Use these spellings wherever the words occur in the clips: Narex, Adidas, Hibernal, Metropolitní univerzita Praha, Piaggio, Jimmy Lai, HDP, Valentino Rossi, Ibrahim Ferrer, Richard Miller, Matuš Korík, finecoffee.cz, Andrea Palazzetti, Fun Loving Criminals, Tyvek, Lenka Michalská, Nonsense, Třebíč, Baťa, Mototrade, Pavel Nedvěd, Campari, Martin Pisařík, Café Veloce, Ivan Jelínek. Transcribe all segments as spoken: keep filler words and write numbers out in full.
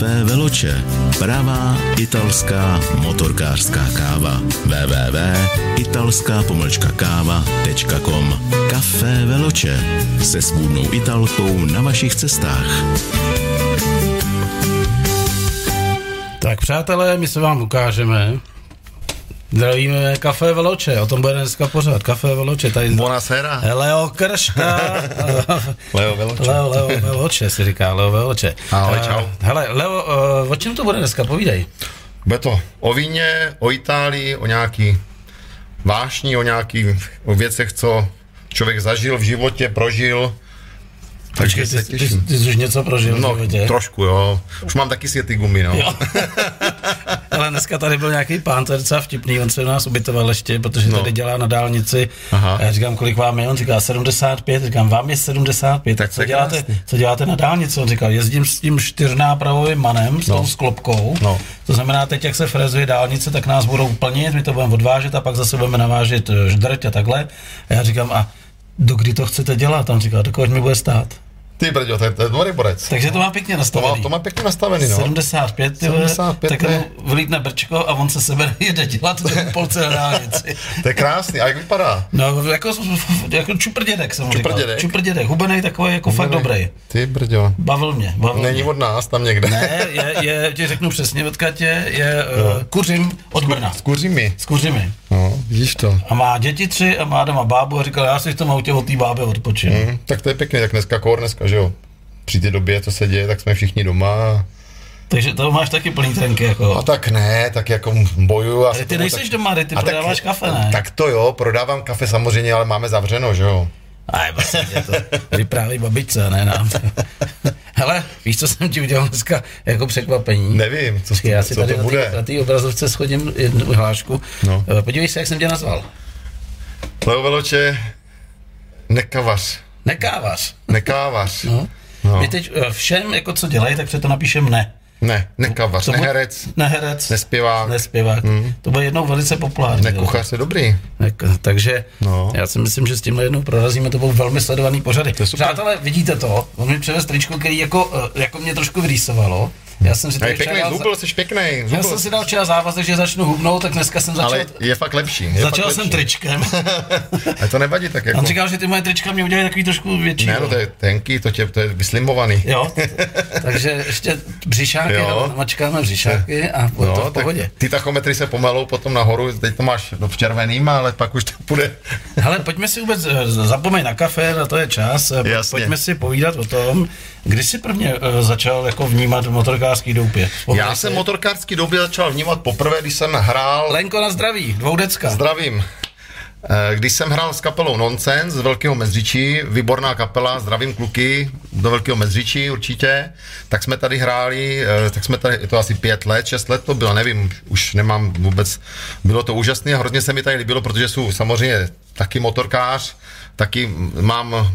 Café Veloce. Pravá italská motorkářská káva. w w w tečka italská pomlčka káva tečka com Café Veloce. Se svůdnou Italkou na vašich cestách. Tak přátelé, my se vám ukážeme. Zdravíme Café Veloce, o tom bude dneska pořád. Café Veloce, tady Bonasera. Leo Krška. Leo Veloce. Leo, Leo Veloce se říká, Leo Veloce. Ahoj, čau. Hele, Leo, o čem to bude dneska, povídej. Bude to o víně, o Itálii, o nějaký vášní, o nějakých o věcech, co člověk zažil v životě, prožil. Takže ty, ty, ty, ty jsi už něco prožil no, v životě. Trošku, jo. Už mám taky světý gumy, no. Jo. Ale dneska tady byl nějaký pán, to je docela vtipný, on se u nás ubytoval ještě, protože no. tady dělá na dálnici. Aha. A já říkám, kolik vám je? On říká sedmdesát pět, říkám, vám je sedmdesát pět, tak co děláte, co děláte na dálnici? On říkal, jezdím s tím čtyřnápravovým manem, s no. tou sklopkou, no. to znamená teď, jak se frezuje dálnice, tak nás budou plnit, my to budeme odvážet a pak zase budeme navážet ždrť a takhle. A já říkám, a dokdy to chcete dělat? On říká, dokud mi bude stát. Ty brďo, to je, je dobrý borec. Takže to má pěkně nastavený. To má, to má pěkně nastavený, no. sedmdesát pět, tyhle, sedmdesát pět tak ne... mu vlítne brčko a on se sebe jede dělat do polce na dálnici. To je krásný, a jak vypadá? No, jako, jako čuprdědek jsem mu říkal. Čuprdědek? Čuprdědek, hubenej takový, jako hubenej. Fakt dobrý. Ty brďo. Bavil mě, bavil Není mě. Od nás tam někde. Ne, je, je ti řeknu přesně, odkud je, je no. Kuřim od Brna. S Kuřimi. S Kuřimi. No, vidíš to. A má děti tři a má doma bábu a říkal, já si v tom autě od té báby odpočinu. Mm, tak to je pěkný, tak dneska kor, dneska, že jo. Při té době, co se děje, tak jsme všichni doma. Takže to máš taky plný trenky, jako. A tak ne, tak jako bojuju. Ale ty nejseš tak... doma, ty a prodáváš tak, kafe, ne? Tak to jo, prodávám kafe samozřejmě, ale máme zavřeno, že jo. Aj, vlastně to vypráví babičce, ne nám. Hele, víš, co jsem ti udělal dneska jako překvapení? Nevím, co, já si co tady to bude. Na té obrazovce schodím jednu hlášku. No. Podívej se, jak jsem tě nazval. Leo Veloce, nekavař. Nekávař. Nekávař. No. No. My teď všem, jako co dělají, tak se to napíšem ne. Ne, nekavař, neherec, neherec, nespěvák. nespěvák. Mm. To bylo jednou velice populární. Nekuchař je dobrý. Ne, takže no. já si myslím, že s tímhle jednou prorazíme, to budou velmi sledovaný pořady. Přátelé, vidíte to, on mi přivez tričko, který jako, jako mě trošku vyrýsovalo. Já jsem si tady pěkný, zhubil, jsi pěkný. Zhubil. Já jsem si dal včera závazek, že začnu hubnout, tak dneska jsem začal... Ale je fakt lepší. Je začal fakt jsem lepší. Tričkem. A to nevadí tak jako... On říkal, že ty moje trička mě udělají takový trošku větší. Ne, no to je tenký, to, tě, to je vyslimovaný. Jo, takže ještě břišáky, mačkáme břišáky a bude jo, to v pohodě. Ty tachometry se pomalou potom nahoru, teď to máš v červeným, ale pak už to půjde. Hele, pojďme si vůbec, zapomeň na kafe, na to je čas. Jasně. Pojďme si povídat o tom, kdy jsi prvně začal jako vnímat motorka. Doupě. Já jsem motorkářský doupě začal vnímat poprvé, když jsem hrál... Lenko, na zdraví, dvou decka. Zdravím. Když jsem hrál s kapelou Nonsense z Velkého Meziříčí, výborná kapela, zdravím kluky do Velkého Meziříčí určitě, tak jsme tady hráli, tak jsme tady, to asi pět let, šest let to bylo, nevím, už nemám vůbec, bylo to úžasné a hrozně se mi tady líbilo, protože jsou samozřejmě taky motorkář, taky mám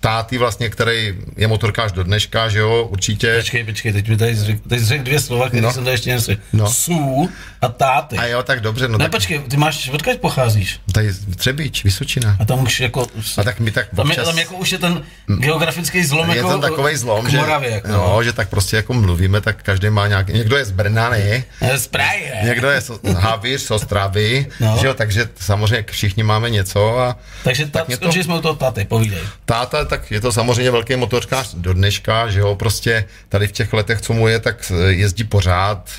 táty vlastně, který je motorkář do dneška, že jo, určitě. Počkej, počkej, teď mi tady zřek, teď zřek dvě slova, které no. jsem tady ještě nesl. No. Sů a táty. A jo, tak dobře. No ne, tak... počkej, ty máš, odkud pocházíš? Tady Třebíč, Vysočina. A tam už jako... A tak mi tak občas... Tam, je, tam jako už je ten geografický zlom, je jako... Je tam takovej zlom, k Moravě, že, jako. No, že tak prostě jako mluvíme, tak každý má nějaký... Někdo je z Brna, ne? Z Prahy. Někdo je z Havíř, z Ostravy, no. že jo, takže samozřejmě všichni máme něco a... Takže ta, tak to... jsme u toho táty, povídej. Táta, tak je to samozřejmě velký motorkář do dneška, že jo, prostě tady v těch letech, co mu je, tak jezdí pořád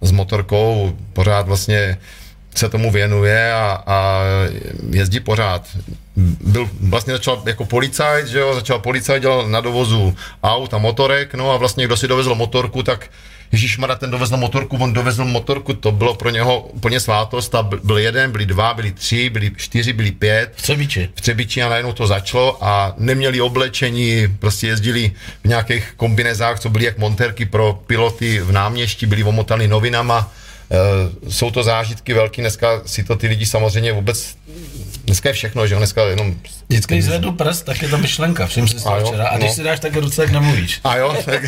s motorkou, pořád vlastně se tomu věnuje a, a jezdí pořád. Byl, vlastně začal jako policajt, že jo, začal policajt, dělal na dovozu aut a motorek, no a vlastně kdo si dovezl motorku, tak ježišmarja, ten dovezl motorku, on dovezl motorku, to bylo pro něho úplně svátost a byl jeden, byli dva, byli tři, byli čtyři, byli pět. V Třebíči. V Třebíči a najednou to začalo a neměli oblečení, prostě jezdili v nějakých kombinezách, co byly jak montérky pro piloty v náměstí, byli omotaný novinama. Uh, jsou to zážitky velký, dneska si to ty lidi samozřejmě vůbec dneska je všechno, že jo, dneska jenom... Vždycky, když zvedu prst, tak je to myšlenka, všim si to včera, a když no. si dáš tak ruce, tak nemluvíš. A jo, tak...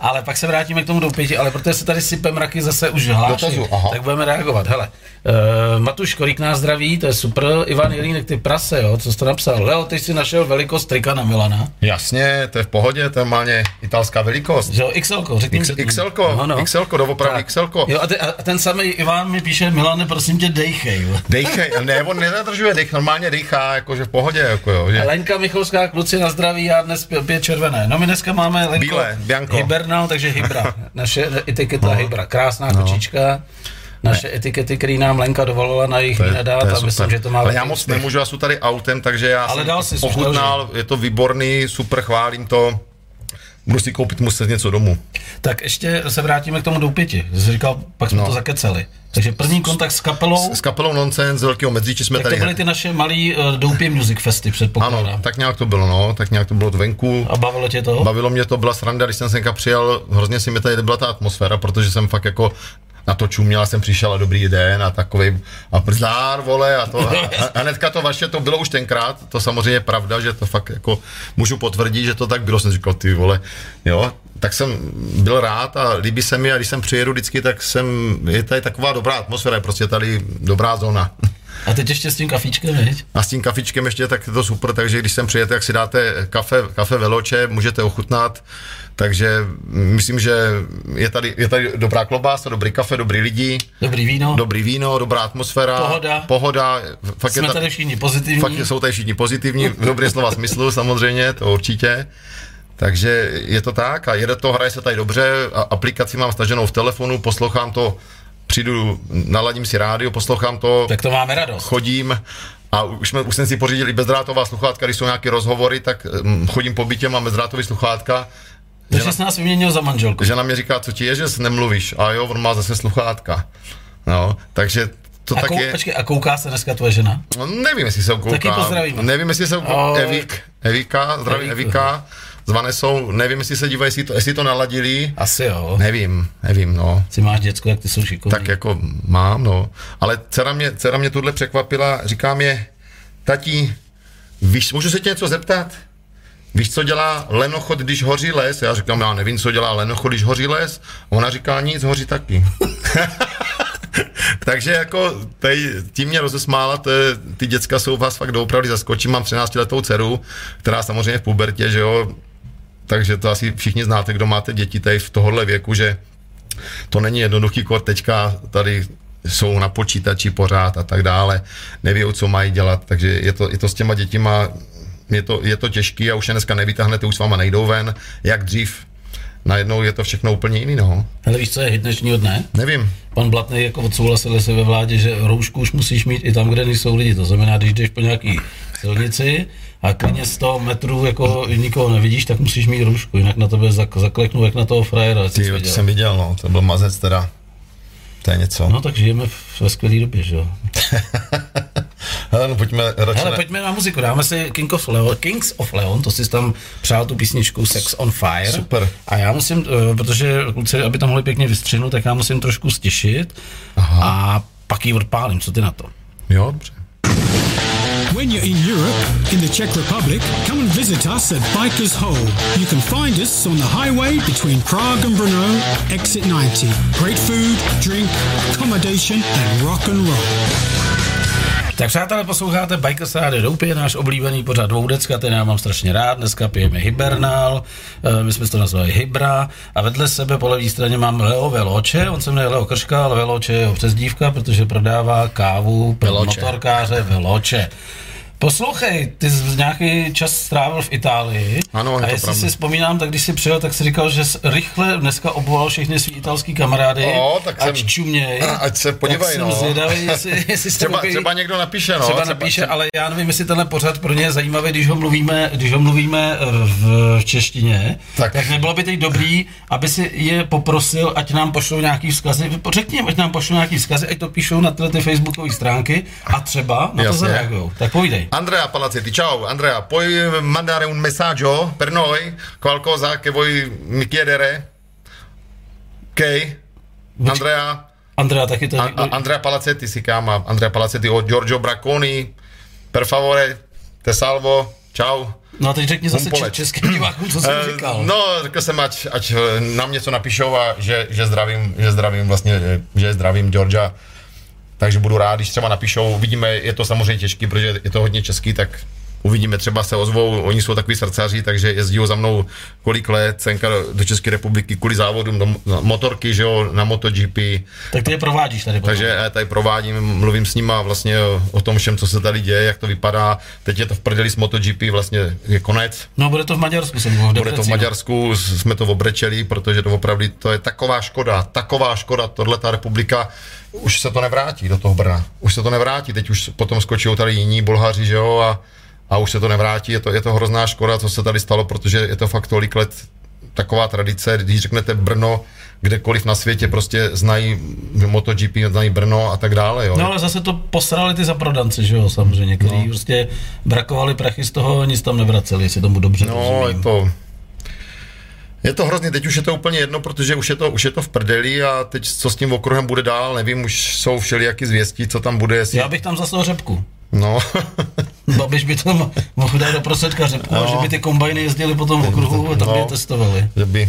Ale pak se vrátíme k tomu doupěti, ale protože se tady sype mraky zase už hláším, tak budeme reagovat. Hele, uh, Matuš Korík nás zdraví, to je super, Ivan Jelínek, ty prase, jo, co jsi to napsal? Leo, ty jsi našel velikost trika na Milana. Jasně, to je v pohodě, to je normálně italská velikost. Jo, XLko, řekni mi. XLko, no, no. XLko, doopravdy XLko. Jo, a, ty, a ten samý Ivan mi píše, Milane, prosím tě, dejchej. Dejchej, ne, on nezadržuje dech, normálně dýchá, jakože v pohodě, jako jo. Že? Lenka Michalská, kluci na zdraví, já dnes pět červené. No my dneska máme, Lenko, bílé, bianko. Hibernal, takže Hybra. Naše etiketa no. Hybra, krásná no. kočička. Naše ne. etikety, který nám Lenka dovolila na jejich nedát, a myslím, super. Že to má... Ale já moc úspěch. Nemůžu, já jsem tady autem, takže já ale dal si ochutnal, je to výborný, super, chválím to. Budu si koupit muset něco domů. Tak ještě se vrátíme k tomu doupěti. Jsi říkal, pak jsme no. to zakeceli. Takže první kontakt s kapelou... S, s kapelou Nonsense z Velkého Meziříčí jsme tak tady... Tak to byly ty naše malý uh, doupě music festy, předpokládám. Ano, tak nějak to bylo, no. Tak nějak to bylo venku. A bavilo tě to? Bavilo mě to, byla sranda, když jsem senka přijel, hrozně si mi tady byla ta atmosféra, protože jsem fakt jako... Na to čuměl, jsem přišel a dobrý den a takovej a przdár, vole a to a, a hnedka to vaše, to bylo už tenkrát, to samozřejmě je pravda, že to fakt jako můžu potvrdit, že to tak bylo, jsem říkal ty vole, jo, tak jsem byl rád a líbí se mi a když jsem přijedu vždycky, tak jsem, je tady taková dobrá atmosféra, je prostě tady dobrá zóna. A teď ještě s tím kafíčkem, viď? A s tím kafíčkem ještě, tak je to super, takže když sem přijete, tak si dáte kafe, kafe Veloce, můžete ochutnat, takže myslím, že je tady, je tady dobrá klobása, dobrý kafe, dobrý lidi, dobrý víno, dobrý víno, dobrá atmosféra, pohoda, pohoda fakt jsme je ta, tady všichni pozitivní, fakt jsou tady všichni pozitivní, v dobré slova smyslu samozřejmě, to určitě. Takže je to tak a jede to, hraje se tady dobře, a aplikaci mám staženou v telefonu, poslouchám to, přijdu, naladím si rádio, poslouchám to. Tak to máme radost. Chodím a už, jsme, už jsem si pořídil i bezdrátová sluchátka, když jsou nějaké rozhovory, tak chodím po bytě, mám bezdrátový sluchátka. Takže žena, jsi nás vyměnil za manželku. Žena mě říká, co ti je, že jsi nemluvíš. A jo, on má zase sluchátka. No, takže... To a, kou, tak je... počkej, a kouká se dneska tvoje žena? No, nevím, jestli se kouká. Taky pozdravíme. Nevím, jestli se kouká. Evik, Evika, zdraví Evika. Zvané jsou, nevím, jestli se dívají, jestli to, jestli to naladili. Asi jo. Nevím, nevím, no. Ty máš děcko, jak ty jsou šikovní. Tak jako mám, no. Ale dcera mě, dcera mě tuhle překvapila, říká mě, tati, víš, můžu se tě něco zeptat? Víš, co dělá lenochod, když hoří les? Já říkám, já nevím, co dělá lenochod, když hoří les. Ona říká, nic, hoří taky. Takže jako tady, tím mě rozesmála, to je, ty děcka jsou vás fakt doopravdy zaskočí. Mám třináctiletou dceru, která samozřejmě v pubertě, že jo, takže to asi všichni znáte, kdo máte děti tady v tohohle věku, že to není jednoduchý kor, teďka tady jsou na počítači pořád a tak dále, neví, co mají dělat, takže je to, je to s těma dětima, je to, je to těžký a už je dneska nevytáhnete, už s váma nejdou ven, jak dřív. Najednou je to všechno úplně jiný, no. Hele, víš, co je hit dnešního dne? Nevím. Pan Blatnej jako odsouhlasil se ve vládě, že roušku už musíš mít i tam, kde nejsou lidi. To znamená, když jdeš po nějaký silnici a klidně sto metrů jako nikoho nevidíš, tak musíš mít roušku, jinak na tebe zak- zakleknu jak na toho frajera. Ty, jsi viděl. Jsem viděl, no, to byl mazec teda. To je něco. No tak žijeme v, ve skvělý době, že jo. Hele, no pojďme radši... Hele, pojďme na muziku, dáme si King of Leon, Kings of Leon, to si tam přál tu písničku Sex on Fire. Super. A já musím, protože kluci, aby tam mohli pěkně vystřihnout, tak já musím trošku stišit. Aha. A pak ji odpálím, co ty na to? Jo, dobře. When you're in Europe, in the Czech Republic, come and visit us at Bikers Hole. You can find us on the highway between Prague and Brno, exit ninety. Great food, drink, accommodation and rock and roll. Tak přátelé, posloucháte Bikers Radio Doupě, náš oblíbený pořad dvoudecka, ten já mám strašně rád, dneska pijeme Hibernal, my jsme to nazvali Hybra a vedle sebe po levé straně mám Leo Veloce, on se jmenuje Leo Krška, ale Veloce je jeho přezdívka, protože prodává kávu pro Veloce. Motorkáře Veloce. Poslouchej, ty jsi nějaký čas strávil v Itálii. Ano, je to a jestli pravda. Si vzpomínám, tak když jsi přijel, tak jsi říkal, že jsi rychle dneska obvolal všechny svý italský kamarády, no, tak ať jsem, čuměj. Ať se podívají, no. Zvědavý, jestli, jestli třeba, může, třeba někdo napíše, no. Třeba napíše, třeba, ale já nevím, jestli tenhle pořad pro ně je zajímavý, když ho mluvíme, když ho mluvíme v, v češtině. Tak. tak nebylo by teď dobrý, aby si je poprosil, ať nám pošlou nějaký vzkazy. Řekněme, ať nám pošlou nějaký vzkazy, ať to píšou na tyhle ty facebookové stránky a třeba na to zareagujou. Tak povídej. Andrea Palazzetti, ciao Andrea, puoi mandare un messaggio per noi? Qualcosa che vuoi mi chiedere? Ok? Andrea? Andrea, Andrea Palazzetti si chiama, Andrea Palazzetti o Giorgio Bracconi, Per favore, te salvo, čau. No a teď řekni zase č- českým divákům, co jsem říkal. No, řekl jsem, ať, ať nám něco napíšou a že, že zdravím, že zdravím vlastně, že zdravím Georgia. Takže budu rád, když třeba napíšou, uvidíme, je to samozřejmě těžký, protože je to hodně český, tak uvidíme, třeba se ozvou, oni jsou takový srdcaři, takže jezdí za mnou kolik let, senka do České republiky kvůli závodům, do motorky, že jo, na MotoGP. Tak ty je provádíš tady. Potom. Takže tady provádím, mluvím s nima vlastně o tom všem, co se tady děje, jak to vypadá. Teď je to v prdeli s MotoGP, vlastně je konec. No bude to v Maďarsku, jsem mluvil. Bude to v Maďarsku, jsme to obrečeli, protože to opravdu, to je taková škoda, taková škoda, tohle ta republika. Už se to nevrátí do toho Brna, už se to nevrátí, teď už potom skočí tady jiní Bulhaři, že jo, a, a už se to nevrátí, je to, je to hrozná škoda, co se tady stalo, protože je to fakt tolik let taková tradice, když řeknete Brno, kdekoliv na světě prostě znají MotoGP, znají Brno a tak dále, jo. No ale zase to posrali ty zaprodanci, že jo, samozřejmě, kteří no. prostě brakovali prachy z toho, nic tam nevraceli, jestli tomu dobře no, rozumím. Je to... Je to hrozně, teď už je to úplně jedno, protože už je to, už je to v prdeli a teď co s tím okruhem bude dál, nevím, už jsou všelijaký zvěstí, co tam bude. Jestli... Já bych tam zaslal řepku. No. Babiš by tam mohl dát do prostředka řepku, no. A že by ty kombajny jezdily po tom okruhu a tam no. by je testovali. By...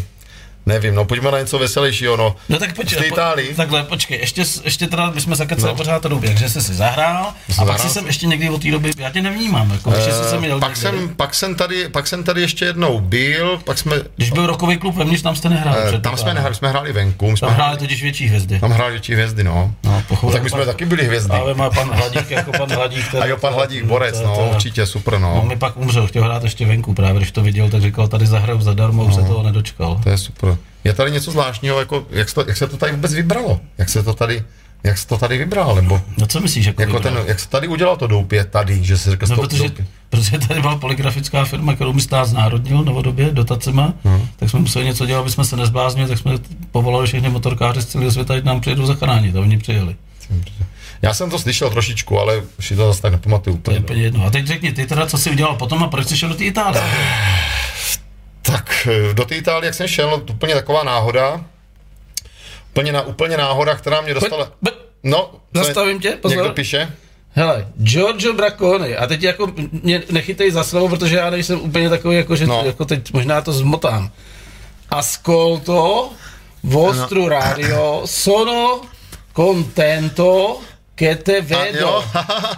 Nevím, no pojďme na něco veselějšího, no. No tak počkej, po, takhle, počkej, ještě, ještě teda bychom zakecali no. pořád ta době, takže jsi si zahrál a pak si jsem ještě někdy od té doby, já tě nevnímám, jako, ještě uh, jsem jel pak někdy. Jsem, pak, jsem tady, pak jsem tady ještě jednou byl, pak jsme... Když byl rokový klub, vemniš, tam jste nehráli. Uh, tam jsme nehráli, jsme hráli venku. Tam hráli totiž větší hvězdy. Tam hráli větší hvězdy, no. no, no tak my pan, jsme taky byli hvězdy. Ale má pan Hladík, jako pan Hladík. A jo, pan Hladík, borec, no, určitě, super, no. On mi pak umřel, chtěl hrát ještě venku právě, když to viděl, tak říkal, tady zahraju zadarmo, už se toho nedočkal. To je super. Je tady něco zvláštního, jako, jak, to, jak se to tady vůbec vybralo? Jak se to tady, jak se to tady vybral? Nebo, no co myslíš, jako, jako ten, jak se tady udělalo to doupě tady, že se řekl no, protože, protože tady byla poligrafická firma, kterou mi stát znárodnil novodobě dotacema, hmm. tak jsme museli něco dělat, aby jsme se nezbláznili, tak jsme povolali všechny motorkáře z celého světa, ať nám přijedou zachránit a oni přijeli. Já jsem to slyšel trošičku, ale už to zase tak nepamatuju úplně. To je jedno. A teď řekni, ty teda, co jsi udělal potom a proč jsi šel do té Itálie? Tak do té Itálie, jak jsem šel, to úplně taková náhoda, úplně, na, úplně náhoda, která mě dostala... Pojď, no, zastavím tě, pozor. Někdo píše? Hele, Giorgio Bracconi, a teď jako mě nechytej za slovo, protože já nejsem úplně takový, jako že no. jako teď možná to zmotám. Ascolto, vostru no. radio, sono, contento... Ke te vedo,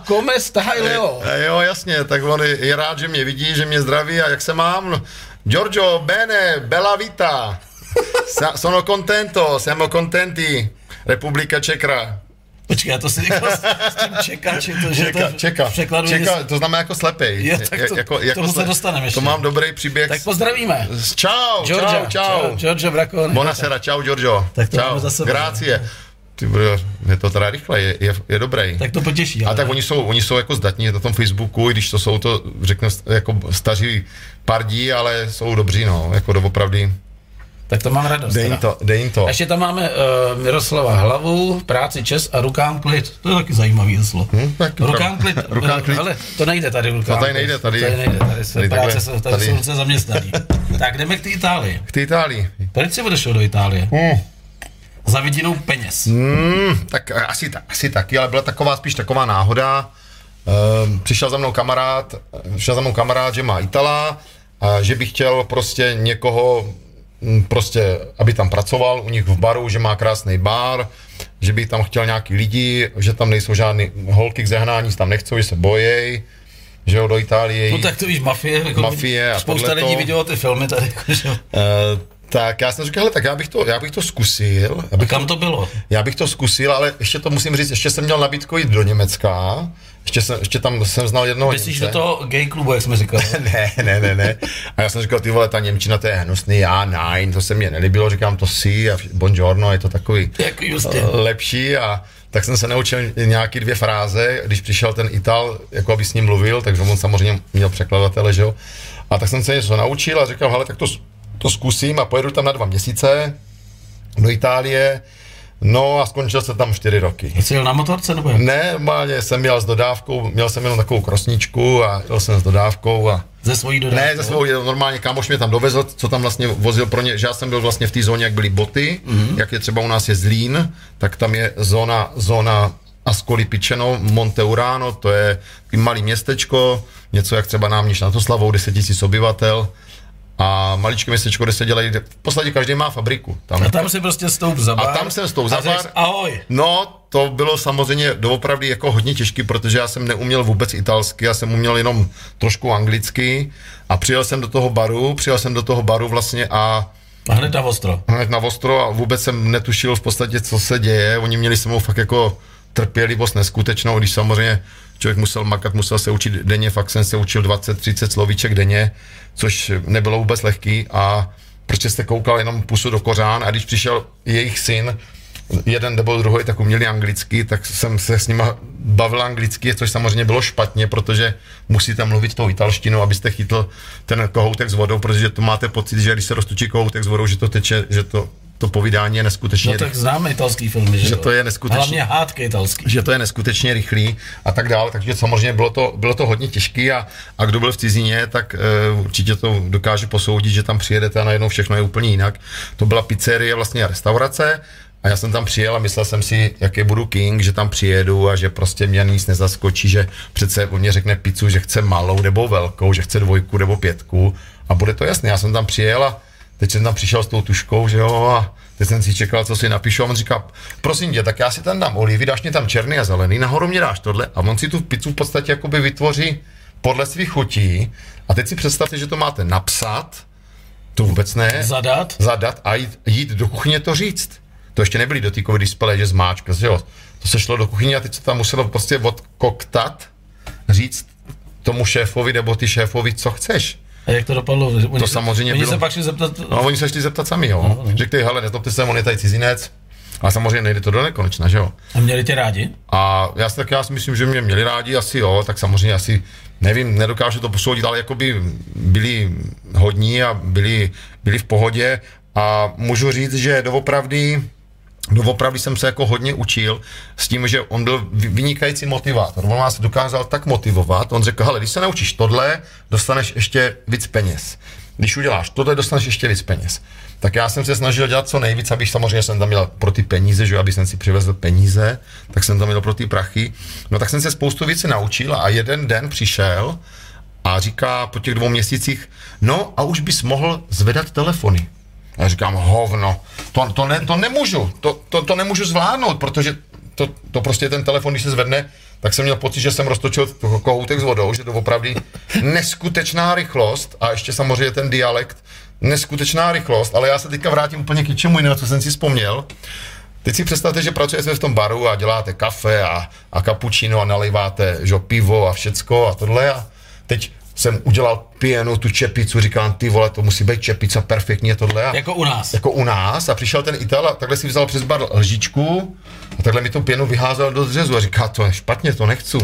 come stai Leo? Jo, jasně, tak on je rád, že mě vidí, že mě zdraví a jak se mám? Giorgio, bene, bella vita, sono contento, siamo contenti, Republika Čekra. Počkej, já to si někdo s tím čeká, či to, že čeka, to čeka, překladu... Čeka, to znamená jako slepej. Jo, tak to, jako, jako tomu se dostaneme ještě. To mám dobrý příběh. Tak pozdravíme. Čau, Giorgio, čau, čau. Giorgio Bracconi. Buonasera, čau Giorgio. Tak to máme za sebou. Grazie. Ty bude, je to teda rychle, je, je, je dobrý. Tak to potěší. Ale... A tak oni jsou, oni jsou jako zdatní na tom Facebooku, i když to jsou to, řeknu, jako staří pardí, ale jsou dobří, no, jako doopravdy. Tak to mám radost. Dej jim to, dej jim to. Ještě tam máme uh, Miroslava Hlavu, práci čes a rukám klid. To je taky zajímavý heslo. Hmm, tak rukám klid, rukám klid. Ale to nejde tady rukám. To tady nejde tady. To tady nejde tady. Tady, práce, takhle, tady, tady. Jsou ruce zaměstnaný. Tak jdeme k té Itálii. K té Itálii. Proč jsi odešel do Itálie? Hmm. Za vidinou peněz. Mm, tak asi, asi taky, ale byla taková spíš taková náhoda. Ehm, přišel za mnou kamarád, přišel za mnou kamarád, že má Itala a že by chtěl prostě někoho, prostě, aby tam pracoval u nich v baru, že má krásný bar, že by tam chtěl nějaký lidi, že tam nejsou žádný holky k zehnání, že tam nechcou, že se bojejí. Že jo, do Itálie. No tak to víš, mafie. Jako mafie a spousta lidí vidělo ty filmy tady. Jako, ehm, Tak já jsem říkal, hele, tak já bych to, já bych to zkusil. Bych kam to bylo? Já bych to zkusil, ale ještě to musím říct, ještě jsem měl nabídku jít do Německa, ještě, jsem, ještě tam jsem znal jednoho Němce. Myslíš do toho gay klubu, jak jsme říkal? ne, ne, ne, ne. A já jsem říkal, ty vole, ta němčina, to je hnusný, já nein, to se mě nelíbilo, říkám to si a buongiorno, je to takový jako lepší a tak jsem se naučil nějaký dvě fráze, když přišel ten Ital, jako aby s ním mluvil, takže on samozřejmě měl překladatele, že jo. A tak jsem se něco naučil a říkal, hele, tak to to zkusím a pojedu tam na dva měsíce do Itálie, no a skončil se tam čtyři roky. Jsi jel na motorce nebo? Ne, máně jsem jel s dodávkou, měl jsem jenom takovou krosničku a jel jsem s dodávkou a... Ze svojí dodávkou? Ne, ze svou, normálně kámoš mě tam dovezl, co tam vlastně vozil pro ně, že já jsem byl vlastně v té zóně, jak byly boty, mm-hmm. jak je třeba u nás je Zlín, tak tam je zóna, zóna Ascoli Piceno, Monte Urano, to je malý městečko, něco jak třeba Náměš na Toslavou, deset tisíc obyvatel. A maličké městečko, kde se dělají, v podstatě každý má fabriku. Tam. A tam si prostě stoup za bar. A tam jsem stoup za bar. Ahoj. No, to bylo samozřejmě doopravdy jako hodně těžký, protože já jsem neuměl vůbec italsky, já jsem uměl jenom trošku anglicky a přijel jsem do toho baru, přijel jsem do toho baru vlastně a... A hned na ostro. Hned na ostro a vůbec jsem netušil v podstatě, co se děje. Oni měli se mnou fakt jako trpělivost neskutečnou, když samozřejmě člověk musel makat, musel se učit denně, fakt jsem se učil dvacet třicet slovíček denně, což nebylo vůbec lehký a prostě jste koukal jenom pusu do kořán a když přišel jejich syn, jeden nebo druhý, tak uměli anglicky, tak jsem se s nima bavil anglicky, což samozřejmě bylo špatně, protože musíte mluvit tou italštinou, abyste chytl ten kohoutek s vodou, protože to máte pocit, že když se roztučí kohoutek s vodou, že to teče, že to to povídání je neskutečně... No tak známe italský filmy, že, že to je neskutečně... Hlavně hádky italský. Že to je neskutečně rychlý a tak dále, takže samozřejmě bylo to, bylo to hodně těžký a, a kdo byl v cizině, tak uh, určitě to dokáže posoudit, že tam přijedete a najednou všechno je úplně jinak. To byla pizzerie, vlastně restaurace a já jsem tam přijel a myslel jsem si, jaký budu king, že tam přijedu a že prostě mě nic nezaskočí, že přece on mě řekne pizzu, že chce malou nebo velkou, že chce dvojku nebo pětku a bude to jasné. Já jsem tam přijel a teď jsem tam přišel s tou tuškou, že jo, a teď jsem si čekal, co si napíšu a on říká, prosím tě, tak já si tam dám olivy, dáš mě tam černý a zelený, nahoru mě dáš tohle a on si tu pizzu v podstatě jakoby vytvoří podle svých chutí a teď si představte, že to máte napsat, to vůbec ne, zadat, zadat a jít, jít do kuchyně to říct. To ještě nebyly dotykové displeje, že zmáčka, že jo, to se šlo do kuchyně a teď se tam muselo prostě odkoktat, říct tomu šéfovi nebo ty šéfovi, co chceš. A jak to dopadlo? Oni to samozřejmě bylo... se pak šli zeptat... No, oni se šli zeptat sami, jo. No, no. Řekli, hele, nezlobte se, on je tady cizinec. A samozřejmě nejde to do nekonečna, že jo. A měli tě rádi? A já si, tak já si myslím, že mě měli rádi, asi jo, tak samozřejmě asi, nevím, nedokážu to posoudit, ale jakoby byli hodní a byli, byli v pohodě. A můžu říct, že doopravdy, doopravdy jsem se jako hodně učil s tím, že on byl vynikající motivátor. On nás dokázal tak motivovat, on řekl, hele, když se naučíš tohle, dostaneš ještě víc peněz. Když uděláš tohle, dostaneš ještě víc peněz. Tak já jsem se snažil dělat co nejvíc, abych samozřejmě jsem tam měl pro ty peníze, že aby jsem si přivezl peníze, tak jsem tam měl pro ty prachy. No tak jsem se spoustu věcí naučil a jeden den přišel a říká po těch dvou měsících, no a už bys mohl zvedat telefony. Já říkám, hovno, to, to, ne, to nemůžu, to, to, to nemůžu zvládnout, protože to, to prostě ten telefon, když se zvedne, tak jsem měl pocit, že jsem roztočil kohoutek s vodou, že to opravdu neskutečná rychlost a ještě samozřejmě ten dialekt, neskutečná rychlost, ale já se teďka vrátím úplně k něčemu jinému, co jsem si vzpomněl. Teď si představte, že pracujete v tom baru a děláte kafe a, a cappuccino a naliváte že, pivo a všecko a tohle a teď jsem udělal pienu, tu čepicu, říkám, ty vole, to musí být čepica, perfektně tohle. A, jako u nás. Jako u nás a přišel ten Ital a takhle si vzal přes bar lžičku a takhle mi tu pěnu vyházel do dřezu a říká, to je špatně, to nechci.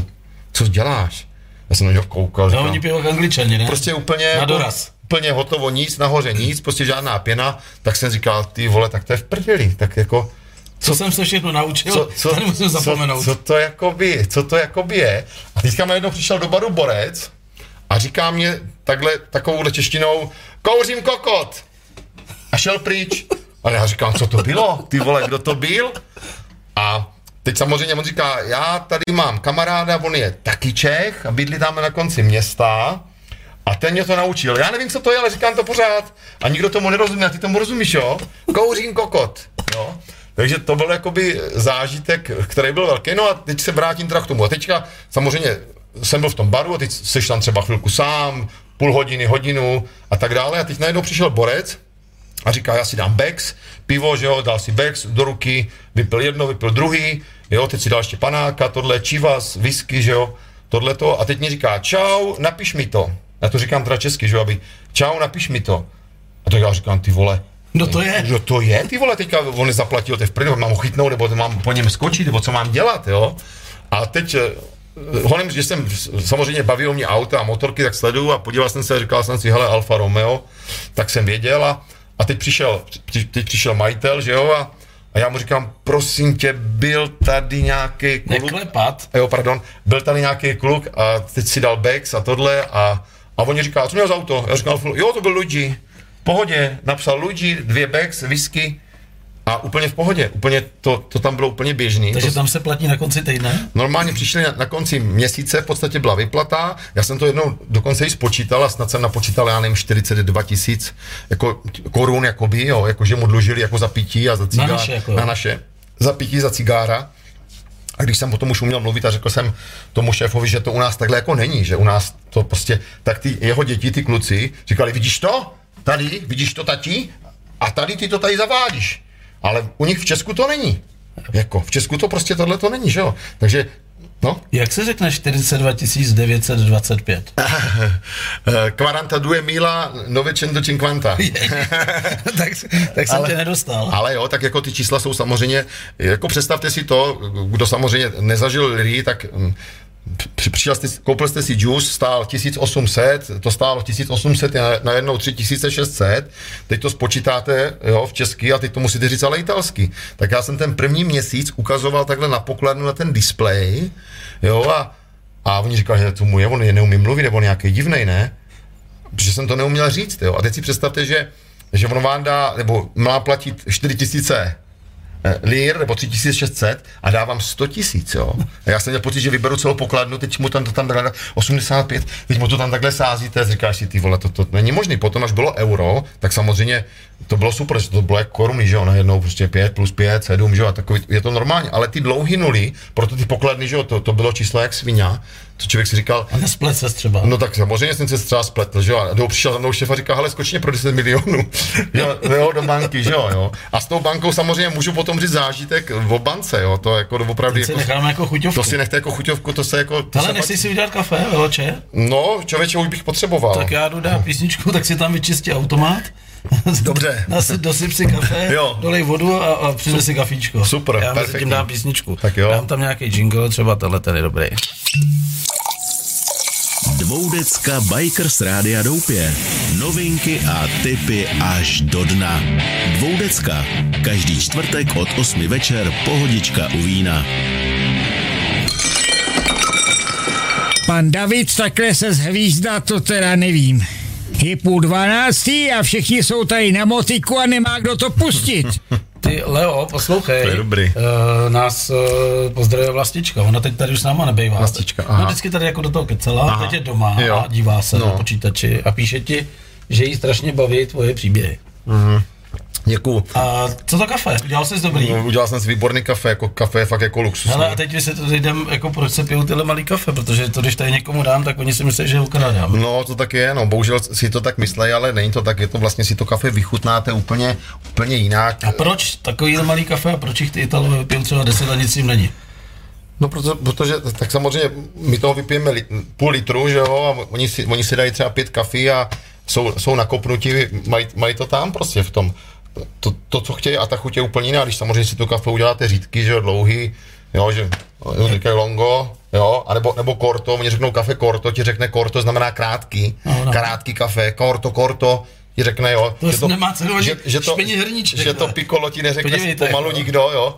Co děláš? Já jsem na něho koukal. No oni pijou angličani, ne? Prostě úplně, na doraz. Úplně hotovo, nic, nahoře nic, prostě žádná pěna, tak jsem říkal, ty vole, tak to je v prdeli, tak jako... Co, co jsem se všechno naučil, co, co, to nemusím zapomenout. Co, co to jakoby, co to jakoby je? A teďka najednou přišel do baru borec a říká mě takhle, takovouhle češtinou, kouřím kokot. A šel pryč. A já říkám, co to bylo? Ty vole, kdo to byl? A teď samozřejmě on říká, já tady mám kamaráda, on je taky Čech a bydlí tam na konci města. A ten mě to naučil. Já nevím, co to je, ale říkám to pořád. A nikdo tomu nerozumí, a ty tomu rozumíš, jo? Kouřím kokot. Jo? Takže to byl jakoby zážitek, který byl velký. No a teď se vrátím teda k tomu. A teďka samozřejmě jsem byl v tom baru a teď seš tam třeba chvilku sám, půl hodiny, hodinu a tak dále a teď najednou přišel borec a říká, já si dám Bex, pivo, že jo, dal si Bex do ruky, vypil jedno, vypil druhý, jo, teď si dal ještě panáka, tohle, čivas, whisky, že jo, tohleto a teď mi říká, čau, napiš mi to. Já to říkám teda česky, že jo, aby, čau, napiš mi to. A tak já říkám, ty vole, no to je. No to je, ty vole, teďka on nezaplatil, to je v první, mám ho chytnout, nebo to mám po něm skočit, nebo co mám dělat, jo. A teď honem, že jsem samozřejmě bavil mě auta a motorky, tak sleduju a podíval jsem se a říkal jsem si, hele, Alfa Romeo, tak jsem věděl a, a teď, přišel, teď přišel majitel, že jo, a, a já mu říkám, prosím tě, byl tady nějaký kluk. Neklepat. Jo, pardon, byl tady nějaký kluk a teď si dal Bex a tohle a, a on mi říkal, co měl za auto? Já říkal, jo, to byl Luigi, pohodě, napsal Luigi, dvě Bex, whisky. a úplně v pohodě, úplně to, to tam bylo úplně běžný. Takže to, tam se platí na konci týdne? Normálně přišli na, na konci měsíce, v podstatě byla vyplata, já jsem to jednou dokonce i spočítal a snad jsem napočítal, já nevím, čtyřicet dva tisíc jako, korun, jakoby, jo, jakože mu dlužili jako za pití a za cigára. Na naše, jako, na naše. Za pití, za cigára. A když jsem potom už uměl mluvit a řekl jsem tomu šéfovi, že to u nás takhle jako není, že u nás to prostě, tak ty jeho děti, ty kluci, říkali, vidíš to? Tady, vidíš to, tati? A tady ty to tady zavádíš. Ale u nich v Česku to není. Jako, v Česku to prostě tohle to není, že jo? Takže, no. Jak se řekne čtyřicet dva devět set dvacet pět? quarantadue mila novecentocinquanta. tak, tak jsem ale, tě nedostal. Ale jo, tak jako ty čísla jsou samozřejmě, jako představte si to, kdo samozřejmě nezažil lirii, tak... Přišel jste, koupil jste si džus, stál tisíc osm set, to stálo tisíc osm set na, na jednou tři tisíce šest set, teď to spočítáte, jo, v česky a teď to musíte říct ale italsky. Tak já jsem ten první měsíc ukazoval takhle na pokladnu na ten displej, jo, a, a oni říkali, že tomu je, on je neumí mluvit, nebo nějaký divnej, ne? Protože jsem to neuměl říct, jo. A teď si představte, že, že on vám dá, nebo má platit čtyři tisíce lír, nebo tři tisíce šest set a dávám sto tisíc, jo. A já jsem měl pocit, že vyberu celou pokladnu, teď mu tam to tam dá osmdesát pět, teď mu to tam takhle sázíte, říkáš si, ty vole, to, to není možný. Potom, až bylo euro, tak samozřejmě to bylo super, že to bylo jako koruny, že jo, najednou prostě pět plus pět, sedm, že jo, a takový, je to normální, ale ty dlouhý nuly, proto ty pokladny, že jo, to, to bylo číslo jak sviňa, to člověk si říkal... A nesplet se třeba. No tak samozřejmě jsem se třeba spletl, že jo, a přišel za mnou šéf a říkal, hele, skočně pro deset milionů, jo, jo, do banky, že jo, jo. A s tou bankou samozřejmě můžu potom říct zážitek o bance, jo, to jako opravdu... Jako, jako chuťovku. To si nechte jako chuťovku, to se jako... To ale nechci si udělat kafé, Veloče? No, člověče, už bych potřeboval. Tak já jdu dát písničku, tak si tam vyčistí automat. Dobře. Dosyp si kafe, dolej vodu a, a přines si kafíčko. Super, já perfektní. Já mezi tím dám písničku. Tak jo. Dám tam nějaký jingle, třeba tenhle ten je dobrý. Dvoudecka Bikers Rádia Doupě. Novinky a tipy až do dna. Dvoudecka. Každý čtvrtek od osmi večer pohodička u vína. Pan David takhle se zhvízdá, to teda nevím. Je půl dvanáctý a všichni jsou tady na motiku a nemá kdo to pustit. Ty, Leo, poslouchej. To je dobrý. Uh, nás uh, pozdravuje Vlastička, ona teď tady už s náma nebejvá. Vlastička, aha. No vždycky tady jako do toho kecela, aha. Teď je doma, jo. A dívá se no. na počítači a píše ti, že jí strašně baví tvoje příběhy. Mhm. Děkuju. A co to kafe? Udělal jsi dobrý? Udělal jsem si výborný kafe, jako kafe je fakt jako luxusní. Hele, a teď my se to jdem, jako proč se pijou tyhle malý kafe, protože to, když tady někomu dám, tak oni si myslí, že ukradám. No, to tak je, no, bohužel si to tak myslej, ale není to tak, je to vlastně si to kafe vychutnáte úplně, úplně jinak. A proč takový malý kafe a proč jich ty Italové vypijou třeba deset a nic jim není? No, proto, protože, tak samozřejmě, my toho vypijeme li, půl litru, že jo, a oni si, oni si dají třeba pět kafí a jsou, jsou nakopnutí, mají, mají to tam prostě v tom. To, to, co chtějí, a ta chuť je úplně jiná, když samozřejmě si tu kafe uděláte řídky, že jo, dlouhý, jo, že říkají longo, jo, anebo, nebo korto, oni řeknou kafe korto, ti řekne korto, znamená krátký, no, no. krátký kafe, korto, korto, ti řekne, jo, to že, to, nemá cenu, že, že to, že to piccolo ti neřekne podívejte, pomalu jo. nikdo, jo,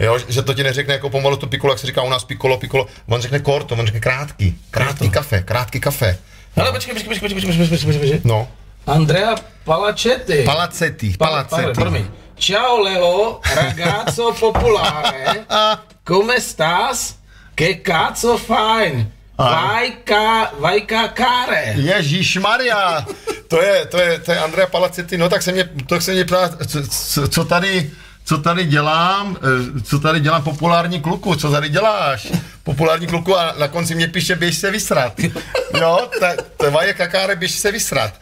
jo, že to ti neřekne jako pomalu tu piccolo, jak se říká u nás piccolo, piccolo, on řekne korto, on řekne krátký, krátký to. kafe, krátký kafe. No. Ale počkej, počkej, počkej, počkej, počkej, počkej, počkej. No. Andrea Palazzetti. Palazzetti. Palazzetti. Ciao Leo, ragazzo popolare. Come stas? Che cazzo fine. Vajka, vajka káre. Ježišmarja. To je, to je, to je Andrea Palazzetti. No tak se mě, tak se mě ptá, co, co tady... Co tady dělám? Co tady dělám populární kluku? Co tady děláš? Populární kluku a na konci mě píše, běž se vysrat. Jo, to je kakáre, běž se vysrat.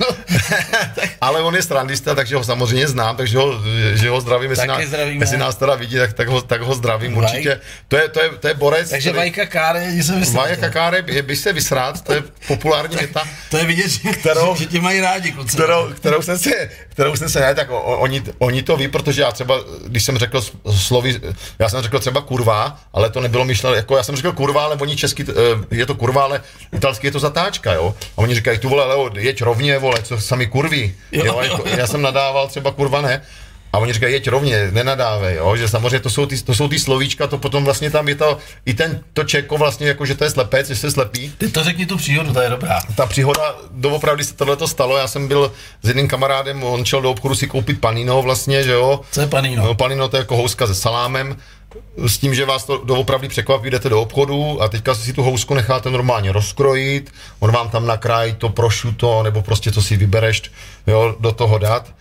Ale on je strandista, takže ho samozřejmě znám, takže ho, že ho zdravím, jestli, nás, zdravím, jestli nás teda vidí, tak, tak, ho, tak ho zdravím Vaj. určitě. To je, to je, to je borec. Takže který... vajka káre, běž se vysrat. Vajka káre, běž se vysrat, to je populární věta. To je vidět, že, kterou, že tě mají rádi kluci. Kterou, kterou jsem se, kterou jsem se ne, tak oni, oni to ví, protože já třeba když jsem řekl slovy, já jsem řekl třeba kurva, ale to nebylo myšleno, jako já jsem řekl kurva, ale oni česky, je to kurva, ale italsky je to zatáčka, jo. A oni říkají, tu vole, Leo, jeď rovně, vole, co sami kurví, jo, jo, jo, jo. Já jsem nadával třeba kurva, ne. A oni říkají, jeď rovně, nenadávej, jo, že samozřejmě to jsou ty, to jsou ty slovíčka, to potom vlastně tam je to, i ten to Čeko vlastně, jako že to je slepec, že se slepí. Ty to řekni tu příhodu, to je dobrá. Ta příhoda, doopravdy se tohleto stalo, já jsem byl s jedným kamarádem, on šel do obchodu si koupit panino vlastně, že jo. Co je panino? No, panino to je jako houska se salámem, s tím, že vás to doopravdy překvapí, jdete do obchodu a teďka si tu housku necháte normálně rozkrojit, on vám tam nakrájí to prosciutto, nebo prostě co si vybereš, jo, do toho dát.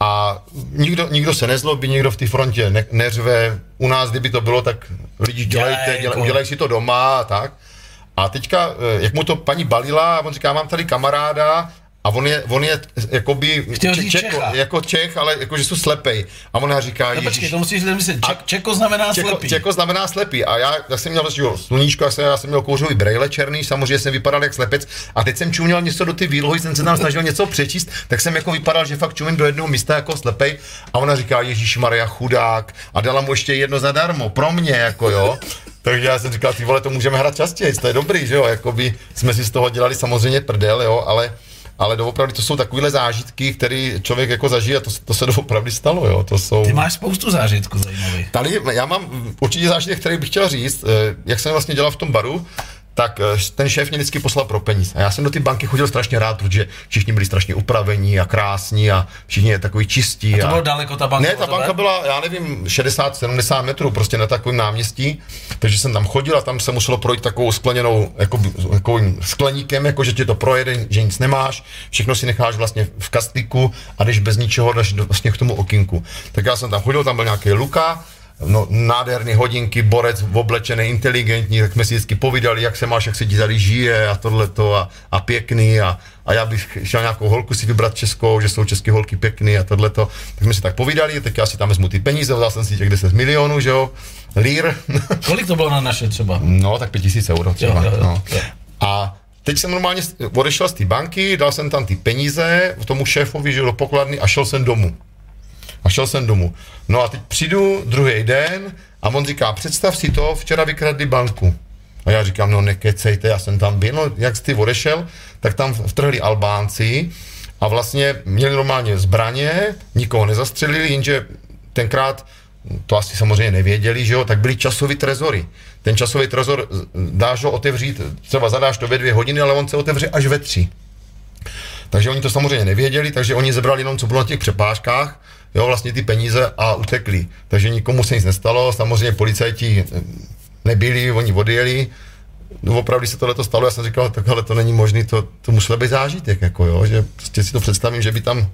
A nikdo, nikdo se nezlobí, nikdo v té frontě ne, neřve. U nás, kdyby to bylo, tak lidi dělejte, dělej, udělej si to doma a tak. A teďka, jak mu to paní balila, on říká, mám tady kamaráda a on je, on je jakoby Čech, Čech, jako Čech, ale jakože jsou slepej. A ona říká, no počkej, to musíš myslet, Ček, Čeko znamená Čeko, slepý. Čeko znamená slepý a já, já jsem měl jo, sluníčko, já jsem, já jsem měl kouřový brejle černý, samozřejmě jsem vypadal jak slepec a teď jsem čuměl něco do ty výlohy, jsem se tam snažil něco přečíst, tak jsem jako vypadal, že fakt čumím do jednoho místa jako slepej a ona říká, ježíšmarja, chudák a dala mu ještě jedno zadarmo, pro mě jako jo. Takže já jsem říkal, ty vole, to můžeme hrát častěji, to je dobrý, že jo, jakoby jsme si z toho dělali samozřejmě prdel, jo, ale ale doopravdy to jsou takovýhle zážitky, které člověk jako zažije a to, to se doopravdy stalo, jo, to jsou... Ty máš spoustu zážitků zajímavých. Tady, já mám určitě zážitek, který bych chtěl říct, jak jsem vlastně dělal v tom baru, tak ten šéf mě vždycky poslal pro peníze. A já jsem do té banky chodil strašně rád, protože všichni byli strašně upravení a krásní a všichni je takový čistí. A to bylo a... daleko ta banka? Ne, ta banka byla, já nevím, šedesát sedmdesát metrů prostě na takovém náměstí, takže jsem tam chodil a tam se muselo projít takovou skleněnou, jako, jako skleníkem, jako že ti to projede, že nic nemáš, všechno si necháš vlastně v kastlíku a jdeš bez ničeho, jdeš vlastně k tomu okinku. Tak já jsem tam chodil, tam byl nějaký Luka, no, nádherný hodinky, borec oblečený, inteligentní, tak jsme si vždycky povídali, jak se máš, jak se ti tady žije a tohleto a, a pěkný a, a já bych šel nějakou holku si vybrat českou, že jsou české holky pěkný a tohleto, tak jsme si tak povídali, tak já si tam vezmu ty peníze, vzal jsem si těch deset milionů, že jo, lír. Kolik to bylo na naše třeba? No, tak pět tisíc euro třeba, jo, jo, jo. No. A teď jsem normálně odešel z té banky, dal jsem tam ty peníze tomu šéfovi, že do pokladny a šel jsem domů. A šel jsem domů. No a teď přijdu druhý den a on říká, představ si to, včera vykradli banku. A já říkám, no nekecejte, já jsem tam byl, no jak jsi odešel, tak tam vtrhli Albánci a vlastně měli normálně zbraně, nikoho nezastřelili, jenže tenkrát, to asi samozřejmě nevěděli, že jo, tak byly časový trezory. Ten časový trezor, dáš ho otevřít, třeba zadáš to ve dvě hodiny, ale on se otevře až ve tři. Takže oni to samozřejmě nevěděli, takže oni zebrali jenom, co bylo na těch přepážkách, jo, vlastně ty peníze a utekli. Takže nikomu se nic nestalo, samozřejmě policajti nebyli, oni odjeli. Opravdu se tohleto stalo, já jsem říkal, takhle to není možný, to, to muselo být zážitek, jako jo, že prostě si to představím, že by tam,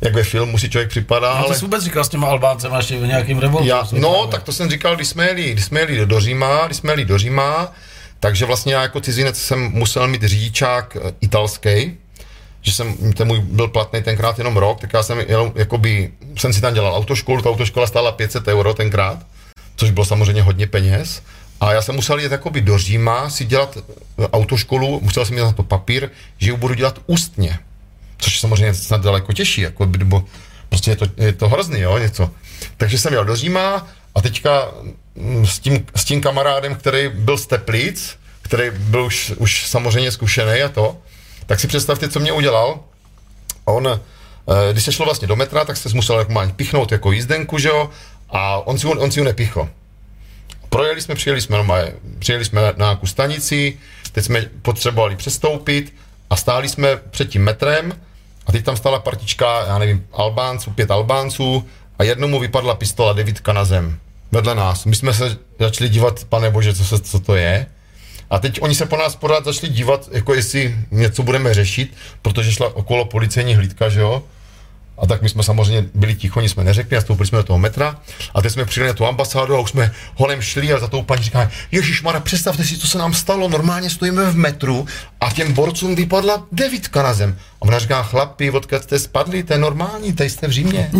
jak ve filmu si člověk připadá, no, ale... Ty jsi vůbec říkal s těma Albáncema ještě v nějakým revoltu? Já, no, tak to jsem říkal, když jsme jeli, když jsme jeli do Říma, když jsme jeli do Říma, takže vlastně já jako cizinec jsem musel mít řidičák italský, že jsem, ten můj byl platný tenkrát jenom rok, tak já jsem, jenom, jakoby, jsem si tam dělal autoškolu, ta autoškola stála pět set euro tenkrát, což bylo samozřejmě hodně peněz. A já jsem musel jít jakoby do Říma si dělat autoškolu, musel jsem mít na to papír, že ji budu dělat ústně, což samozřejmě snad daleko těžší, jako by, bo prostě je to, je to hrozný, jo, něco. Takže jsem jel do Říma a teďka s tím, s tím kamarádem, který byl z Teplic, který byl už, už samozřejmě zkušený a to, tak si představte, co mě udělal. A on, když se šlo vlastně do metra, tak se musel jako máň pichnout jako jízdenku, že jo, a on si, on si ju nepichl. Projeli jsme, přijeli jsme, no, přijeli jsme na nějakou stanici, teď jsme potřebovali přestoupit a stáli jsme před tím metrem a teď tam stála partička, já nevím, Albánců, pět Albánců a jednomu vypadla pistola, devítka na zem, vedle nás. My jsme se začali dívat, pane bože, co, se, co to je. A teď oni se po nás pořád začali dívat, jako jestli něco budeme řešit, protože šla okolo policejní hlídka, že jo? A tak my jsme samozřejmě byli ticho, nic jsme neřekli a stoupili jsme do toho metra. A teď jsme přijeli na tu ambasádu a už jsme holem šli a za tou paní říkáme, ježišmarja, představte si, co se nám stalo, normálně stojíme v metru a těm borcům vypadla devítka na zem. A ona říká, chlapi, odkud jste spadli, to je normální, tady jste v Římě.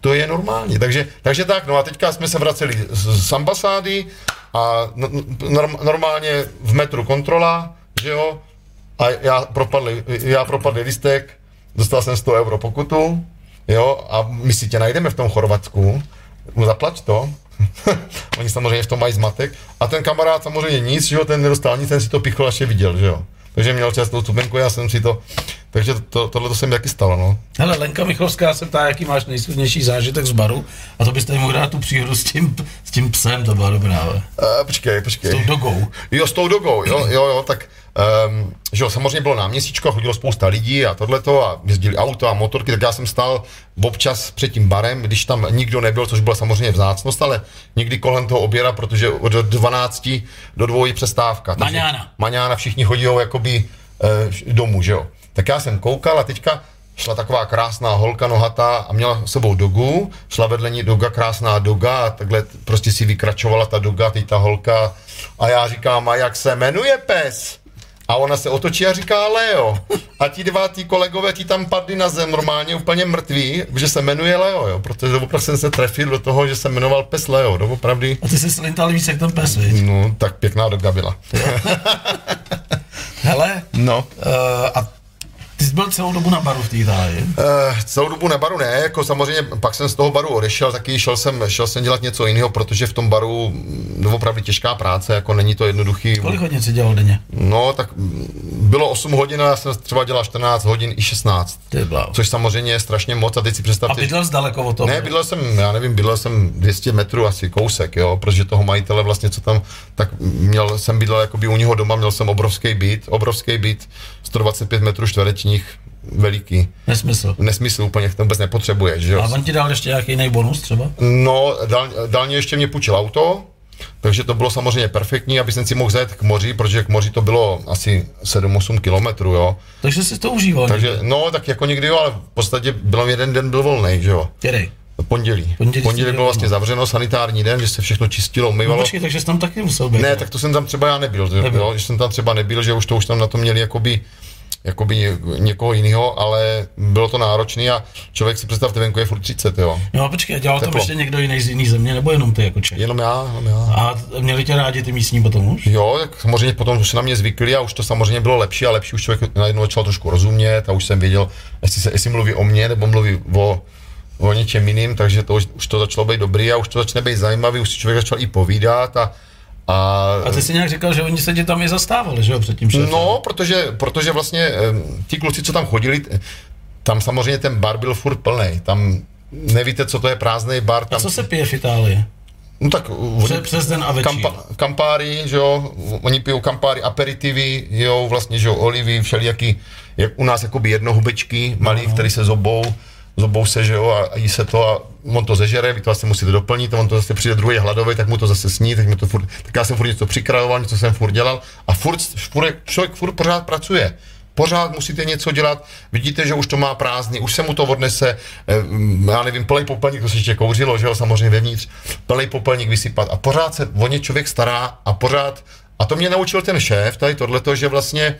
To je normální, takže, takže tak, no a teďka jsme se vraceli z, z ambasády a norm, normálně v metru kontrola, že jo, a já propadli, já propadli listek, dostal jsem sto euro pokutu, jo, a my si tě najdeme v tom Chorvatsku, zaplať to, oni samozřejmě v tom mají zmatek, a ten kamarád samozřejmě nic, že jo, ten nedostal nic, ten si to pichl, až je viděl, že jo. takže měl čas tu stupenku, já jsem si to, takže to, tohle to jsem taky stalo, no. Hele, Lenka Michalská se ptá, jaký máš nejsilnější zážitek z baru, a to byste mohl dát tu příhodu s tím, s tím psem, to byla dobrá, ale. E, počkej, počkej. S tou dogou. Jo, s tou dogou, jo, jo, jo, tak, um, že jo, samozřejmě bylo náměstíčko, chodilo spousta lidí a tohleto a jezdili auto a motorky, tak já jsem stál občas před tím barem, když tam nikdo nebyl, což byla samozřejmě vzácnost, ale nikdy kolem toho oběra, protože od dvanácti do dvou je přestávka. Maňána. Maňána, všichni chodí jakoby e, domů, že jo. Tak já jsem koukal a teďka šla taková krásná holka nohatá a měla s sebou dogu, šla vedle ní doga, krásná doga a takhle prostě si vykračovala ta doga, teď ta holka a já říkám, a jak se jmenuje pes? A ona se otočí a říká Leo. A ti dva, ti kolegové, ti tam padli na zem normálně úplně mrtví, že se jmenuje Leo, jo, protože opravdu jsem se trefil do toho, že se jmenoval pes Leo, doopravdy. A ty jsi slintal víc jak ten pes, víš? No, tak pěkná doga byla. Hele, no. Uh, a ty jsi byl celou dobu na baru v té Itálii? Uh, celou dobu na baru ne, jako samozřejmě pak jsem z toho baru odešel, taky šel jsem, šel jsem dělat něco jiného, protože v tom baru opravdu těžká práce, jako není to jednoduchý. Kolik hodin jsi dělal denně? No, tak bylo osm hodin a já jsem třeba dělal čtrnáct hodin i šestnáct, což samozřejmě je strašně moc a teď si představte. A bydlel jsi daleko od toho? Ne, bydlel jsem, já nevím, bydlel jsem dvě stě metrů asi kousek, jo, protože toho majitele vlastně, co tam, tak měl, jsem bydlel jakoby u něho doma, měl jsem obrovský byt, obrovský byt, sto dvacet pět metrů čtverečních. Veliký. Nesmysl. Nesmysl úplně, to vůbec nepotřebuješ, že jo. A on ti dal ještě nějaký jiný bonus třeba? No, dal, dal mě ještě mě půjčil auto, takže to bylo samozřejmě perfektní, aby jsem si mohl zajet k moři, protože k moři to bylo asi sedm osm kilometrů, jo. Takže jsi to užíval. Takže, někde? No, tak jako někdy jo, ale v podstatě byl jeden den byl volnej, že jo. Který? Pondělí. Pondělí, Pondělí bylo vlastně zavřeno, sanitární den, že se všechno čistilo, umývalo. No počkej, takže jsi tam taky musel být. Ne, ne, tak to jsem tam třeba já nebyl, že, nebyl. Jo, že jsem tam třeba nebyl, že už to už tam na to měli jakoby jakoby někoho jiného, ale bylo to náročný a člověk si představte, venku je furt třicet, jo. No a počkej, dělal to ještě někdo jiný z jiný země, nebo jenom ty jako Čech? Jenom já, jenom já. A měli tě rádi ty místní potom už? Jo, tak samozřejmě potom už se na mě zvykli a už to samozřejmě bylo lepší a lepší, už člověk najednou začal trošku rozumět a už jsem věděl, jestli, se, jestli mluví o mně, nebo mluví o, o něčem jiným, takže to už, už to začalo být dobrý a už to začne být zajímavý, už si člověk začal i povídat a A, a ty jsi nějak říkal, že oni se tě tam i zastávali, že jo, předtím šéfem? No, protože, protože vlastně ti kluci, co tam chodili, tam samozřejmě ten bar byl furt plnej, tam nevíte, co to je prázdnej bar. Tam... A co se pije v Itálii? No tak... Pře- přes den a večer. Kampa- Campari, že jo, oni pijou Campari, aperitivy, jo, vlastně, že jo, olivy, všelijaký, jak u nás jakoby jednohubečky malý, no. Který se zobou, zobou se, že jo, a jí se to a on to zežere, vy to asi musíte doplnit, on to zase přijde druhý hladový, tak mu to zase sní, tak, mi to furt, tak já jsem furt něco přikrajoval, něco jsem furt dělal a furt, furt, člověk furt pořád pracuje. Pořád musíte něco dělat, vidíte, že už to má prázdný, už se mu to odnese, já nevím, plej popelník, to se ještě kouřilo, že jo, samozřejmě vevnitř, plej popelník vysypat a pořád se o ně člověk stará a pořád, a to mě naučil ten šéf, tady tohleto, že vlastně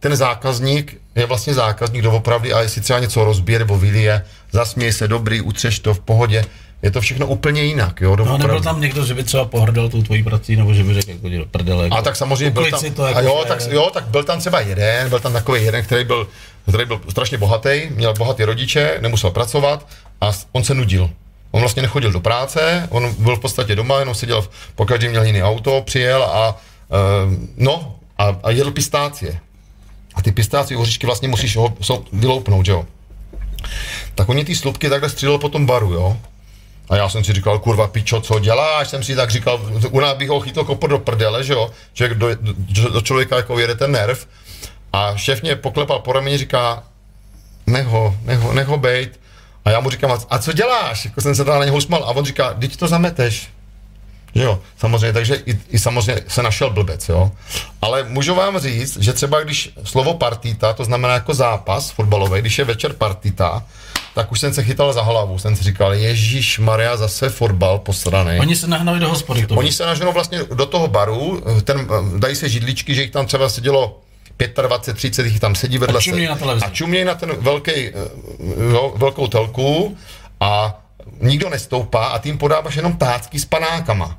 ten zákazník je vlastně zákazník doopravdy a jestli třeba něco rozbije nebo vylije, zasměj se, dobrý, utřeš to, v pohodě, je to všechno úplně jinak, jo, doopravdy. No nebyl tam někdo, že by třeba pohrdal tu tvojí prací, nebo že by řekl jako do prdele. Jako, a tak samozřejmě byl tam, to, jako a jo, tak, jo, tak byl tam třeba jeden, byl tam takový jeden, který byl, který byl strašně bohatý, měl bohaté rodiče, nemusel pracovat a on se nudil. On vlastně nechodil do práce, on byl v podstatě doma, jenom seděl, pokaždé měl jiný auto, přijel a, uh, no, a, a jedl pistácie. A ty pistáci hořičky vlastně musíš ho vyloupnout, že jo. Tak oni ty slupky takhle střílel po tom baru, jo. A já jsem si říkal, kurva pičo, co děláš, jsem si tak říkal, u nás bych ho chytil kopo do prdele, že jo. Člověk do, do, do člověka jako jede ten nerv. A šéf mě poklepal po rameni, říká, nech ho, nech ho, nech ho bejt. A já mu říkám, a co děláš? Jako jsem se tam na něho usmál a on říká, vždyť to zameteš. Že jo, samozřejmě, takže i, i samozřejmě se našel blbec, jo. Ale můžu vám říct, že třeba když slovo partita, to znamená jako zápas fotbalový, když je večer partita, tak už jsem se chytal za hlavu, jsem si říkal, Ježíš Maria, zase fotbal posranej. Oni se nahnali do hospody. Oni se naženou vlastně do toho baru, ten, dají se židličky, že jich tam třeba sedělo dvacet pět, třicet, jich tam sedí vedle sebe. A čumějí na ten velký, jo, velkou telku a nikdo nestoupá a ty jim podáváš jenom tácky s panákama.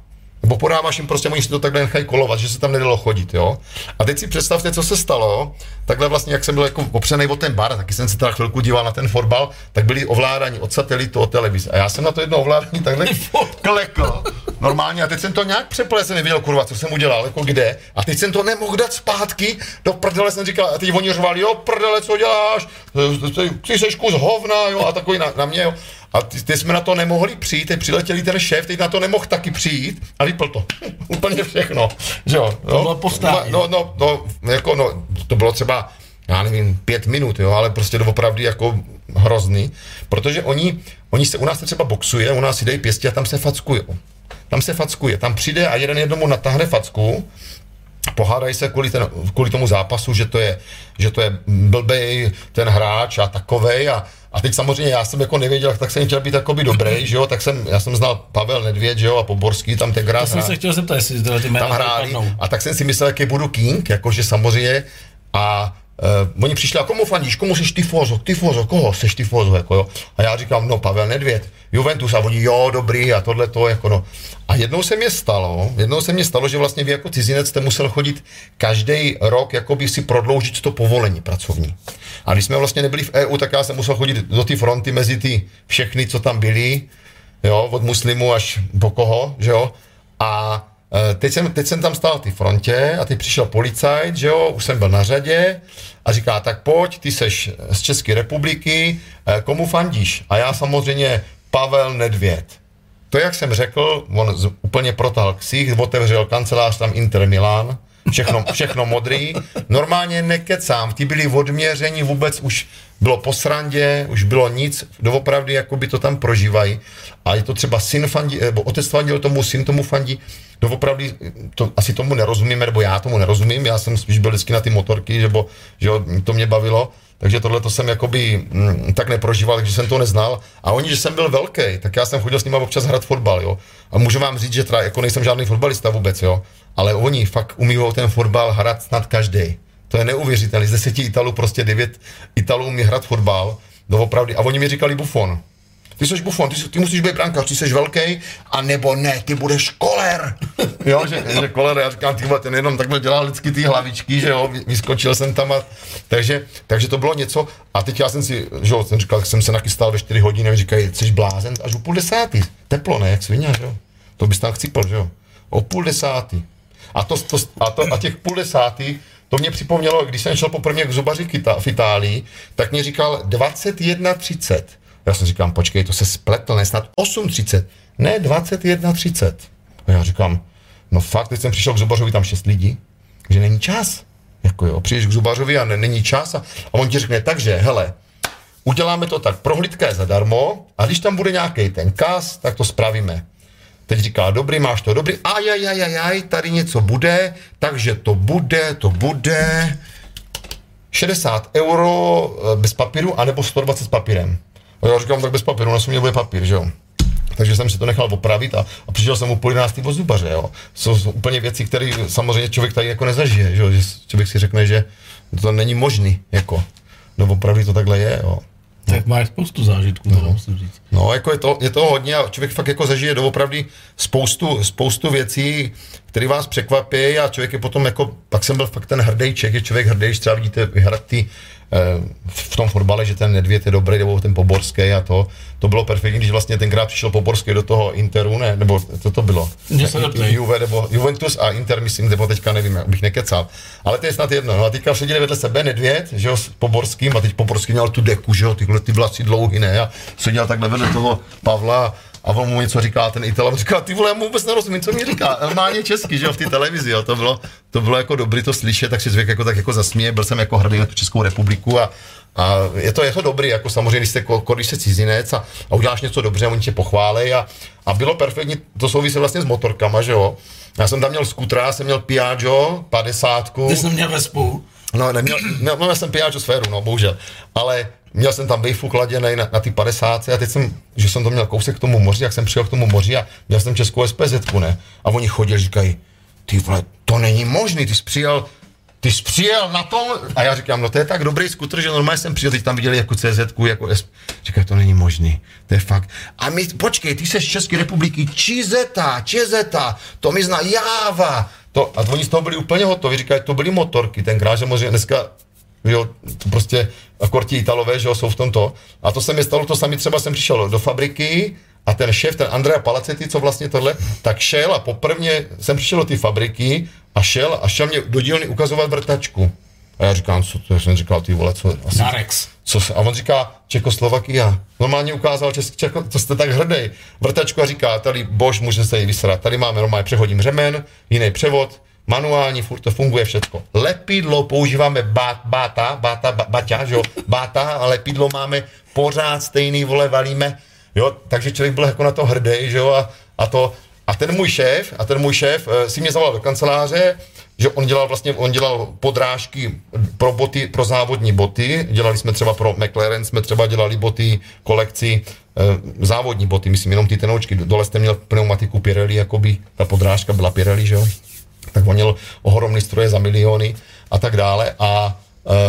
popodáváš jim prostě, oni si to takhle nechají kolovat, že se tam nedalo chodit, jo. A teď si představte, co se stalo, takhle vlastně, jak jsem byl jako opřenej o ten bar, taky jsem se teda chvilku díval na ten fotbal, tak byli ovládání od satelitu, od televize. A já jsem na to jedno ovládání takhle klekl, normálně, a teď jsem to nějak přeplesl, jsem nevěděl, kurva, co jsem udělal, jako kde, a teď jsem to nemohl dát zpátky, do prdele jsem říkal, a teď oni řvali, jo, prdele, co děláš, ty seš kus hovna, jo, a takový na, na mě, jo. A ty, ty jsme na to nemohli přijít, teď přiletěli ten šéf, teď na to nemohl taky přijít a vypl to. Úplně všechno, že jo. To bylo postávání. No, no, no, jako, no, to bylo třeba, já nevím, pět minut, jo, ale prostě doopravdy jako hrozný, protože oni, oni se, u nás se třeba boxuje, u nás si dají pěstě a tam se fackujou. Tam se fackuje, tam přijde a jeden jednomu natáhne facku, pohádají se kvůli, ten, kvůli tomu zápasu, že to je, že to je blbej ten hráč a takovej a A teď samozřejmě já jsem jako nevěděl, tak jsem chtěl být jakoby dobrý, že jo, tak jsem, já jsem znal Pavel Nedvěd, že jo, a Poborský tam tenkrát hrál. To jsem se chtěl zeptat, jestli zde ty jména tam hráli, a tak jsem si myslel, jaký budu king, jakože samozřejmě, a uh, oni přišli, a komu fandíš, komu seš tifozo, tifozo, koho seš tifozo, jako jo, a já říkám, no Pavel Nedvěd, Juventus, a oni, jo, dobrý, a tohle to, jako no. A jednou se mi stalo, jednou se mi stalo, že vlastně vy jako cizinec jste musel chodit každý rok, jakoby si prodloužit to povolení pracovní. A když jsme vlastně nebyli v E U, tak já jsem musel chodit do té fronty mezi ty všechny, co tam byli, jo, od muslimů až po koho, že jo. A teď jsem, teď jsem tam stál v té frontě a teď přišel policajt, že jo, už jsem byl na řadě a říká, tak pojď, ty seš z České republiky, komu fandíš? A já samozřejmě Pavel Nedvěd. To, jak jsem řekl, on z, úplně protáhl ksich, otevřel kancelář, tam Inter Milan, všechno, všechno modrý. Normálně nekecám, ti byli odměření, vůbec už bylo po srandě, už bylo nic, doopravdy jakoby to tam prožívají. A je to třeba syn fandí, nebo otec fandil tomu, syn tomu fandí, doopravdy to, asi tomu nerozumíme, nebo já tomu nerozumím, já jsem spíš byl vždycky na ty motorky, nebo že to mě bavilo. Takže tohle to jsem jakoby m, tak neprožíval, takže jsem to neznal. A oni, že jsem byl velký, tak já jsem chodil s nima občas hrát fotbal, jo. A můžu vám říct, že teda jako nejsem žádný fotbalista vůbec, jo. Ale oni fakt umývou ten fotbal hrát snad každý. To je neuvěřitelné. Z deseti Italů prostě devět Italů umí hrát fotbal, doopravdy. A oni mi říkali Buffon. Ty jsi Buffon, ty, jsi, ty musíš být brankář, ty jsi velký, a nebo ne, ty budeš koler. Jo, že, že koler, já říkám, ty ten jenom takhle dělal lidsky ty hlavičky, že jo, vyskočil jsem tam a, takže, takže to bylo něco a teď já jsem si, že jo, jsem říkal, tak jsem se nakystal ve čtyři hodiny a říkají, jsi blázen, až o půl desátý, teplo, ne, jak svině, že jo, to bys tam chcípl, že jo, o půl desátý. A, to, to, a, to, a těch půl desátý, to mě připomnělo, když jsem šel poprvé k zubaři v Itálii, tak mě říkal dvacet jedna třicet. Já jsem říkám, počkej, to se spletl, ne snad osm třicet, ne dvacet jedna třicet. A já říkám, no fakt, teď jsem přišel k zubařovi, tam šest lidí, že není čas. Jako jo, přijdeš k zubařovi a ne, není čas a, a on ti řekne, takže, hele, uděláme to tak, prohlídka je zadarmo a když tam bude nějaký ten kas, tak to spravíme. Teď říká, dobrý, máš to dobrý, ajajajajaj, tady něco bude, takže to bude, to bude, šedesát euro bez papíru, anebo sto dvacet s papírem. A já říkám, tak bez papíru, na mě bude papír, že jo. Takže jsem si to nechal opravit a, a přišel jsem u půl jedenáctý od zubaře, jo. Jsou, jsou úplně věci, které samozřejmě člověk tady jako nezažije, že jo. Člověk si řekne, že to není možný, jako. No opravdu to takhle je, jo. Tak máš spoustu zážitků, no. To musím říct. No, jako je to, je toho hodně a člověk fakt jako zažije doopravdy spoustu, spoustu věcí, které vás překvapí a člověk je potom jako, pak jsem byl fakt ten hrdejček, je člověk hrdejč, třeba vidíte vyhrát ty v tom fotbale, že ten Nedvěd je dobrý, nebo ten Poborský a to, to bylo perfektní, když vlastně tenkrát přišel Poborský do toho Interu, ne, nebo to to bylo, ne, Juve, nebo Juventus a Inter, myslím, nebo teďka nevím, bych nekecal, ale to je snad jedno, no a teďka seděli vedle sebe Nedvěd, že jo, s Poborským a teď Poborský měl tu deku, že jo, tyhle ty vlasy dlouhý, ne, a seděl takhle vedle toho Pavla a on mu něco říká, ten Ital, on říká, ty vole, já mu vůbec nerozumím, co mi říká, normálně česky, že jo, v té televizi, jo, to bylo, to bylo jako dobrý to slyšet, tak si člověk jako tak jako zasměje, byl jsem jako hrdý na tu Českou republiku a, a je to, je to dobrý, jako samozřejmě, když jste, když jste cizinec a, a uděláš něco dobře, oni tě pochválej a, a bylo perfektní, to souvisí vlastně s motorkama, že jo, já jsem tam měl skutra, jsem měl Piaggio, padesátku. Ty jsi měl Vespu. No, neměl, měl, no, já jsem Piaggio sféru, no, bohužel, ale měl jsem tam vejfu kladěnej na, na ty padesátce a teď jsem, že jsem to měl kousek k tomu moři, jak jsem přijel k tomu moři a měl jsem českou SPZku, ne? A oni chodili, říkají, ty vole, to není možný, ty jsi přijel ty jsi přijel na tom, a já říkám, no to je tak dobrý skutr, že normálně jsem přijel, teď tam viděli jako CZku, jako S, říkám, to není možný, to je fakt, a my, počkej, ty jsi z České republiky, Čizeta, Čizeta, to mi zná Jáva, to, a oni z toho byli úplně hotovi, říkají, to byly motorky, tenkrát, že možná dneska, jo, prostě, korti Italové, že jo, jsou v tomto, a to se mi stalo, to sami třeba jsem přišel do fabriky, a ten šéf, ten Andrea Palazzetti, co vlastně tohle, tak šel a poprvně jsem přišel do té fabriky a šel a šel mě do dílny ukazovat vrtačku. A já říkám, co to, já jsem říkal, ty vole, co asi... Narex. Co se, a on říká, Čekoslovakia. Normálně ukázal Český, Čeko, to jste tak hrdej. Vrtačku a říká, tady bož, může se jí vysrat. Tady máme, normálně přehodím řemen, jiný převod, manuální, furt to funguje všecko. Lepidlo používáme bá, báta, báta, bá, baťa, že jo, báta a lepidlo máme pořád stejný, vole, valíme. Jo, takže člověk byl jako na to hrdý, že jo, a, a to, a ten můj šéf, a ten můj šéf e, si mě zavolal do kanceláře, že on dělal vlastně, on dělal podrážky pro boty, pro závodní boty, dělali jsme třeba pro McLaren, jsme třeba dělali boty, kolekci, e, závodní boty, myslím, jenom ty tenoučky, dole jste měl pneumatiku Pirelli, jakoby, ta podrážka byla Pirelli, že jo, tak on měl ohromný stroje za miliony a tak dále a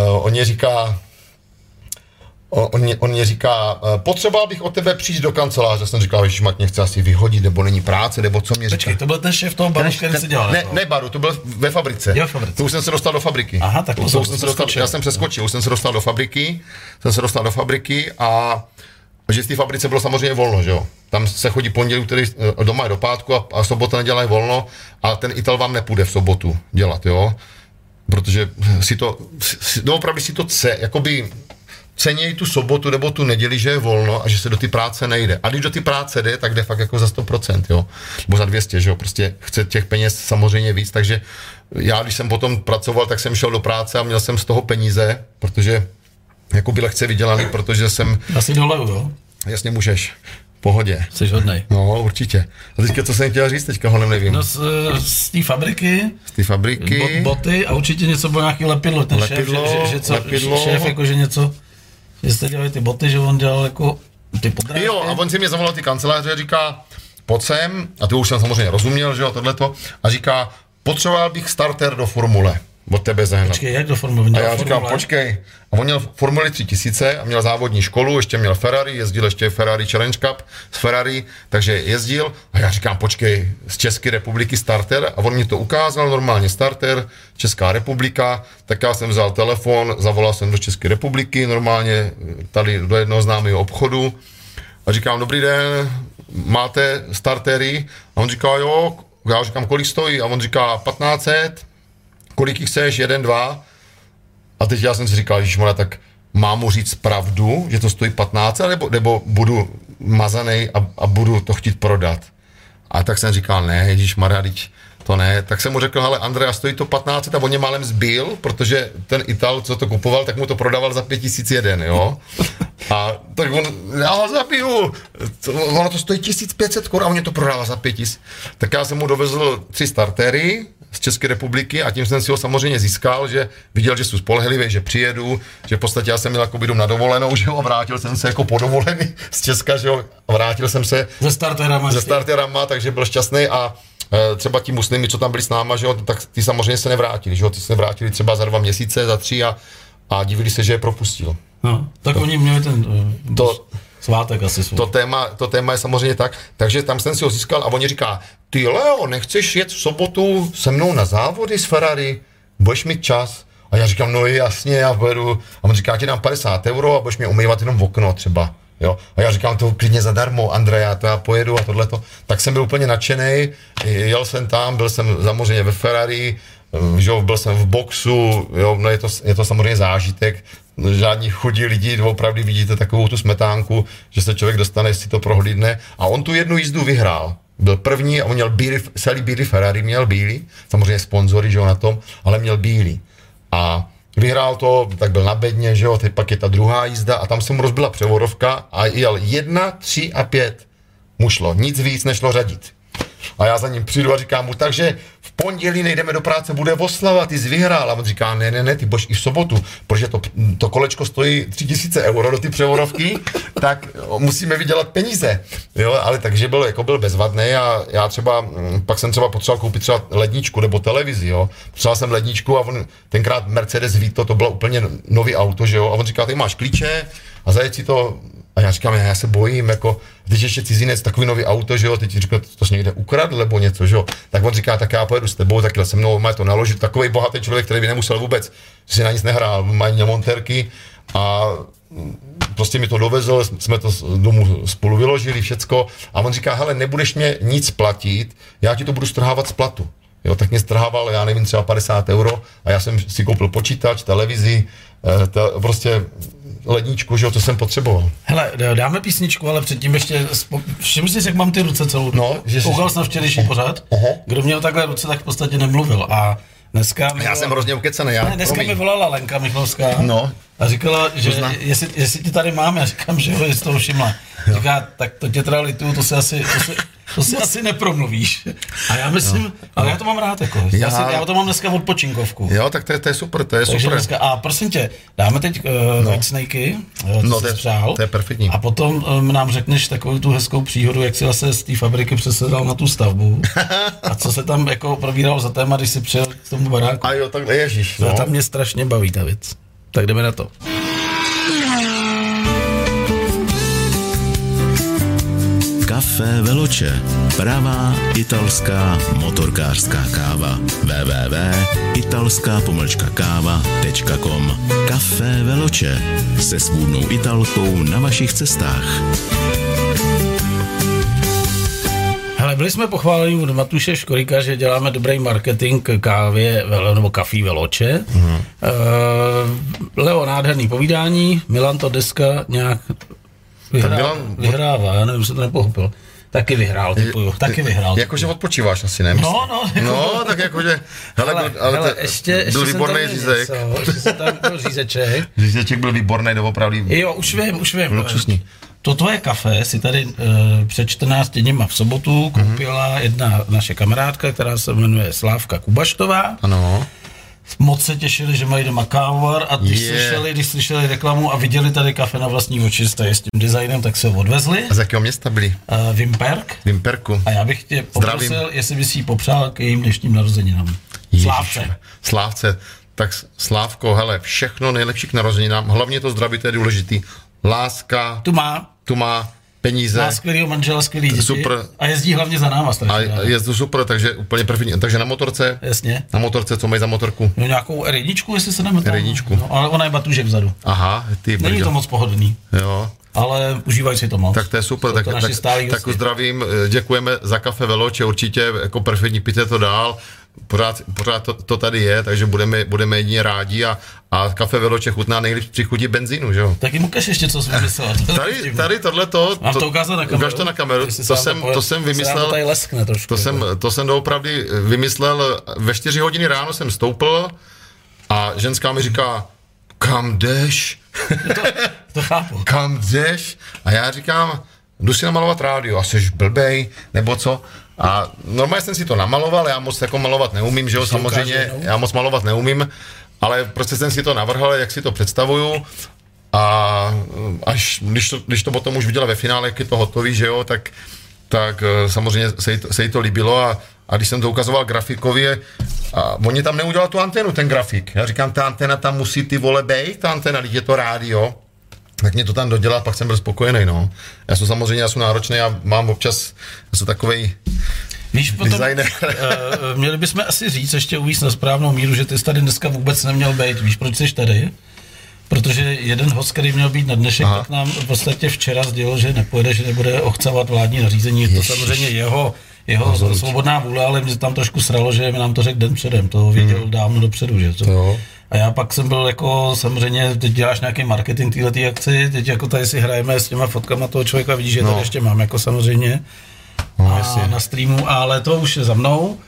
e, on mě říká, On mě, on mě říká, potřeboval bych od tebe přijít do kanceláře. Já jsem říkal, že mě chce asi vyhodit, nebo není práce, nebo co mě říká. Počkej, to byl ten šéf toho baru, který si dělal. Ne, ne, ne baru, to byl ve fabrice. Jo, fabrice. To už jsem se dostal do fabriky. Aha, tak to, to, to, to jsem se dostal, já jsem přeskočil, no. Už jsem se dostal do fabriky, jsem se dostal do fabriky a že z té fabrice bylo samozřejmě volno, že jo. Tam se chodí pondělí, úterý doma je do pátku a, a sobota nedělají volno a ten Ital vám nepůjde v sobotu dělat, jo. Protože si to, doopravdy si to chce, jakoby cenějí tu sobotu nebo tu neděli, že je volno a že se do ty práce nejde. A když do ty práce jde, tak jde fakt jako za sto procent, jo. Nebo za dvě stě, že jo. Prostě chce těch peněz samozřejmě víc, takže já, když jsem potom pracoval, tak jsem šel do práce a měl jsem z toho peníze, protože jako byl lehce vydělaný, protože jsem... Asi dolevu, jo? Jasně můžeš. Pohodě. Jsi hodnej. No, určitě. A teďka, co jsem chtěl říct, teďka ho nevím. No, z, z té fabriky. Z té fabriky. Bot, boty a určitě něco bylo nějaký lepidlo. Ten lepidlo, šéf, že, že, že co, lepidlo. Šéf, jako, že něco... Že jste dělali ty boty, že on dělal jako ty podrážky. Jo, a on si mě zavolal ty kanceláře a říká, pojď sem, a to už jsem samozřejmě rozuměl, že jo, tohleto, a říká, potřeboval bych starter do formule, od tebe zehnat. Počkej, jak do formule? A já říkám, počkej. A on měl formuli tři tisíce a měl závodní školu, ještě měl Ferrari, jezdil ještě Ferrari Challenge Cup s Ferrari, takže jezdil, a já říkám, počkej, z České republiky starter, a on mi to ukázal, normálně starter, Česká republika, tak já jsem vzal telefon, zavolal jsem do České republiky, normálně tady do jednoho známého obchodu, a říkám, dobrý den, máte startery? A on říká, jo, já říkám, kolik stojí? A on říká, patnáct set, kolik jich chceš, jeden, dva. A teď já jsem si říkal, ježišmona, tak mám mu říct pravdu, že to stojí patnáct, nebo, nebo budu mazanej a, a budu to chtít prodat. A tak jsem říkal, ne, ježišmona, to ne. Tak jsem mu řekl, hele, Andrea, stojí to patnáct a on mě málem zbil, protože ten Ital, co to kupoval, tak mu to prodával za pět tisíc jedna, jo. A tak on, já ho zabiju, ono to stojí tisíc pět set korun a on mě to prodával za pět tisíc. Tak já jsem mu dovezl tři startéry z České republiky a tím jsem si ho samozřejmě získal, že viděl, že jsou spolehlivý, že přijedu, že v podstatě já jsem měl jako jdu na dovolenou, že jo, a vrátil jsem se jako po dovolený z Česka, že jo, a vrátil jsem se ze starterama, ze starterama, takže byl šťastný a e, třeba ti muslimy, co tam byli s náma, že jo, tak ty samozřejmě se nevrátili, že jo, ty se vrátili třeba za dva měsíce, za tři a, a divili se, že je propustil. No, tak to, oni měli ten... Uh, to, Svátek asi svůj. To téma, to téma je samozřejmě tak, takže tam jsem si ho získal a oni říká, ty Leo, nechceš jet v sobotu se mnou na závody s Ferrari? Budeš mít čas? A já říkám, no jasně, já pojedu. A on říká, já ti dám padesát euro a budeš mě umývat jenom v okno třeba. Jo? A já říkám, to klidně zadarmo, Andrea, to já pojedu a tohleto. Tak jsem byl úplně nadšenej, jel jsem tam, byl jsem samozřejmě ve Ferrari, jo, byl jsem v boxu, jo, no je to, je to samozřejmě zážitek, žádní chudí lidi, opravdu vidíte takovou tu smetánku, že se člověk dostane, si to prohlídne a on tu jednu jízdu vyhrál. Byl první a on měl bílý, celý bílý Ferrari, měl bílý, samozřejmě sponzory, že jo, na tom, ale měl bílý. A vyhrál to, tak byl na bedně, že jo, teď pak je ta druhá jízda a tam se mu rozbila převodovka a jel jedna, tři a pět. Mu šlo, nic víc nešlo řadit. A já za ním přijdu a říkám mu, takže v pondělí nejdeme do práce, bude oslava, ty jsi vyhrál. A on říká, ne, ne, ne, ty budeš i v sobotu, protože to, to kolečko stojí tři tisíce euro do ty převodovky, tak musíme vydělat peníze. Jo, ale takže byl, jako byl bezvadný a já třeba, pak jsem třeba potřeboval koupit třeba ledničku nebo televizi, jo. Potřeboval jsem ledničku a on, tenkrát Mercedes Vito, to bylo úplně nový auto, že jo. A on říká, ty máš klíče a zajet si to. A já říkám, já se bojím, jako, když ještě cizinec, takový nový auto, že jo, teď říkám, to jsi někde ukradl, nebo něco, že jo. Tak on říká, tak já pojedu s tebou, tak jel se mnou, má to naložit, takový bohatý člověk, který by nemusel vůbec, si na nic nehrál, mají montérky a prostě mi to dovezl, jsme to domů spolu vyložili, všecko. A on říká, hele, nebudeš mě nic platit, já ti to budu strhávat z platu. Jo, tak mě strhával, já nevím, třeba padesát euro a já jsem si koupil počítač, televizi, ta, prostě ledničku, že jo, co jsem potřeboval. Hele, dáme písničku, ale předtím ještě, všim si, jak mám ty ruce celou dobu. No, že koukal jsi na včerejší pořad, kdo měl takhle ruce, tak v podstatě nemluvil a dneska... Měla... Já jsem hrozně ukecený, já. Ne, dneska mi volala Lenka Michalská no. A říkala, že jestli, jestli ti tady máme, já říkám, že jo, jestli toho všimla. No. Říká, tak to tě teda lituju, to se asi... To se... To si asi nepromluvíš. A já myslím, no, ale no. Já to mám rád jako. Já, já, já to mám dneska odpočinkovku. Jo, tak to je, to je super, to je takže super. Dneska, a prosím tě, dáme teď uh, no. White Snakey, jo, no, to, je, to je perfektní. A potom um, nám řekneš takovou tu hezkou příhodu, jak si zase z té fabriky přesedal na tu stavbu. A co se tam jako probíralo za téma, když si přijel k tomu baráku. A jo, tak ježiš. No. Tam mě strašně baví ta věc. Tak jdeme na to. Café Veloce. Pravá italská motorkářská káva. w w w tečka italská pomlčka káva tečka com Café Veloce. Se svůdnou Italkou na vašich cestách. Hele, byli jsme pochváleni od Matuše Škorika, že děláme dobrý marketing kávě nebo Café Veloce. Mm. Uh, Leo, nádherný povídání. Milan to dneska nějak... Vyhrává, Milan, vyhrává, já nevím, jsem to nepochopil. Taky vyhrál, typuju, taky vyhrál. Jakože odpočíváš asi, ne? No, no. Jako... No, tak jakože, hele, hele, ale hele, ještě, byl ještě výborný řízek. Něco, ještě jsem tam byl řízeček. Řízeček byl výborný, doopravdy. Jo, už vím, už vím. Luxusní. To tvoje kafe si tady e, před čtrnácti dněma v sobotu koupila mm-hmm. jedna naše kamarádka, která se jmenuje Slávka Kubaštová. Ano. Moc se těšili, že mají doma kávovar a když, yeah. slyšeli, když slyšeli reklamu a viděli tady kafe na vlastní oči s tím designem, tak se ho odvezli. A z jakého města byli? Uh, Vimperk. Vimperku. A já bych tě poprosil, zdravím. Jestli bys jí popřál k jejím dnešním narozeninám. Slávce. Slávce. Tak Slávko, hele, všechno nejlepší k narozeninám. Hlavně to zdraví, to je důležitý. Láska. Tu má. Tu má. Peníze. Má skvělýho manžela, skvělý děti. Super. A jezdí hlavně za náma strašně. A jezdí super, takže úplně perfektní. Takže na motorce. Jasně. Na motorce, co mají za motorku? No nějakou rejničku, jestli se nemetám. Rejničku. No, ale ona je batužek vzadu. Aha, ty. Není to moc pohodlný. Jo. Ale užívají si to moc. Tak to je super, to tak, to tak, tak zdravím, děkujeme za Café Veloce, určitě jako perfektní, pijte to dál, pořád, pořád to, to tady je, takže budeme, budeme jedině rádi a, a Café Veloce chutná nejlíp při chutí benzínu, že jo? Tak jim ukaž ještě, co jsi vymyslel. Tady, tady tohleto, to, to ukáž to na kameru, to jsem, to jsem vymyslel, to, leskne trošku, to, jsem, to jsem doopravdy vymyslel, ve čtyři hodiny ráno jsem stoupil a ženská mi říká, kam jdeš? To, to chápu. Kam jdeš? A já říkám, jdu si namalovat rádio, a jsi blbej, nebo co? A normálně jsem si to namaloval, já moc jako malovat neumím, že jo, samozřejmě, já moc malovat neumím, ale prostě jsem si to navrhl, jak si to představuju a až, když to, když to potom už viděla ve finále, jak je to hotový, že jo, tak, tak samozřejmě se jí to, se jí to líbilo a A když jsem to ukazoval grafikově, a oni tam neudělal tu anténu, ten grafik. Já říkám, ta anténa tam musí ty vole bejt, ta anténa, když je to rádio. Tak mě to tam dodělal, pak jsem byl spokojený, no. Já jsem samozřejmě, já jsem náročný, já mám občas, já jsem takovej víš, potom, uh, měli bychom asi říct, ještě uvíc na správnou míru, že ty jsi tady dneska vůbec neměl bejt. Víš, proč jsi tady? Protože jeden host, který měl být na dnešek, aha. tak nám v podstatě včera sdělil, že nepojede, že nebude ochcávat vládní nařízení. Ježiš. To samozřejmě jeho... Jeho rozhodnutí. Svobodná vůle, ale mě tam trošku sralo, že mi nám to řekl den předem, to věděl hmm. dávno dopředu, že to. Jo. A já pak jsem byl jako, samozřejmě, teď děláš nějaký marketing této akci, teď jako tady si hrajeme s těma fotkama toho člověka, vidíš, že no. tady ještě mám, jako samozřejmě, no, a na streamu, ale to už je za mnou.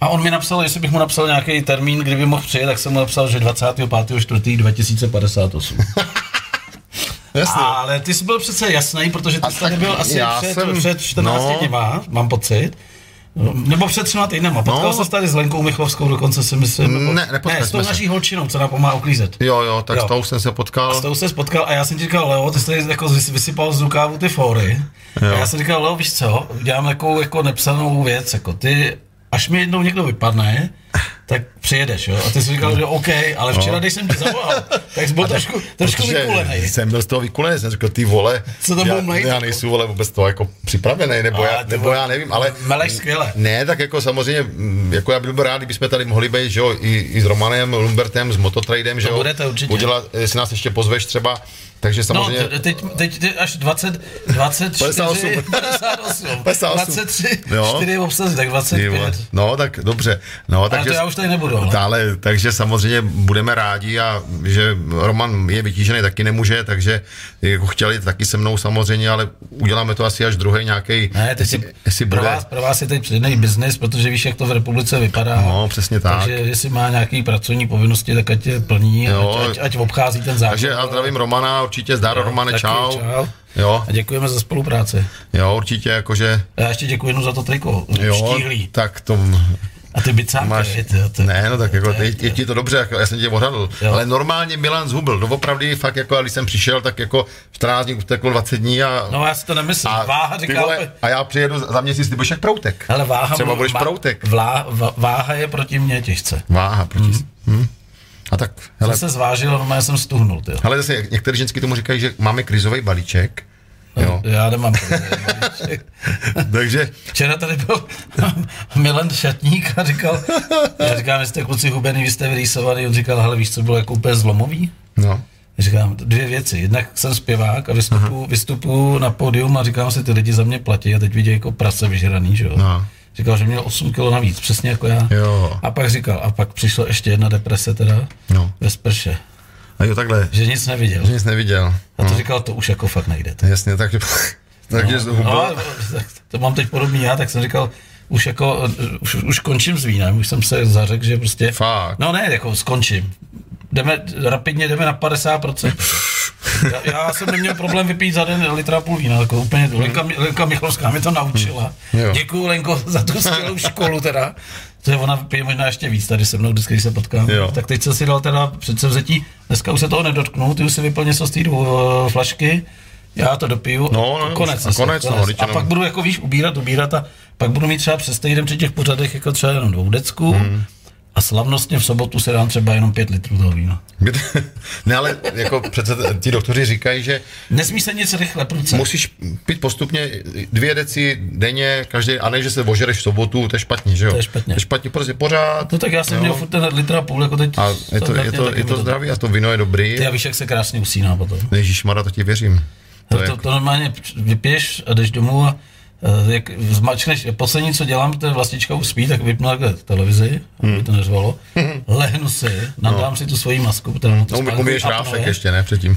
A on mi napsal, jestli bych mu napsal nějaký termín, kdyby mohl přijet, tak jsem mu napsal, že dvacátého pátého čtvrtého dva tisíce padesát osm. Jasně. Ale ty jsi byl přece jasný, protože ty jsi tady byl asi před, jsem, před čtrnácti no. dníma, mám pocit. No, nebo před třema týdnama. Potkal no. jsem se tady s Lenkou Michalovskou, dokonce si myslím. Nebo... Ne, nepotkal ne, s tou naší holčinou, co nám pomáhá uklízet. Jo, jo, tak jo. S tou jsem se potkal. A s tou jsem se potkal a já jsem ti říkal, Leo, ty jsi tady jako vysypal z rukávu ty fóry. Jo. A já jsem říkal, Leo, víš co, dělám takovou jako nepsanou věc, jako ty, až mi jednou někdo vypadne, tak přijedeš, jo? A ty jsi říkal, že OK, ale včera, no. když jsem ti zavolal, tak jsi byl trošku, trošku vykulenej. Jsem byl z toho vykulenej, jsem říkal, ty vole, co to já, já nejsou vole vůbec toho jako připravenej, nebo, já, nebo já nevím, ale... Meleš skvěle. Ne, tak jako samozřejmě, jako já byl rád, kdybychom tady mohli být, že jo, i, i s Romanem, Lumbertem, s Mototradem, že jo. To budete určitě. Udělat, jestli nás ještě pozveš třeba, takže samozřejmě... No, teď, teď až dvacet, dvacet čtyři, padesát osm, dvacet tři, čtyři obsazy, tak dvacet pět. No, tak dobře, no, tak já už tady nebudu. Dále, takže samozřejmě budeme rádi a že Roman je vytížený, taky nemůže, takže jako chtěli taky se mnou samozřejmě, ale uděláme to asi až druhý nějaký. Ne, teď si, si pro, vás, pro vás je teď přednej biznis, protože víš, jak to v republice vypadá. No, přesně tak. Takže jestli má nějaký pracovní povinnosti, tak ať je plní, jo, ať, ať obchází ten zákon. Takže já zdravím Romana, určitě zdar, jo, Romane, čau. čau. Jo. A děkujeme za spolupráci. Jo, určitě, jakože... Já ještě děkuji jenom za to triko, jo, štíhlý. Tak to... A ty bycáky, máš... Ne, no tak jako, je, je ti to dobře, jako, já jsem tě ohradl, ale normálně Milan zhubl, doopravdy fakt jako, a když jsem přišel, tak jako čtrnáct dní, uteklo dvacet dní a... No já si to nemyslím, a váha říká... Vole, a já přijedu za měsíc, ty budeš jak proutek, ale váha třeba budeš má, proutek. Vlá, v, váha je proti mně těžce. Váha proti... Mm. Hm. A tak, hele... se zvážil, já jsem stuhnul, tyjo. Ale zase, některé ženský tomu říkají, že máme krizový balíček. No, já nemám problém. Takže... Včera tady byl Milan Šatník a říkal, já říkám, jste kluci hubený, vy jste vyrýsovaný, on říkal, hele, víš, co bylo jako úplně zlomový? No. Říkám, dvě věci, jednak jsem zpěvák a vystupuju, vystupuju na pódium a říkám si, ty lidi za mě platí a teď vidějí jako prase vyžraný, že jo? No. Říkal, že měl osm kilo navíc, přesně jako já. Jo. A pak říkal, a pak přišla ještě jedna deprese teda, no. Ve sprše. A jo, takhle. Že nic neviděl. Že nic neviděl. A to no. říkal, to už jako fakt nejde. Tak. Jasně, takže... takže no, no, tak to mám teď podobný já, tak jsem říkal, už jako, už, už končím s vínem, už jsem se zařekl, že prostě... Fakt. No ne, jako skončím. Jdeme, rapidně jdeme na padesát procent. já, já jsem neměl problém vypít za den litra půl vína, jako úplně, Lenka, Lenka Michalská mě to naučila. Hmm. Děkuju, Lenko, za tu skvělou školu teda. To je, ona pije možná ještě víc tady se mnou, vždycky, když se potkáme. Jo. Tak teď jsem si dal teda předsevzetí, dneska už se toho nedotknu, ty už si vyplně so z té uh, flašky, já to dopiju, no, no, konec. A, konec, no, konec. A pak budu jako víš ubírat, ubírat a pak budu mít třeba přes týden při těch pořadech jako třeba jenom dvou decku. Hmm. A slavnostně v sobotu se dám třeba jenom pět litrů toho vína. Ne, ale jako přece ti doktoři říkají, že... Nesmí se nic rychle, proč? Musíš pít postupně dvě deci denně, každý, a ne, že se ožereš v sobotu, to je špatně, že jo? To je špatně. To je špatně, prostě pořád. No tak já jsem jo. měl furt ten litr a půl, jako teď... A je to, je to, je to zdraví a to víno je dobrý. Ty já víš, jak se krásně usíná potom. Ježišmarja, to ti věřím. To, to, jak... to normálně vypiješ a jdeš domů a... Jak zmačkneš, poslední, co dělám, to je Vlastička už spí, tak vypnu takhle televizi, aby hmm. to neřvalo, lehnu si, nadám no. si tu svoji masku, kterou no, to umíš ráfek ještě, ne, předtím.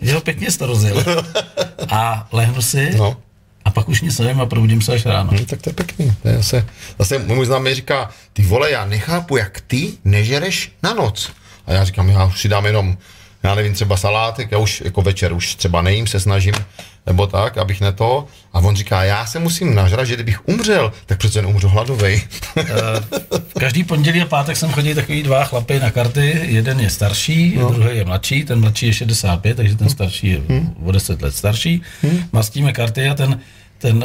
Jo, pěkně jsi to rozjel. A lehnu si, no. a pak už nic nevím a probudím se až ráno. Hmm, tak to je pěkný. To je zase, zase můj známý říká, ty vole, já nechápu, jak ty nežereš na noc. A já říkám, já už si dám jenom já nevím, třeba salátek, já už jako večer už třeba nejím, se snažím, nebo tak, abych ne to. A on říká, já se musím nažrat, že kdybych umřel, tak přece neumřu hladovej. Každý pondělí a pátek jsem chodil takový dva chlapy na karty, jeden je starší, no. druhý je mladší, ten mladší je šedesát pět, takže ten starší je hmm. o deset let starší. Hmm. Mastíme karty a ten, ten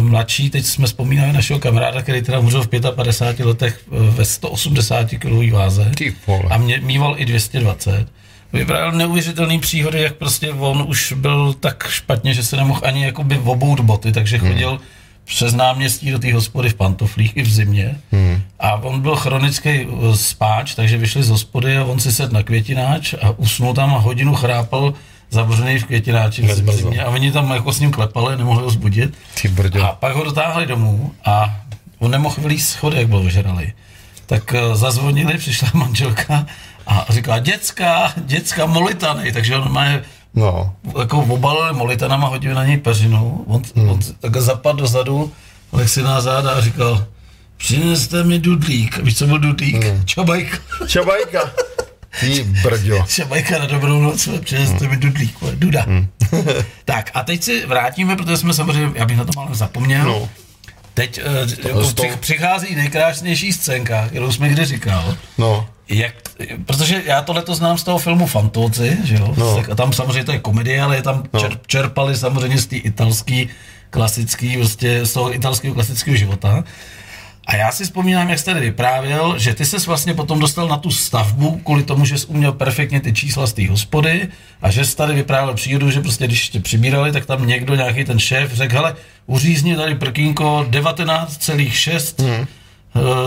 uh, mladší, teď jsme vzpomínali našeho kamaráda, který teda umřel v padesát pěti letech ve sto osmdesát kilový váze a mě, mýval i dvě stě dvacet. Vypadal neuvěřitelný příhody, jak prostě on už byl tak špatně, že se nemohl ani jakoby obout boty, takže chodil hmm. přes náměstí do té hospody v pantoflích i v zimě. Hmm. A on byl chronický spáč, takže vyšli z hospody a on si sedl na květináč a usnul tam a hodinu chrápal zabřený v květináči v zimě. A oni tam jako s ním klepali, nemohli ho zbudit. A pak ho dotáhli domů a on nemohl vylíz schody, jak byl ožralý. Tak zazvonili, přišla manželka a říká, děcka, děcka, molitanej, takže on má no. jako obalil molitanama, hodil na něj peřinu, on, hmm. on tak zapadl dozadu, lek si na záda a říkal, přineste mi dudlík, víš, co byl dudlík? Hmm. Čabajka. Čabajka. Ty brďo. Šabajka na dobrou noc, přineste mi dudlík, duda. Hmm. Tak a teď si vrátíme, protože jsme samozřejmě, já bych na to malem zapomněl, no. Teď jako, přich, přichází nejkrásnější scénka, kterou jsme kdy říkal. No. Jak, protože já tohleto znám z toho filmu Fantoci, že jo? No. A tam samozřejmě to je komedie, ale je tam no. čer, čerpali samozřejmě z té italský klasický, vlastně z toho italského klasického života. A já si vzpomínám, jak jsi tady vyprávěl, že ty ses vlastně potom dostal na tu stavbu, kvůli tomu, že jsi uměl perfektně ty čísla z té hospody a že jsi tady vyprávěl přírodu, že prostě když tě přibírali, tak tam někdo, nějaký ten šéf řekl, hele, uřízni tady prkínko devatenáct celá šest hmm.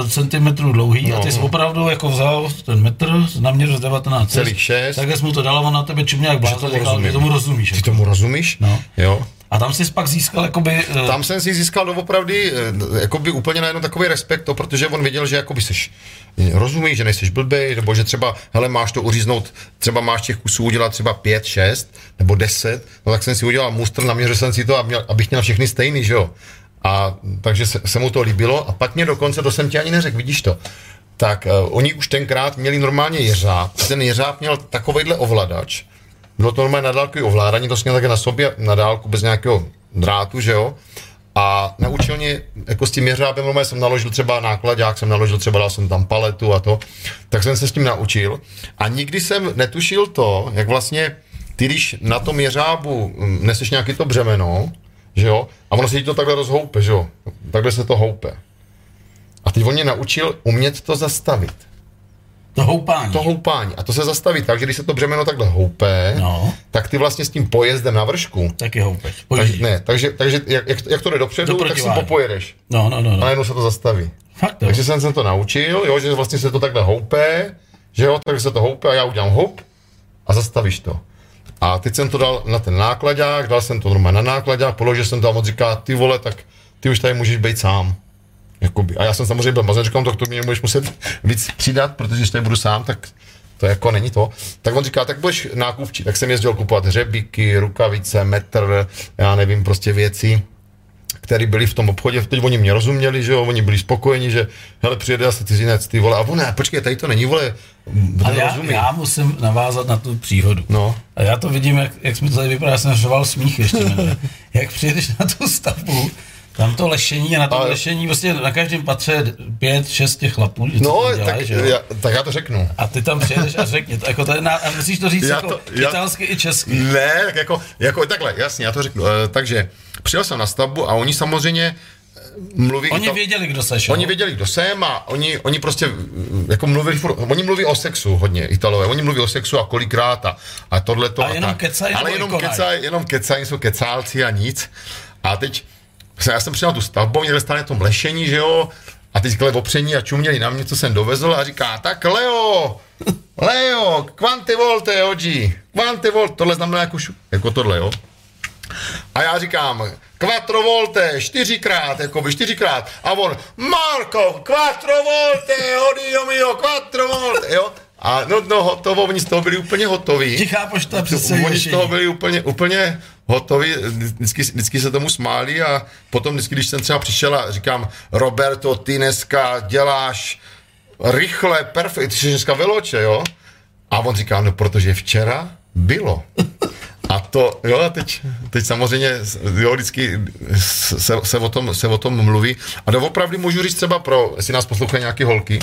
centimetrů dlouhý no. a ty jsi opravdu jako vzal ten metr, naměřil z devatenáct celá šest, takhle jsi mu to dal, on na tebe čím nějak blázen, ty tomu rozumíš. Ty jako. tomu rozumíš? No. Jo. A tam jsi pak získal jakoby... Uh... Tam jsem si získal doopravdy jakoby úplně najednou takový respekt, to, protože on věděl, že jakoby seš rozumíš, že nejseš blbej, nebo že třeba, hele, máš to uříznout, třeba máš těch kusů udělat třeba pět, šest, nebo deset, no tak jsem si udělal mustr, naměřil jsem si to, aby měl, abych měl všechny stejný, že jo. A takže se, se mu to líbilo a pak mě dokonce, to jsem ti ani neřekl, vidíš to, tak uh, oni už tenkrát měli normálně jeřáb, ten jeřáb měl takovejhle ovladač, bylo to normálně na dálkový ovládání, to jsem měl také na sobě, na dálku, bez nějakého drátu, že jo, a naučil mě, jako s tím jeřábem, normálně jsem naložil třeba nákladák, jsem naložil třeba, dal jsem tam paletu a to, tak jsem se s tím naučil a nikdy jsem netušil to, jak vlastně ty, když na tom jeřábu neseš nějaký to břemeno, že jo, a ono se ti to takhle rozhoupe, že jo, takhle se to houpe. A teď on mě naučil umět to zastavit. To houpání. To houpání. A to se zastaví tak, že když se to břemeno takhle houpé, no. tak ty vlastně s tím pojezdem na vršku. Taky houpeš. Tak, ne, takže, takže jak, jak to jde dopředu, tak si popojedeš. No, no, no, no. A jenom se to zastaví. Fakt, takže jsem se to naučil, jo, že vlastně se to takhle houpé, že jo, takže se to houpé a já udělám houp a zastavíš to. A teď jsem to dal na ten nákladák, dal jsem to normálně na nákladák, položil jsem to a moc říká, ty vole, tak ty už tady můžeš být sám. Jakoby. A já jsem samozřejmě byl mazečkom, tak to mě budeš muset víc přidat, protože když tady budu sám, tak to jako není to. Tak on říká, tak budeš nákupčí. Tak jsem jezdil kupovat hřebíky, rukavice, metr, já nevím, prostě věci, které byly v tom obchodě. Teď oni mě rozuměli, že jo, oni byli spokojeni, že hele, přijede zase cizinec, ty vole, a on, ne, počkej, tady to není, vole, ale já, já musím navázat na tu příhodu. No. A já to vidím, jak, jak jsme to tady vypadali, já jsem řval smích ještě, jak přijedeš na tu stavbu, tam to lešení a na tom ale... lešení vlastně na každém patře pět, šest těch chlapů, že no, dělají, tak, že já, tak já to řeknu. A ty tam přijedeš a řekni, to, jako to je na, a musíš to říct já jako to, já... italsky i česky. Ne, tak jako, jako takhle, jasně, já to řeknu. E, takže přijel jsem na stavbu a oni samozřejmě mluví... Oni to, věděli, kdo seš. Oni věděli, kdo jsem a oni, oni prostě jako mluvili, oni mluví o sexu hodně, Italové, oni mluví o sexu a kolikrát a, a tohleto a, a jenom kecají, ale jenom kecají, jenom kecají, jsou kecálci a nic. A teď já jsem přijel tu stavbou, měli stále na tom lešení, že jo, a teď kle opření a čuměli na mě, co jsem dovezl a říká, tak Leo, Leo, quante volte oggi, quante volte, tohle znamená jako, šu, jako tohle, jo. A já říkám, quattro volte, čtyřikrát, jakoby čtyřikrát, a on, Marko, quattro volte, odio mio, quattro volte, jo. A no, no, hotovo, oni z toho byli úplně hotoví. Tichá pošta přece. Oni z toho byli úplně, úplně hotoví, vždycky, vždycky se tomu smáli a potom vždycky, když jsem třeba přišel a říkám, Roberto, ty dneska děláš rychle, perfekt, ty jsi dneska Veloce, jo? A on říká, no protože včera bylo. A to, jo, a teď, teď samozřejmě, jo, vždycky se, se, o tom, se o tom mluví. A doopravdy můžu říct třeba pro, jestli nás poslouchají nějaké holky,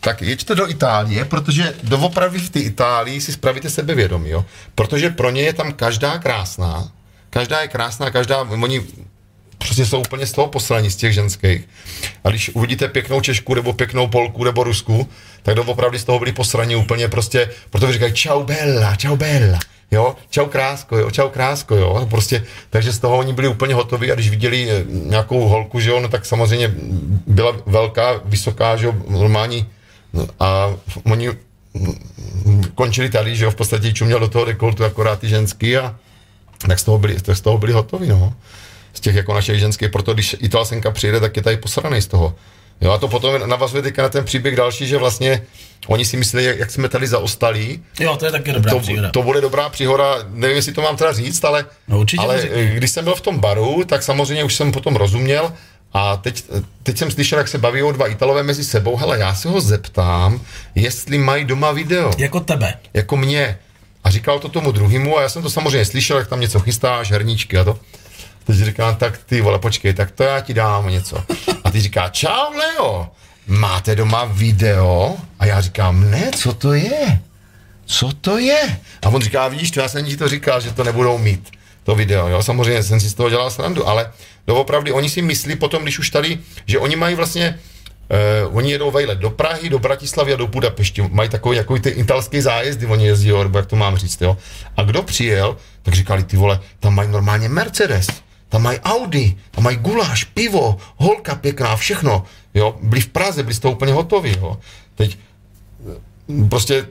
tak jeďte do Itálie, protože doopravdy v té Itálii si spravíte sebevědomí, jo. Protože pro ně je tam každá krásná, každá je krásná, každá, oni prostě jsou úplně z toho posraní, z těch ženských. A když uvidíte pěknou Češku, nebo pěknou Polku, nebo Rusku, tak doopravdy z toho byli posraní úplně prostě, protože říkají čau bella, čau bella. Jo, čau krásko, jo, čau krásko, jo, prostě, takže z toho oni byli úplně hotoví a když viděli nějakou holku, že jo, no tak samozřejmě byla velká, vysoká, že jo, normální a oni končili tady, že jo, v podstatě čuměl do toho dekoltu akorát ty ženský a tak z toho byli, z toho byli hotoví, no, z těch jako našich ženských, proto když Italsenka přijede, tak je tady posranej z toho. Jo, a to potom navazuje teďka na ten příběh další, že vlastně oni si mysleli, jak, jak jsme tady zaostali. Jo, to je taky dobrá to, příhoda. To bude dobrá příhoda, nevím, jestli to mám teda říct, ale, no, ale když jsem byl v tom baru, tak samozřejmě už jsem potom rozuměl A teď, teď jsem slyšel, jak se baví dva Italové mezi sebou. Hele, já se ho zeptám, jestli mají doma video. Jako tebe. Jako mě. A říkal to tomu druhému a já jsem to samozřejmě slyšel, jak tam něco chystáš, herníčky a to. Teď říkám, tak ty vole, počkej, tak to já ti dám něco. A ty říká, čau Leo, máte doma video? A já říkám, ne, co to je? Co to je? A on říká, vidíš to, já jsem ti to říkal, že to nebudou mít, to video, jo, samozřejmě jsem si z toho dělal srandu, ale doopravdy oni si myslí potom, když už tady, že oni mají vlastně, uh, oni jedou vejlet do Prahy, do Bratislavy a do Budapešti, mají takový, jako ty italské zájezdy, oni jezdí, jo, nebo jak to mám říct, jo. A kdo přijel, tak říkali, ty vole, tam mají normálně Mercedes, tam mají Audi, tam mají guláš, pivo, holka pěkná, všechno, jo, byli v Praze, byli z toho úplně hotoví, jo. Teď prostě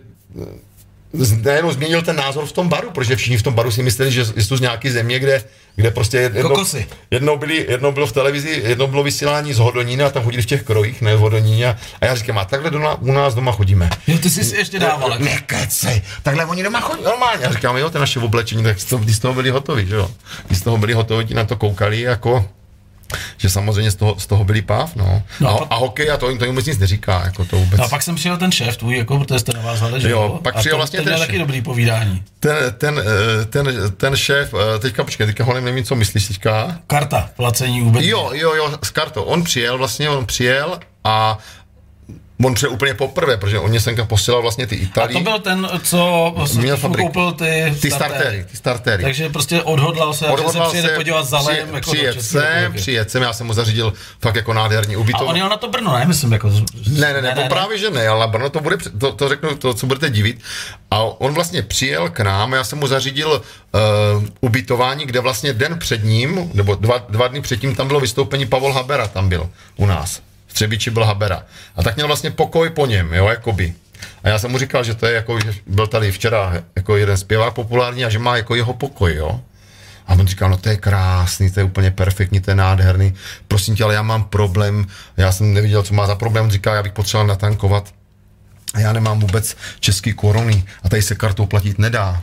nejenom změnil ten názor v tom baru, protože všichni v tom baru si mysleli, že jsou z nějaké země, kde, kde prostě jedno, jedno, byli, jedno bylo v televizi, jedno bylo vysílání z Hodonína a tam chodili v těch krojích, ne v Hodoníně. A já říkám, a takhle doma, u nás doma chodíme. Jo, ty jsi si ještě dával. Nekecej, takhle oni doma chodí normálně. Já říkám, jo, to naše oblečení, tak ty z toho byli hotoví, že jo. Ty z toho byli hotoví, ti na to koukali, jako... že samozřejmě z toho, z toho byli páv, no. no a, a, pak, a hokej a to jim to vůbec nic neříká, jako to vůbec. A pak jsem přijel ten šéf tvůj, jako, protože jste na vás hledežil. Jo, pak přijel vlastně ten, ten šéf. Taky dobrý povídání. Ten, ten, ten, ten šéf, teďka počkej, teďka ho nevím, co myslíš teďka. Karta, placení vůbec. Jo, jo, jo, s kartou. On přijel, vlastně on přijel a on přijel úplně poprvé, protože on mě senka posílal vlastně ty Italii. A to byl ten, co koupil ty, ty startéry. Ty startéry. Takže prostě odhodlal se, odhodlal že se přijede se, podívat za lejem. Při, jako přijet sem, přijet sem, já jsem mu zařídil fakt jako nádherný ubytování. A on jel na to Brno, ne? Myslím, jako... Ne, ne, ne, ne právě, ne. že ne, ale na Brno to bude, to, to řeknu, to, co budete divit. A on vlastně přijel k nám, já jsem mu zařídil uh, ubytování, kde vlastně den před ním, nebo dva, dva dny před tím, tam bylo vystoupení Pavla Habera, tam byl u nás. V Třebíči byl Habera. A tak měl vlastně pokoj po něm, jo, jakoby. A já jsem mu říkal, že to je jako, že byl tady včera jako jeden zpěvák populární a že má jako jeho pokoj, jo. A on říkal, no to je krásný, to je úplně perfektní, to je nádherný. Prosím tě, ale já mám problém, já jsem neviděl, co má za problém. On říkal, já bych potřeboval natankovat. A já nemám vůbec český koruny a tady se kartou platit nedá.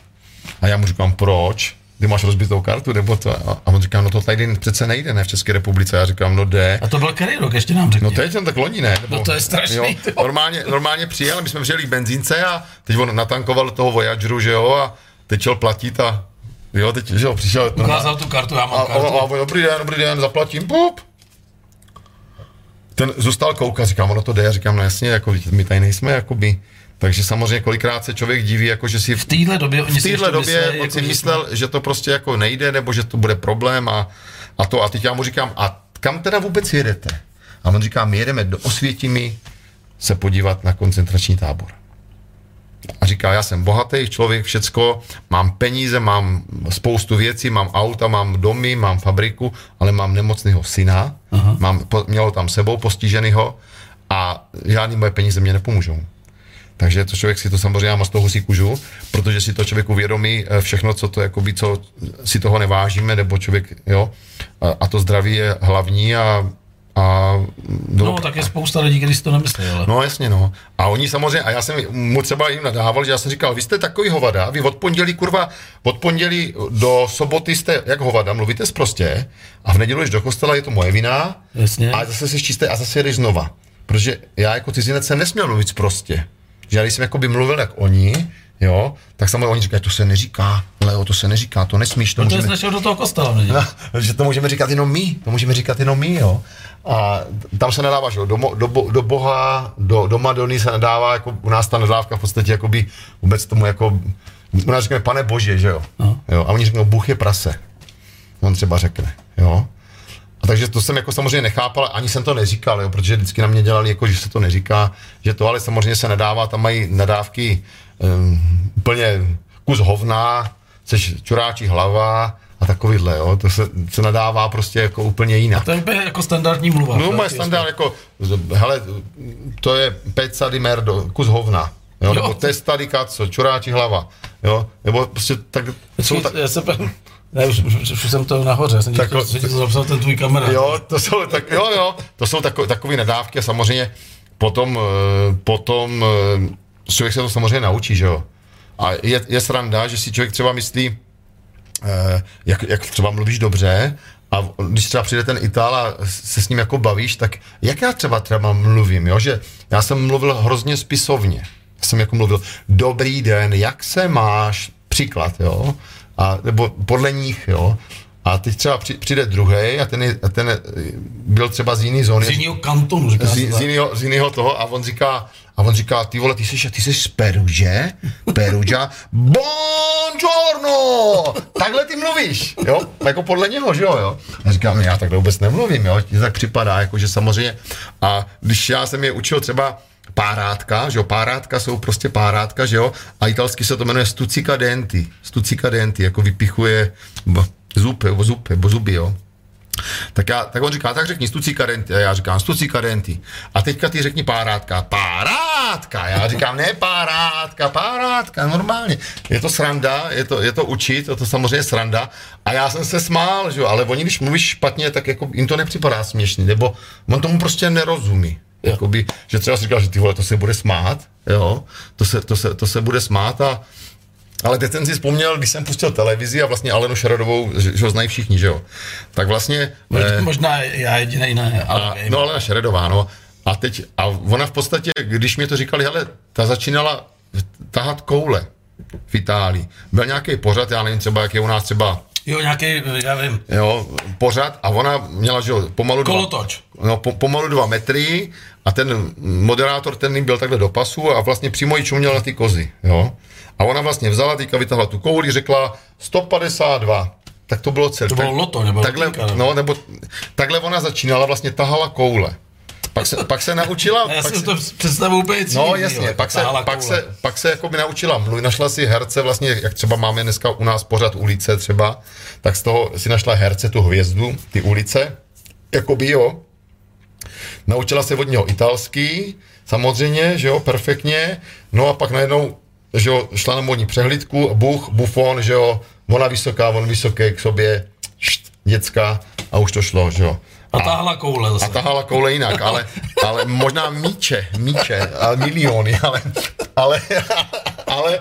A já mu říkám, proč? Ty máš rozbitou kartu, nebo to. A on říká, no to tady přece nejde, ne, v České republice. Já říkám, no jde. A to byl který rok, ještě nám řekni. No to je ten tak loni, ne? Nebo, no to je strašný. Jo, normálně, normálně přijel, my jsme přijeli k benzínce a teď on natankoval toho Voyageru, že jo, a teď šel platit a jo, teď, že jo, přišel. Ukázal tu kartu, já mám a, kartu. A, a, a dobrý den, dobrý den, zaplatím, pup. Ten zůstal koukat, říkám, ono to jde, já říkám, no jasně, jako my tady nejsme, jakoby. Takže samozřejmě kolikrát se člověk diví, jako že si v téhle době, v téhle době myslel, on si jako myslel, že to prostě jako nejde, nebo že to bude problém a, a to. A teď já mu říkám, a kam teda vůbec jedete? A on říká, my jedeme do Osvětimi se podívat na koncentrační tábor. A říká, já jsem bohatý člověk, všecko, mám peníze, mám spoustu věcí, mám auta, mám domy, mám fabriku, ale mám nemocného syna, mám, měl tam sebou postiženýho a žádný moje peníze mě nepomůžou. Takže to člověk si to samozřejmě má z toho husí kůžu, protože si to člověk uvědomí všechno, co to jakoby, co si toho nevážíme, nebo člověk, jo, a, a to zdraví je hlavní a... a do... No, tak je spousta lidí, kteří si to nemyslí, ale... No, jasně, no. A oni samozřejmě, a já jsem mu třeba jim nadával, že já jsem říkal, vy jste takový hovada, vy od pondělí, kurva, od pondělí do soboty jste jak hovada, mluvíte sprostě, a v nedělu jdeš do kostela, je to moje vina, jasně. A zase se čisté a zase jedeš znova. Protože já jako cizinec jsem nesměl mluvit sprostě. Že já když jsem jakoby mluvil jak oni, jo, tak samozřejmě oni říkají, to se neříká, Leo, to se neříká, to nesmíš, to, to můžeme... To do toho kostela, no, že to můžeme říkat jenom my, to můžeme říkat jenom my, jo. A tam se nadává, že do, do, do Boha, do, do Madony se nadává, jako u nás ta nadávka v podstatě jakoby vůbec tomu jako... U nás říkáme, pane Bože, že jo. No. Jo, a oni říkají, Bůh je prase. On třeba řekne, jo. A takže to jsem jako samozřejmě nechápal, ani jsem to neříkal, jo, protože vždycky na mě dělali, jako, že se to neříká, že to ale samozřejmě se nadává, tam mají nadávky um, úplně kus hovna, seš čuráčí hlava a takovýhle, jo, to se, se nadává prostě jako úplně jinak. A to je jako standardní mluva. No, moje standard, jako, hele, to je pezza di merdo, kus hovna. Jo, jo. Nebo testa di cazzo, čuráčí hlava, jo, nebo prostě tak... Jsou tak... Ne, už, už, už jsem to nahoře, já jsem tak, dělal, tak, zapsal ten tvůj kamera. Jo, to jsou, tak, jo, jo, to jsou tako, takové nadávky a samozřejmě potom, potom člověk se to samozřejmě naučí, že jo. A je, je sranda, že si člověk třeba myslí, jak, jak třeba mluvíš dobře, a když třeba přijde ten Itál a se s ním jako bavíš, tak jak já třeba třeba mluvím, jo, že já jsem mluvil hrozně spisovně. Jsem jako mluvil, dobrý den, jak se máš, příklad, jo, a, nebo podle nich, jo, a teď třeba přijde druhej a ten, je, ten byl třeba z jiný zóny. Z jinýho kantonu. Z, z, jinýho, z jinýho toho a on říká, a on říká, ty vole, ty jsi, ty jsi z Peruže, Peruža, buongiorno, takhle ty mluvíš, jo, jako podle něho, že jo, jo. A říkám, já takhle vůbec nemluvím, jo, ti tak připadá, jakože samozřejmě, a když já jsem je učil třeba párátka, že jo, párátka jsou prostě párátka, že jo, a italsky se to jmenuje stuccica denti, stuccica denti, jako vypichuje zuby, zuby, zuby, jo. Tak, já, tak on říká, tak řekni stuccica denti, a já říkám stuccica denti. A teďka ty řekni párátka, párátka, já říkám ne párátka, párátka, normálně. Je to sranda, je to, je to učit, je to samozřejmě sranda, a já jsem se smál, že jo, ale oni, když mluvíš špatně, tak jako jim to nepřipadá směšný, nebo on tomu prostě nerozumí. Jakoby, že třeba si říkal, že ty vole, to se bude smát, jo, to se, to se, to se bude smát a, ale teď jsem si vzpomněl, když jsem pustil televizi a vlastně Alenu Šeredovou, že, že ho znají všichni, že jo, tak vlastně... Eh, možná já jedinej ne. A, no Alena Šeredová, no, a teď, a ona v podstatě, když mi to říkali, hele, ta začínala tahat koule v Itálii, byl nějaký pořad, já nevím třeba, jak je u nás třeba... Jo, nějaký, já vím. Jo, pořád, a ona měla, že jo, pomalu... Kolotoč. Dva, no, po, pomalu dva metry a ten moderátor, ten byl takhle do pasu a vlastně přímo ji čuměl na ty kozy, jo. A ona vlastně vzala, teďka vytahla tu kouli, řekla sto padesát dva. Tak to bylo celé. To bylo loto, nebo takhle, lotinka, nebo? No, nebo takhle ona začínala, vlastně tahala koule. Pak se, pak se naučila... Já pak si to představuji úplně cílí. No jasně, jo, pak, se, pak, se, pak se jako by naučila mluvit, našla si herce vlastně, jak třeba máme dneska u nás pořad Ulice třeba, tak z toho si našla herce, tu hvězdu, ty Ulice, jakoby jo. Naučila se od něho italský, samozřejmě, že jo, perfektně, no a pak najednou, že jo, šla na modní přehlídku, Bůh, Buffon, že jo, ona vysoká, on vysoký k sobě, št, děcka a už to šlo, že jo. A, a tahala koule zase. A tahala koule jinak, ale, ale možná míče, míče, ale miliony, ale, ale, ale,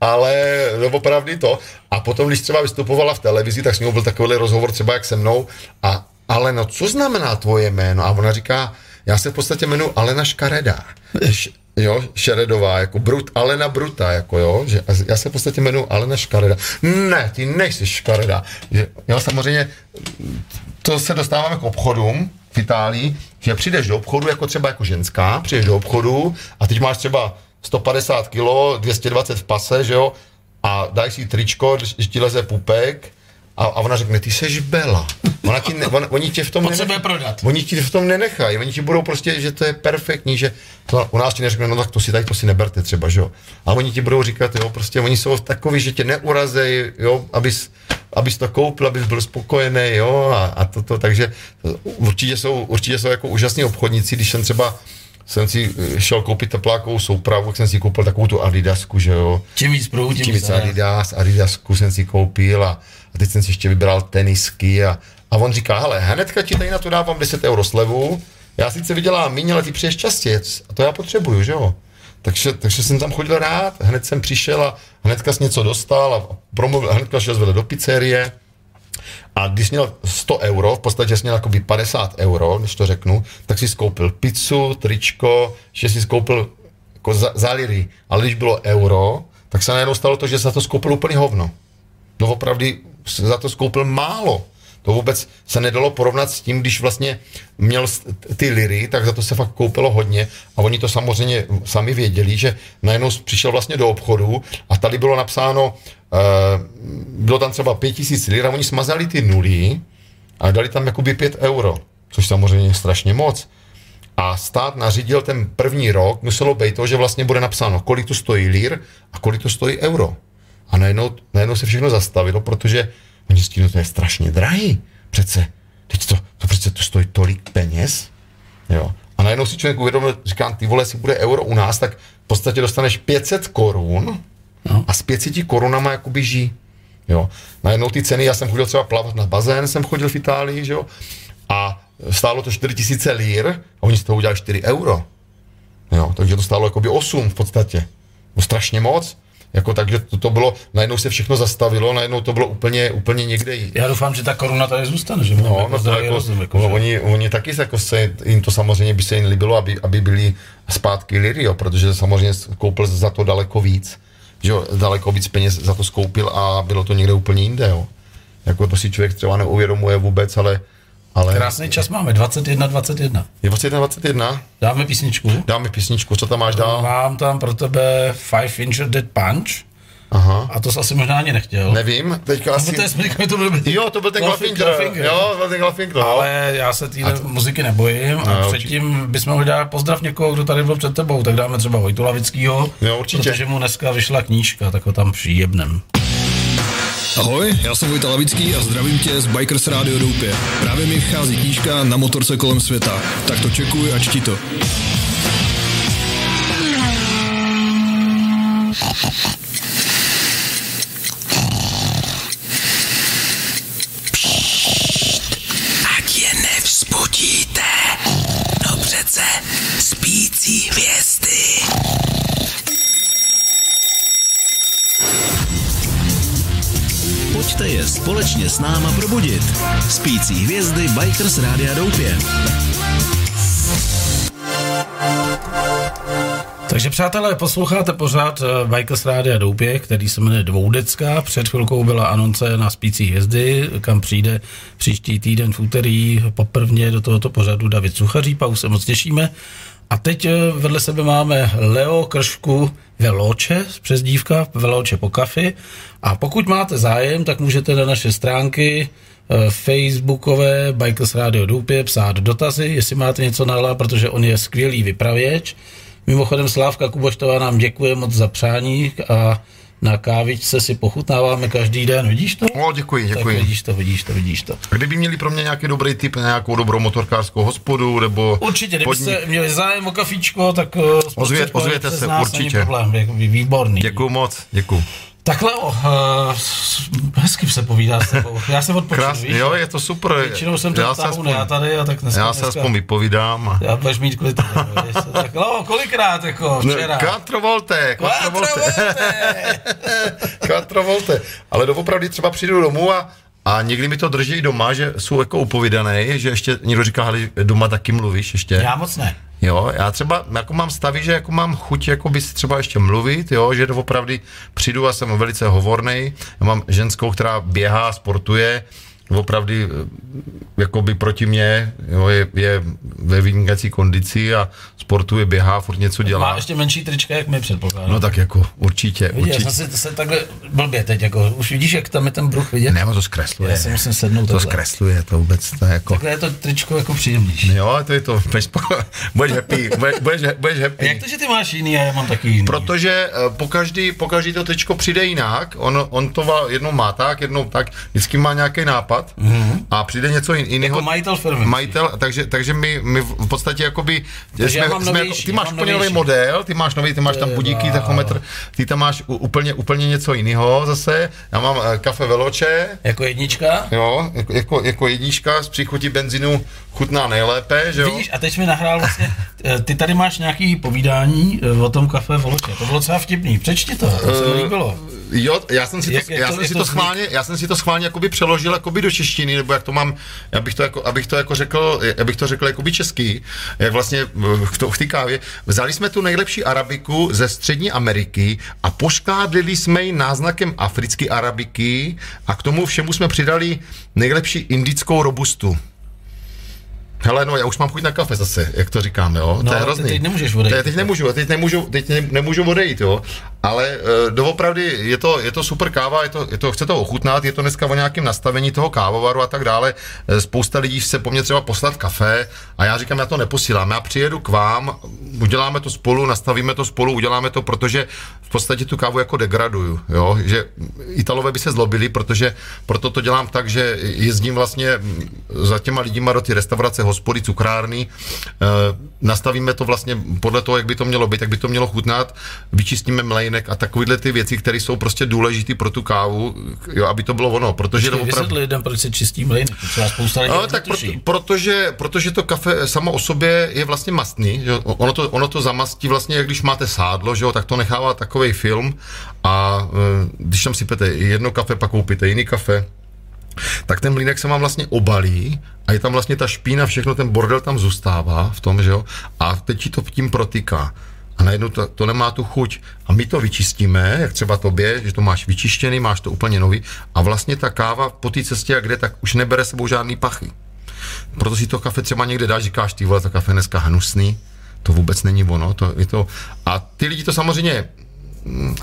ale opravdu to. A potom, když třeba vystupovala v televizi, tak s ním byl takový rozhovor třeba jak se mnou. A Aleno, co znamená tvoje jméno? A ona říká, já se v podstatě jmenuji Alena Škaredá. Š, jo, Šeredová, jako Brut, Alena Bruta, jako jo. Že, já se v podstatě jmenuji Alena Škareda. Ne, ty nejsi Škareda. Jo, samozřejmě... To se dostáváme k obchodům v Itálii, že přijdeš do obchodu jako třeba jako ženská, přijdeš do obchodu a teď máš třeba sto padesát kilo, dvě stě dvacet v pase, že jo, a dáš si tričko, když ti leze pupek a, a ona řekne, ty seš Bela. Ona ti ne, on, oni tě v tom nenech, prodat. Oni ti v tom nenechají, oni ti budou prostě, že to je perfektní, že to u nás ti neřekne, no tak to si tady, to si neberte třeba, že jo. A oni ti budou říkat, jo, prostě oni jsou takový, že tě neurazej, jo, abys abys to koupil, abys byl spokojený, jo, a, a toto, takže určitě jsou, určitě jsou jako úžasní obchodníci, když jsem třeba, jsem si šel koupit teplákovou soupravu, tak jsem si koupil takovou tu Adidasku, že jo. Čím víc proudu, tím víc Adidas, Adidasku jsem si koupil a, a teď jsem si ještě vybral tenisky a, a on říká, hele, hnedka ti tady na to dávám deset euro slevu, já sice vydělám míň, ale ty přijdeš častěji, a to já potřebuju, že jo. Takže, takže jsem tam chodil rád, hned jsem přišel a hnedka jsem něco dostal a promluvil, hnedka šel zvedl do pizzerie a když měl sto euro, v podstatě jsem měl jakoby padesát euro, když to řeknu, tak si skoupil pizzu, tričko, že si skoupil jako za, za liry, ale když bylo euro, tak se najednou stalo to, že za to skoupil úplně hovno. No opravdu za to skoupil málo. To vůbec se nedalo porovnat s tím, když vlastně měl ty liry, tak za to se fakt koupilo hodně a oni to samozřejmě sami věděli, že najednou přišel vlastně do obchodu a tady bylo napsáno, e, bylo tam třeba pět tisíc lir a oni smazali ty nuly a dali tam jakoby pět euro, což samozřejmě je strašně moc. A stát nařídil ten první rok, muselo být to, že vlastně bude napsáno, kolik to stojí lir a kolik to stojí euro. A najednou, najednou se všechno zastavilo, protože oni říkají, no to je strašně drahý, přece, teď to, to přece to stojí tolik peněz, jo. A najednou si člověk uvědomil, říkám, ty vole, jestli bude euro u nás, tak v podstatě dostaneš pět set korun no. A s pěti sty korunama jakoby žij, jo. Najednou ty ceny, já jsem chodil třeba plavat na bazén, jsem chodil v Itálii, že jo, a stálo to čtyři tisíce lír a oni z toho udělali čtyři euro, jo, takže to stálo jakoby osm v podstatě, no strašně moc. Jako takže to, to bylo, najednou se všechno zastavilo, najednou to bylo úplně, úplně někde jít. Já doufám, že ta koruna tady zůstane, že? No, jako no to jako, rozum, jako, no, oni, oni taky jako se, jim to samozřejmě by se jim líbilo, aby, aby byli zpátky Lirio, protože samozřejmě koupil za to daleko víc, že jo, daleko víc peněz za to skoupil a bylo to někde úplně jinde, jo. Jako to si člověk třeba neuvědomuje vůbec, ale... ale... Krásný čas máme, dvacet jedna dvacet jedna. Je dvacet jedna dvacet jedna? Dáme písničku. Dáme písničku, co tam máš dál? Mám tam pro tebe Five Finger Death Punch. Aha. A to jsi asi možná ani nechtěl. Nevím, teďka asi... To je smyk, mi to byl... Jo, to byl ten Glafinger. Jo, byl ten Glafinger. Ale já se té to... muziky nebojím a, a předtím bychom ho dělali pozdrav někoho, kdo tady byl před tebou, tak dáme třeba Vojtu Lavickýho, jo, protože mu dneska vyšla knížka, tak ho tam příjemnem. Ahoj, já jsem Vojta Lavický a zdravím tě z Bikers Radio Doupě. Právě mi vchází knížka Na motorce kolem světa, tak to čekuj a čti to. Spící hvězdy. Pojďte je společně s náma probudit. Spící hvězdy Bikers Rádia Doupě. Takže přátelé, posloucháte pořád Bikers Rádia Doupě, který se jmenuje Dvoudecka. Před chvilkou byla anonce na Spící hvězdy, kam přijde příští týden v úterý poprvně do tohoto pořadu David Suchařípa, už se moc těšíme. A teď vedle sebe máme Leo Kršku Veloce, přezdívka Veloce po kafi. A pokud máte zájem, tak můžete na naše stránky facebookové Bikers Rádio Doupě psát dotazy, jestli máte něco na Leo, protože on je skvělý vypravěč. Mimochodem Slávka Kuboštová nám děkuje moc za přání a na kávičce si pochutnáváme každý den, vidíš to? No, děkuji, děkuji. Tak vidíš to, vidíš to, vidíš to. A kdyby měli pro mě nějaký dobrý tip na nějakou dobrou motorkářskou hospodu, nebo... Určitě, kdybyste měli zájem o kafíčko, tak... Ozvět, ozvěte se, určitě. Problém, výborný. Děkuji moc, děkuji. Tak Leo, hezky se povídá s tebou. Já se odpočinu, krásný, víš? Jo, je to super. Většinou jsem já ten tahun, já tady, a tak dneska... Já se dneska aspoň vypovídám. A... Já budeš mít kvůli toho, tak Leo, kolikrát jako včera? Quattro volte, quattro volte. Quattro volte. Ale doopravdy třeba přijdu domů a, a někdy mi to drží doma, že jsou jako upovídaný, že ještě někdo říká, hele, doma taky mluvíš ještě. Já moc ne. Jo, já třeba jako mám stavy, že jako mám chuť jako bys třeba ještě mluvit, jo, že doopravdy přijdu a jsem velice hovornej. Já mám ženskou, která běhá, sportuje, opravdu jakoby proti mě, jo, je, je ve vynikající kondici a sportuje, běhá, furt něco dělá. Má ještě menší trička, jak my předpokládám. No tak jako určitě, vidíš, určitě. Já jsem si takhle blbě teď, jako, už vidíš, jak tam je ten bruch vidět? Ne, to zkresluje. Já si musím sednout takhle. To zkresluje, to vůbec to jako... Takhle je to tričko jako příjemnější. Jo, to je to, budeš happy, budeš, budeš happy. A jak to, že ty máš jiný a já mám taky jiný? Protože po každý, po každý to tričko přijde jinak, on, on to jednou má tak, jednou tak, vždycky má nějaký nápad. Mm-hmm. A přijde něco jiného. Jako majitel firmy. Majitel, takže, takže my, my v podstatě jakoby... Jsme, novější, ty máš úplně nový model, ty máš nový, ty máš tam budíky, tachometr, ty tam máš úplně, úplně něco jiného zase. Já mám Café Veloce. Jako jednička? Jo, jako, jako jednička, z příchutí benzinu chutná nejlépe, že jo? Vidíš, a teď mi nahrál vlastně, ty tady máš nějaký povídání o tom Café Veloce. To bylo docela vtipný, přečti to, to se mi líbilo. Jo, já jsem si to, jak, jak já to, jsem si to schválně, já jsem si to schválně jakoby přeložil jakoby do češtiny, nebo jak to mám, já bych to jako, abych to jako řekl, abych to řekl jakoby český, jak vlastně v, to, v té kávě. Vzali jsme tu nejlepší arabiku ze Střední Ameriky a poškádlili jsme ji náznakem africké arabiky a k tomu všemu jsme přidali nejlepší indickou robustu. Hele, no já už mám chuť na kafe zase, jak to říkám, jo, no, to je hrozný. Teď nemůžeš odejít. Teď nemůžu, teď nemůžu, teď nemůžu odejít, jo, ale e, doopravdy je to, je to super káva, je to, je to, chce to ochutnat, je to dneska o nějakém nastavení toho kávovaru a tak dále. Spousta lidí se po mně třeba poslat kafe a já říkám, já to neposílám, já přijedu k vám, uděláme to spolu, nastavíme to spolu, uděláme to, protože v podstatě tu kávu jako degraduju, jo, že Italové by se zlobili, protože proto to dělám tak, že jezdím vlastně za těma lidíma do ty restaurace, hospody, cukrárny. Nastavíme to vlastně podle toho, jak by to mělo být, jak by to mělo chutnat, vyčistíme mlejnek a takovýhle ty věci, které jsou prostě důležité pro tu kávu, jo, aby to bylo ono, protože to opravdu lidem, proč se čistí mlejnek, třeba spousta lidí. No, tak proto, protože protože to kafe samo o sobě je vlastně mastný, že ono to ono to zamastí vlastně, jak když máte sádlo, že jo, tak to nechává takovej film a když tam sypete jedno kafe, pak koupíte jiný kafe, tak ten mlýnek se vám vlastně obalí a je tam vlastně ta špína, všechno, ten bordel tam zůstává v tom, že jo, a teď ti to tím protyká. A najednou to, to nemá tu chuť. A my to vyčistíme, jak třeba tobě, že to máš vyčištěný, máš to úplně nový a vlastně ta káva po té cestě, jak jde, tak už nebere sebou žádný pachy. Proto si to kafe třeba někde dáš, říkáš, ty vole, to kafe je dneska hnusný, to vůbec není ono, to je to... A ty lidi to samozřejmě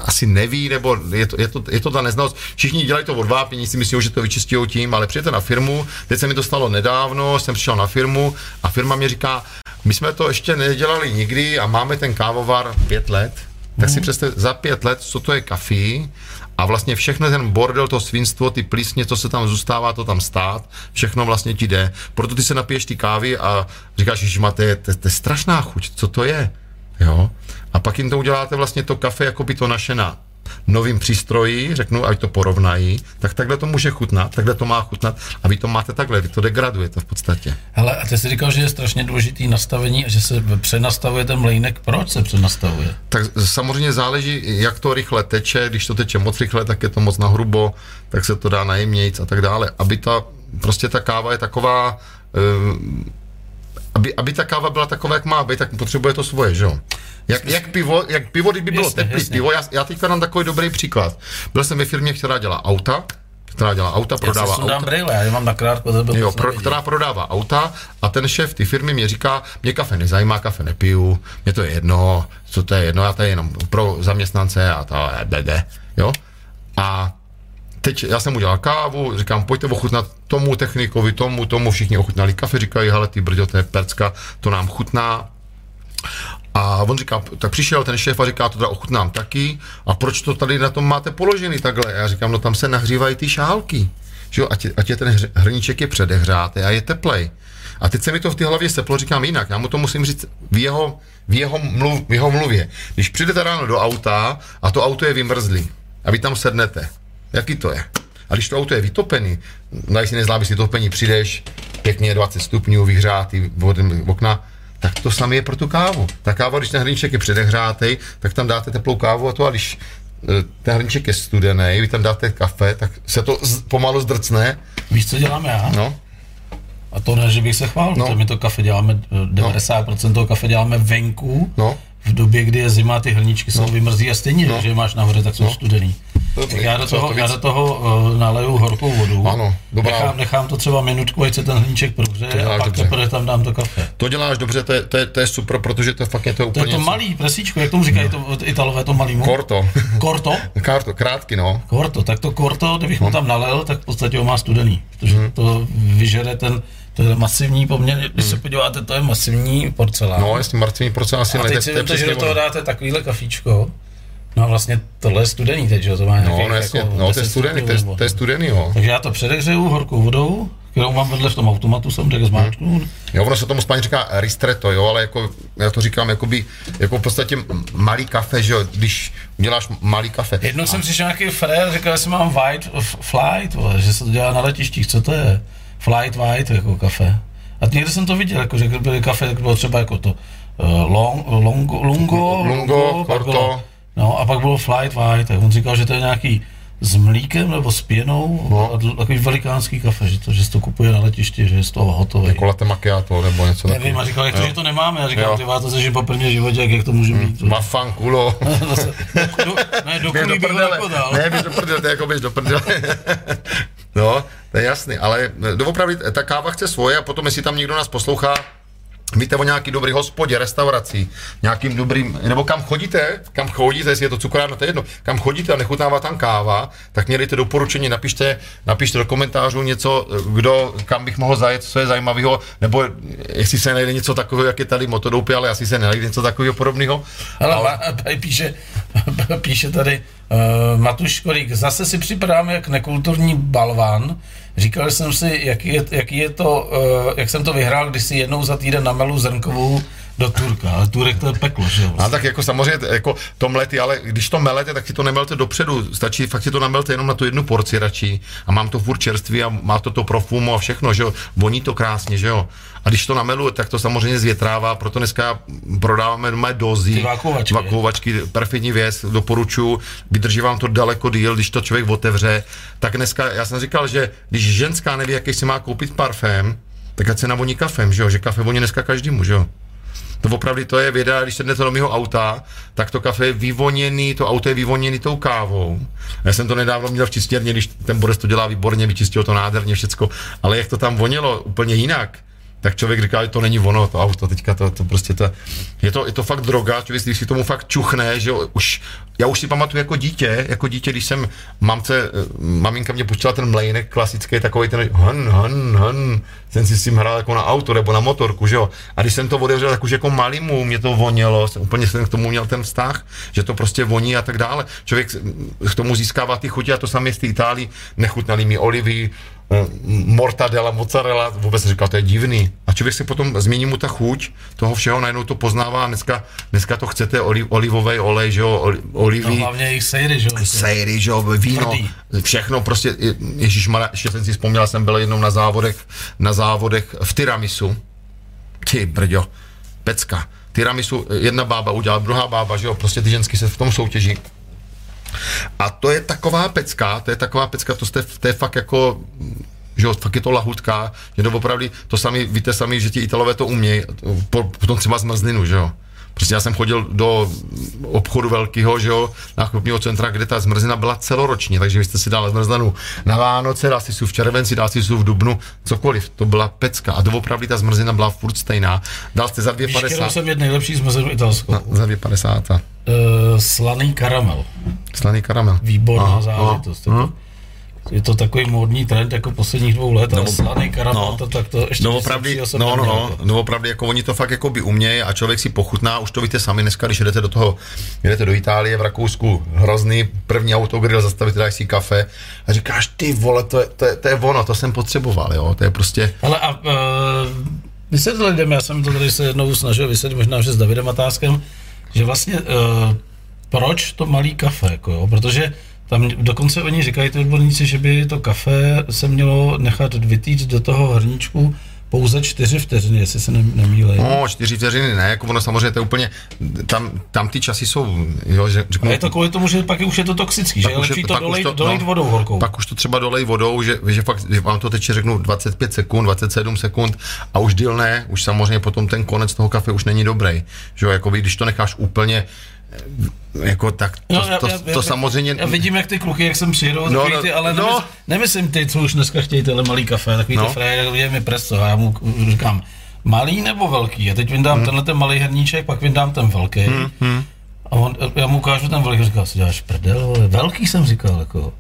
asi neví, nebo je to, je, to, je to ta neznalost. Všichni dělají to odvápění, si myslí, že to vyčistí tím, ale přijete na firmu, teď se mi to stalo nedávno, jsem přišel na firmu a firma mě říká, my jsme to ještě nedělali nikdy a máme ten kávovar pět let, tak si představ za pět let, co to je kafí a vlastně všechno ten bordel, to svinstvo, ty plísně, co se tam zůstává, to tam stát, všechno vlastně ti jde. Proto ty se napiješ ty kávy a říkáš, ježišma, to je strašná chuť, co to je, jo. A pak jim to uděláte vlastně to kafe, jako by to naše na novým přístroji, řeknu, ať to porovnají, tak takhle to může chutnat, takhle to má chutnat a vy to máte takhle, vy to degradujete v podstatě. Hele, a ty jsi říkal, že je strašně důležitý nastavení a že se přenastavuje ten mlejnek, proč se přenastavuje? Tak samozřejmě záleží, jak to rychle teče, když to teče moc rychle, tak je to moc nahrubo, tak se to dá najemnějc a tak dále, aby ta, prostě ta káva je taková, um, Aby, aby ta káva byla taková, jak má být, tak potřebuje to svoje, že jo? Jak, jak pivo, jak pivo, kdyby bylo teplý pivo, já, já teďka dám takový dobrý příklad. Byl jsem ve firmě, která dělá auta, která dělá auta, prodává já se auta. Brýle, já mám nakrátko, jo, pro, která prodává auta a ten šéf ty firmy mě říká, mě kafe nezajímá, kafe nepiju, mě to je jedno, co to je jedno, já to je jenom pro zaměstnance a to je, jo? A teď já jsem udělal kávu, říkám, pojďte ochutnat tomu technikovi, tomu, tomu, všichni ochutnali kafe, říkají, hele, ty brďo, to je percka, to nám chutná. A on říká, tak přišel ten šéf a říká, to teda ochutnám taky, a proč to tady na tom máte položený takhle? Já říkám, no tam se nahřívají ty šálky, že jo, ať, ať je ten hr, hrníček je předehřátý a je teplej. A teď se mi to v té hlavě seplo, říkám jinak, já mu to musím říct v jeho, v jeho, mluv, v jeho mluvě. Když přijdete ráno do auta a to auto je vymrzlý a vy tam sednete, jaký to je? A když to auto je vytopený, když si nezlábíš si topení, přijdeš, pěkně dvacet stupňů, vyhřátý okna, tak to samé je pro tu kávu. Ta káva, když ten hrníček je předehřátej, tak tam dáte teplou kávu a to, a když ten hrníček je studený, vy tam dáte kafe, tak se to z, pomalu zdrcne. Víš, co děláme já? No. A to ne, že bych se chválil, no. My to kafe děláme, devadesát procent toho kafe děláme venku, no. V době, kdy je zima, ty hrníčky jsou no. vymrzí a stejně, no. že je máš nahoře, tak jsou no. studený. Dobrý, já do toho, to já do toho uh, naleju horkou vodu, ano, nechám, nechám to třeba minutku, ať se ten hlíček prohřeje a pak teprve tam dám to kafe. To děláš dobře, to je, to je, to je super, protože to je fakt je to úplně... To je to něco. Malý presíčko, jak tomu říkají no. to, Italové, to malý mu? Korto. Korto? Korto, krátky, no. Korto, tak to korto, kdybych no. mu tam nalil, tak v podstatě ho má studený, protože hmm. to vyžere ten... To je masivní poměrně, když se podíváte, to je masivní porcelán. No, jestli masivní porcelán asi nejde. A teď si vemte, že do toho dáte takovýhle kafíčko. No a vlastně tohle je studený teď, že to má nějaký... No, jasně, jako no to je studený, to je, to je studený, jo. Takže já to předehřeju horkou vodou, kterou mám vedle v tom automatu, jsem tak zmáčknu. Hmm. Jo, ono se tomu spáně říká ristretto, jo, ale jako, já to říkám, jakoby, jako v podstatě malý kafe, že jo, když uděláš malý kafe. Jednou a... jsem přišel nějaký frér, říkal, že jsem mám white flight, že se to dělá na letištích, co to je? Flight white, jako kafe. A někde jsem to viděl, jako, že byly kafe, tak bylo třeba jako to long, long, lungo, lungo, korto. No a pak bylo flight white, tak on říkal, že to je nějaký s mlíkem nebo s pěnou, no. Takový velikánský kafe, že to, že to kupuje na letišti, že je z toho hotové. Jako latte macchiato nebo něco takového. Nevím, a říkal, jak to, že to nemáme, já říkám, tyvá, to sežím po první životě, jak, jak to může být. Mm, Mafan, kulo. Ne, do kulí bych ho nepodal. Ne, běž do prdele, to je jako běž do prdele. No, to je jasný, ale doopravdy ta káva chce svoje a potom, jestli tam někdo nás poslouchá, víte o nějaký dobrý hospodě, restaurací, nějakým dobrým, nebo kam chodíte, kam chodíte, jestli je to cukrárna, to je jedno, kam chodíte a nechutnává tam káva, tak mě dejte doporučení, napište, napište do komentářů něco, kdo, kam bych mohl zajet, co je zajímavého, nebo jestli se najde něco takového, jak je tady Motodoupy, ale asi se najde něco takového podobného. Ale, ale... Píše, píše tady Uh, Matuš Korík, zase si připadám jak nekulturní balván. Říkal jsem si, jak je, jaký je to, uh, jak jsem to vyhrál, když si jednou za týden namelu zrnkovou do Turka, ale Turek to je peklo, že jo? A tak jako samozřejmě, jako to mlety, ale když to melete, tak si to nemelte dopředu, stačí, fakt si to namelte jenom na tu jednu porci radši a mám to furt čerství a má to to profumu a všechno, že jo, voní to krásně, že jo? A když to nameluje, tak to samozřejmě zvětrává, proto dneska prodáváme doma dozy, vakuovačky, vakuovačky perfidní věc, doporučuji, vydrží vám to daleko díl, když to člověk otevře, tak dneska, já jsem říkal, že když ženská neví, jaký si má koupit parfém, tak ať se navoní kafem, že jo, že kafe voní dneska každému, že jo? To opravdu to je věda, když se jdete do mého auta, tak to kafe je vyvoněný, to auto je vyvoněný tou kávou. Já jsem to nedávno měl v čistírně, když ten Boris to dělá výborně, vyčistil to nádherně všecko, ale jak to tam vonilo úplně jinak, tak člověk říká, že to není ono, to auto, teďka to, to prostě to, je to, je to fakt droga, člověk, když si tomu fakt čuchne, že jo, už, já už si pamatuju jako dítě, jako dítě, když jsem mamce, maminka mě pustila ten mlejnek klasický, takovej ten hn, hn, hn, jsem si s tím hrál jako na auto nebo na motorku, že jo, a když jsem to odevřel, tak už jako malýmu mě to vonělo, úplně jsem k tomu měl ten vztah, že to prostě voní a tak dále, člověk k tomu získává ty chuti a to samé z té Itálii, nechutnaly mi olivy, mortadela, mozzarella, vůbec jsem říkal, to je divný. A člověk si potom změní mu ta chuť toho všeho, najednou to poznává, dneska, dneska to chcete oliv, olivový olej, že jo, olivy. No hlavně jich sejry, že jo. Sejry, že jo, víno, tvrdý. Všechno prostě, ježišmarja, ještě jsem si vzpomněl, jsem byl jednou na závodech, na závodech v tiramisu. Ty brďo, pecka. Tiramisu jedna bába udělala, druhá bába, že jo, prostě ty ženský se v tom soutěží. A to je taková pecka, to je taková pecka, to, jste, to je fakt jako, že jo, fakt je to lahutka, že to opravdu, to sami, víte sami, že ti Italové to umějí, potom třeba zmrzlinu, že jo. Prostě já jsem chodil do obchodu velkého, že jo, nákupního centra, kde ta zmrzlina byla celoroční, takže vy jste si dali zmrzlinu na Vánoce, dal si su v červenci, dal si su v dubnu, cokoliv, to byla pecka a doopravdy ta zmrzlina byla furt stejná. Dal jste za dvě padesát. Víš, kterou jsem jedl nejlepší zmrzlinu italskou? Na, za dvě padesát. Uh, slaný karamel. Slaný karamel. Výborná záležitost. Je to takový módní trend jako posledních dvou let, no, ale slaný karamel, no, to tak to ještě no, opravdu, no, no, no, no, opravdu, jako oni to fakt jako by umějí a člověk si pochutná, už to víte sami dneska, když jdete do toho, jdete do Itálie, v Rakousku, hrozný, první autogrill, zastavíte, dáš si kafe a říkáš, ty vole, to je, to je, to je ono, to jsem potřeboval, jo, to je prostě... Ale a uh, vysvětli lidem, já jsem to tady se jednou snažil vysvětlit, možná že s Davidem Atáskem, že vlastně uh, proč to malý kafe, jako jo, protože tam dokonce oni říkají, ty odborníci, že by to kafe se mělo nechat vytýct do toho hrníčku pouze čtyři vteřiny, jestli se ne, nemýlej. No, čtyři vteřiny ne, jako ono samozřejmě to je úplně, tam, tam ty časy jsou, jo, že... Řeknu, je to kvůli tomu, že pak už je to toxický, že je lepší to dolejt, to, dolejt no, vodou horkou. Pak už to třeba dolej vodou, že, že fakt, že vám to teče, řeknu, dvacet pět sekund, dvacet sedm sekund a už díl ne, už samozřejmě potom ten konec toho kafe už není dobrý, že jo, jako když to necháš úplně jako tak, to, no, já, to, já, to já, samozřejmě... Já vidím, jak ty kluky, jak jsem přijedou, no, ty, ale no, nemysl, nemyslím ty, co už dneska chtějí tyhle malý kafe, takový no. Ty frajer, udělej mi presto a já mu říkám, malý nebo velký? Já teď vyndám hmm. tenhle ten malý hrníček, pak vyndám ten velký hmm. Hmm. a on, já mu ukážu ten velký, říkám, si děláš prdel, velký jsem říkal, jako...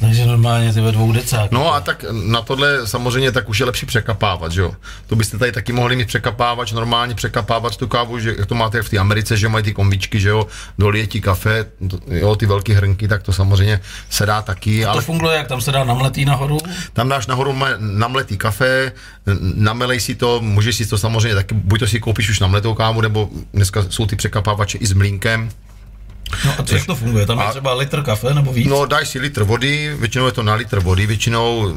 Takže normálně ty ve dvou decách. No a tak na tohle samozřejmě tak už je lepší překapávat, že jo. To byste tady taky mohli mít překapávač, normálně překapávat tu kávu, že to máte jak v té Americe, že mají ty kombičky, že jo, dolije ti kafe, jo, ty velké hrnky, tak to samozřejmě se dá taky. A to ale... funguje jak? Tam se dá namletý nahoru? Tam dáš nahoru namletý kafe, namelej si to, můžeš si to samozřejmě taky, buď to si koupíš už namletou kávu, nebo dneska jsou ty překapávače i s mlínkem. No a co to funguje? Tam je třeba litr kafe nebo víc? No dáš si litr vody, většinou je to na litr vody, většinou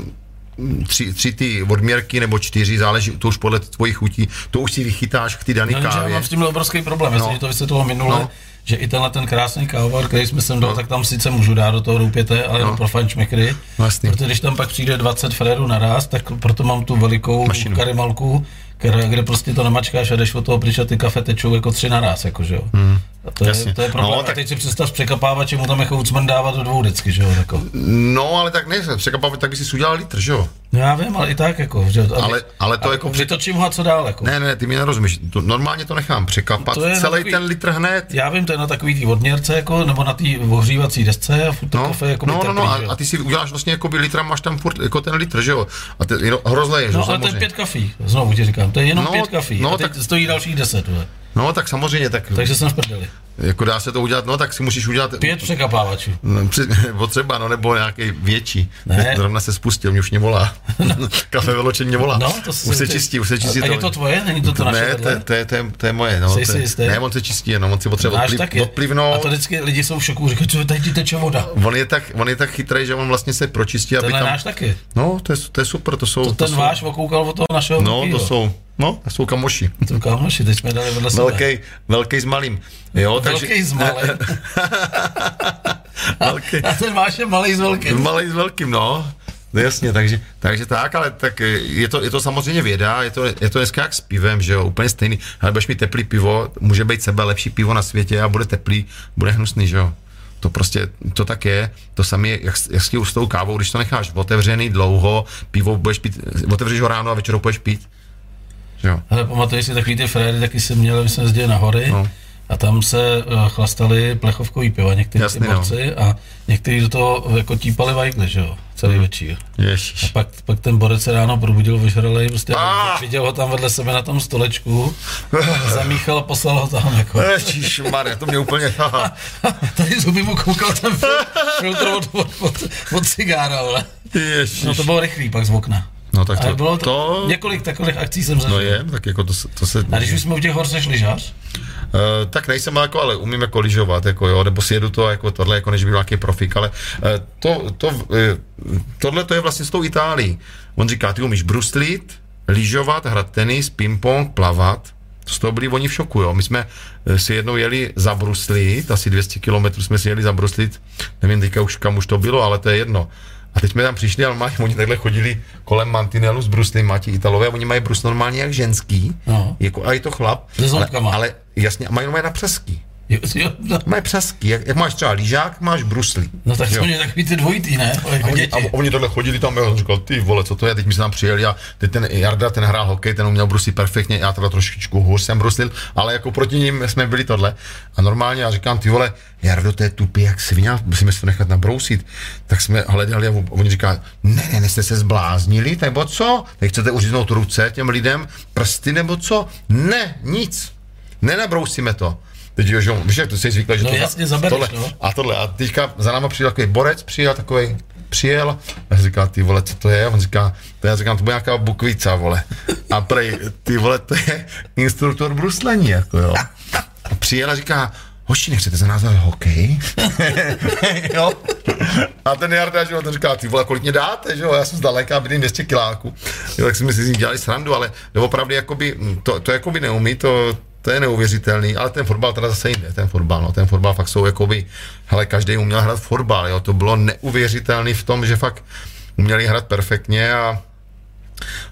tři, tři ty odměrky nebo čtyři, záleží, to už podle tvojich chutí, to už si vychytáš k ty daný no, kávě. Já mám s tím obrovský problém, no. Já jsem to vysvětloval minule, no. Že i tenhle ten krásný kávovar, který jsme sem dal, no. Tak tam sice můžu dát do toho doupěte, ale no. Pro fančmekry, vlastně. Protože když tam pak přijde dvacet frérů naraz, tak proto mám tu velikou mašinu. Karimalku, Kde, kde prostě to namačkáš a jdeš od toho pryč a ty kafe tečou jako tři naraz, jako že jo. Hmm, to, je, to je problém. No, tak... A teď si představ překapávat, čemu tam jako ucmrdávat do dvou decky, že jo, jako. No, ale tak ne, překapávat, tak by si udělal litr, že jo. No, já vím, ale i tak, jako, že jo. Ale, ale to jako... Přitočím ho a co dál, jako. Ne, ne, ty mi nerozumíš, to, normálně to nechám překapat, to celý takový, ten litr hned. Já vím, to je na takový tý odměrce, jako, nebo na tý ohřívací desce a furt to no, kafe, jako by no, no, no, a, a ty si uděláš vlastně, jako by litr, máš tam furt, jako ten litr, že jo. A ty rozleješ, no, ale to je pět kafí, znovu ti říkám. To je jenom no, pět kafí, no, a teď tak, stojí dalších deset. No tak samozřejmě. Tak, takže jsem v prdeli. jako dá se to udělat, no tak si musíš udělat... Pět překapávačů. No, potřeba, no nebo nějaký větší. Ne. Zrovna se spustil, mě už mě volá. No. Café Veloce mě volá. No, to už se čistí, už se čistí. A, to... a je to tvoje? Není to to naše vedle? Ne, to je, to je, to je moje, no. To je, ne, on se čistí, jenom on si potřeba odpli, odplivnout. A to vždycky lidi jsou v šoku, říkají, co tady ti teče voda. On je tak, on je tak chytrý, že on vlastně se pročistí, aby tam... Tenhle náš taky. No, to je, to je super, to jsou... To, to ten jsou... váš okoukal od toho našeho. No, to jsou... No, jsou kamoši. Jsou kamoši, teď jsme dali vedle sebe. Velkej, velkej s malým. Jo, velkej takže... s malým. Velkej. A ten máš je malej s velkým. Malej s velkým, no. No jasně, takže, takže tak, ale tak je to, je to samozřejmě věda, je to, je to dneska jak s pivem, že jo, úplně stejný. Ale budeš mít teplý pivo, může být sebe lepší pivo na světě a bude teplý, bude hnusný, že jo. To prostě, to tak je, to samé, jak, jak s tím s tou kávou, když to necháš otevřený dlouho, pivo budeš pít, otevřeš ho ráno a večer ho budeš pít. Jo. Ale pamatuji si takový ty fréry, taky jsem měl, my jsme jezdili na hory, no. A tam se chlastali plechovkový piva, někteří borci, no. A někteří do toho jako típali vajkle, že jo, celý mm. večír. Ježiš. A pak, pak ten borec se ráno probudil, vyžralej, prostě a viděl ho tam vedle sebe na tom stolečku, zamíchal a poslal ho tam jako. Ježišmarja, to mě úplně... Tady zuby mu koukal ten filtr od, od, od, od cigára, ale no to bylo rychlý pak z okna. No tak to, bylo to, to... Několik takových akcí jsem zažil. No je, tak jako to, to se... A když už jsme u těch hor, seš lyžař? Uh, tak nejsem, jako, ale umím jako lyžovat, jako jo, nebo si jedu to, jako tohle, jako než by byl nějaký profík, ale uh, to, to, uh, tohle to je vlastně s tou Itálií. On říká, ty umíš bruslit, lyžovat, hrát tenis, ping-pong, plavat. Z toho byli oni v šoku, jo. My jsme si jednou jeli zabruslit, asi dvě stě kilometrů jsme si jeli zabruslit, nevím teďka už kam už to bylo, ale to je jedno. A teď jsme tam přišli, ale mají, oni takhle chodili kolem mantinelu s bruslem, mají ti Italové, oni mají brus normálně jak ženský, no. Jako, a je to chlap, ale, ale jasně, a mají normálně na přesky. Jo, jo, no. Mají přesky, jak, jak máš třeba lížák, máš bruslí. No tak jo. Jsou mě takový ty dvojitý, ne? A, jako oni, a oni tohle chodili tam, jo, říkal, ty vole, co to je, teď my jsme tam přijeli a teď ten Jarda, ten hrál hokej, ten uměl bruslit perfektně, já teda trošičku hůř jsem bruslil, ale jako proti ním jsme byli tohle. A normálně já říkám, ty vole, Jardo, to je tupý jak sviňa, musíme si to nechat nabrousit. Tak jsme hledali a oni říká, ne, ne, ne, jste se zbláznili, nebo co? Teď chcete uříznout ruce těm lidem, prsty nebo co? Ne, nic, nenabrousíme to. Teď jo, víš, jak to jsi zvyklý, že no, to jasně, zabereš, tohle, no. A tohle, a teďka za náma přijel takový borec, přijel takový, přijel, a říká, ty vole, co to je? On říká, to já říkám, to bude nějaká bukvica, vole. A prej, ty vole, to je instruktor bruslení, jako jo. A přijel a říká, hoši, nechcete za nás dát hokej? Jo. A ten Jarda, že on říká, ty vole, kolik mě dáte, že jo, já jsem zdaleka, bydlím dvě stě kiláků. Jo, tak jsme si z nich dělali srandu, ale doopravdy, jakoby, to, to jakoby neumí, to... To je neuvěřitelný, ale ten fotbal teda zase jinde, ten fotbal, no, ten fotbal fakt jsou jakoby, hele, každý uměl hrát fotbal, jo, to bylo neuvěřitelný v tom, že fakt uměli hrát perfektně a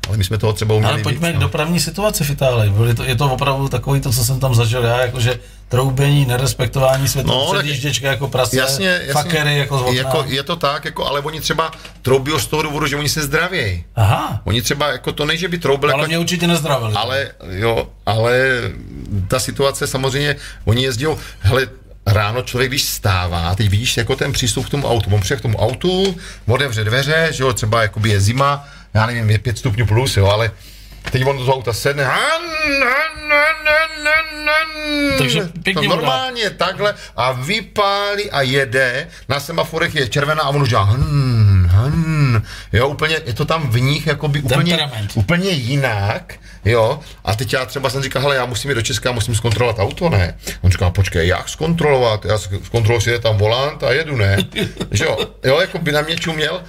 ale my jsme toho třeba uměli. Ale pojďme víc, k dopravní no. situaci v Itálii, je to, je to opravdu takový to, co jsem tam zažil já, jakože troubení, nerespektování světlo, předjížděčka jako prase, jasně, jasně, fakery jako z okna. Jako, je to tak, jako, ale oni třeba troubili z toho důvodu, že oni se zdravějí. Aha. Oni třeba, jako to nej, že by troubili. Ale jako, mě určitě nezdravili. Ale, jo, ale ta situace samozřejmě, oni jezdil, hele, ráno člověk, když stává, teď vidíš jako ten přístup k tomu autu, on přijde k tomu autu, otevře dveře, že jo, třeba jakoby je zima, já nevím, je pět stupňů plus, jo, ale teď on do toho auta sedne. Takže to normálně takhle a vypálí a jede, na semaforech je červená a on už dělá. Jo, úplně, je to tam v nich jakoby úplně, úplně jinak, jo, a teď já třeba jsem říkal, hele, já musím jít do Česka, musím zkontrolovat auto, ne? On říká, počkej, jak zkontrolovat? Já zkontroluji, si je tam volant a jedu, ne? Jo, jo, jako by na mě čuměl.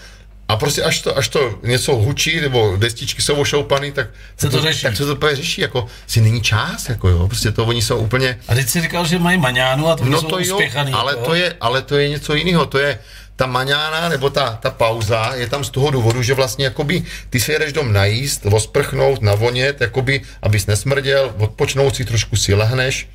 A prostě až to, až to něco hučí, nebo destičky jsou ošoupaný, tak se to, to řeší. Tak se to právě řeší, jako si není čas, jako jo, prostě to oni jsou úplně... A teď jsi říkal, že mají maňánu a to no jsou to uspěchaný. No to jo, ale to je něco jiného, to je ta maňána, nebo ta, ta pauza, je tam z toho důvodu, že vlastně jakoby ty se jedeš dom najíst, osprchnout, navonět, jakoby, abys nesmrděl, odpočnout si, trošku si lehneš.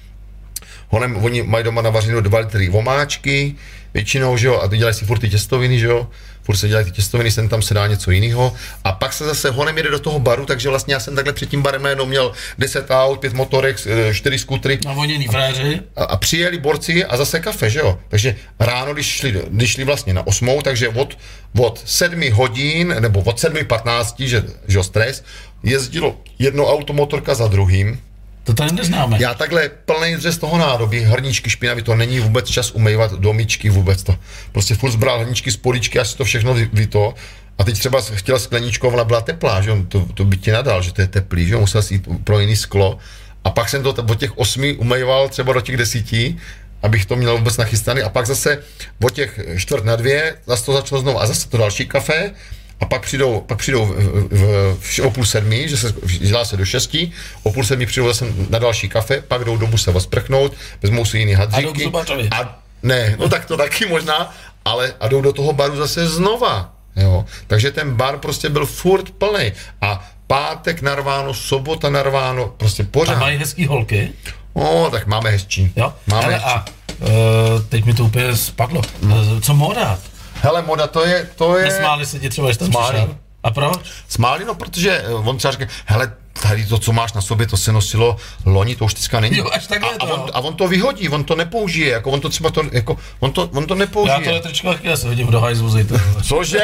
Honem, oni mají doma navařenou dva litry vomáčky, většinou, že jo, a dělají si furt ty těstoviny, že jo, furt se dělají ty těstoviny, sem tam se dá něco jiného a pak se zase honem jede do toho baru, takže vlastně já jsem takhle před tím barem najednou měl deset aut, pět motorek, čtyři skutry. Navoněný fréři. A, a přijeli borci a zase kafe, že jo, takže ráno, když šli, když šli vlastně na osmou, takže od, od sedmi hodin, nebo od sedmi patnácti, že, že jo, stres, jezdilo jedno automotorka za druhým. To tady neznáme. Já takhle plný dřez toho nádobí, hrníčky špinavý, to není vůbec čas umývat domičky, vůbec to. Prostě furt zbral hrníčky z políčky, až si to všechno ví to. A teď třeba chtěl skleničku, ona byla teplá, že on to, to by ti nadal, že to je teplý, že on musel si jít pro jiný sklo. A pak jsem to od těch osmi umýval třeba do těch desíti, abych to měl vůbec nachystaný. A pak zase od těch čtvrt na dvě, zase to začalo znovu a zase to další kafe. A pak přijdou, pak přijdou v, v, v, o půl sedmi, že se dělá se do šesti, o půl sedmi přijdou zase na další kafe, pak jdou do busa osprchnout, vezmou si jiný hadříky. A jdou a, ne, no tak to taky možná, ale a jdou do toho baru zase znova. Jo. Takže ten bar prostě byl furt plný. A pátek narváno, sobota narváno, prostě pořád. A mají hezký holky? No, tak máme hezčí. Jo? Máme ale hezčí. A e, teď mi to úplně spadlo. Hmm. Co moda? Hele, moda to je, to je... Nesmáli se ti třeba, když tam přišel. A proč? Smáli, no, protože on třeba říká, hele, tady to, co máš na sobě, to se nosilo loni, to už teďka není. Jo, až takhle a, to. A on, a on to vyhodí, on to nepoužije, jako on to třeba to, jako, on to, on to nepoužije. Já to letričko taky, já se hodím do hajzlu, zejte. Cože?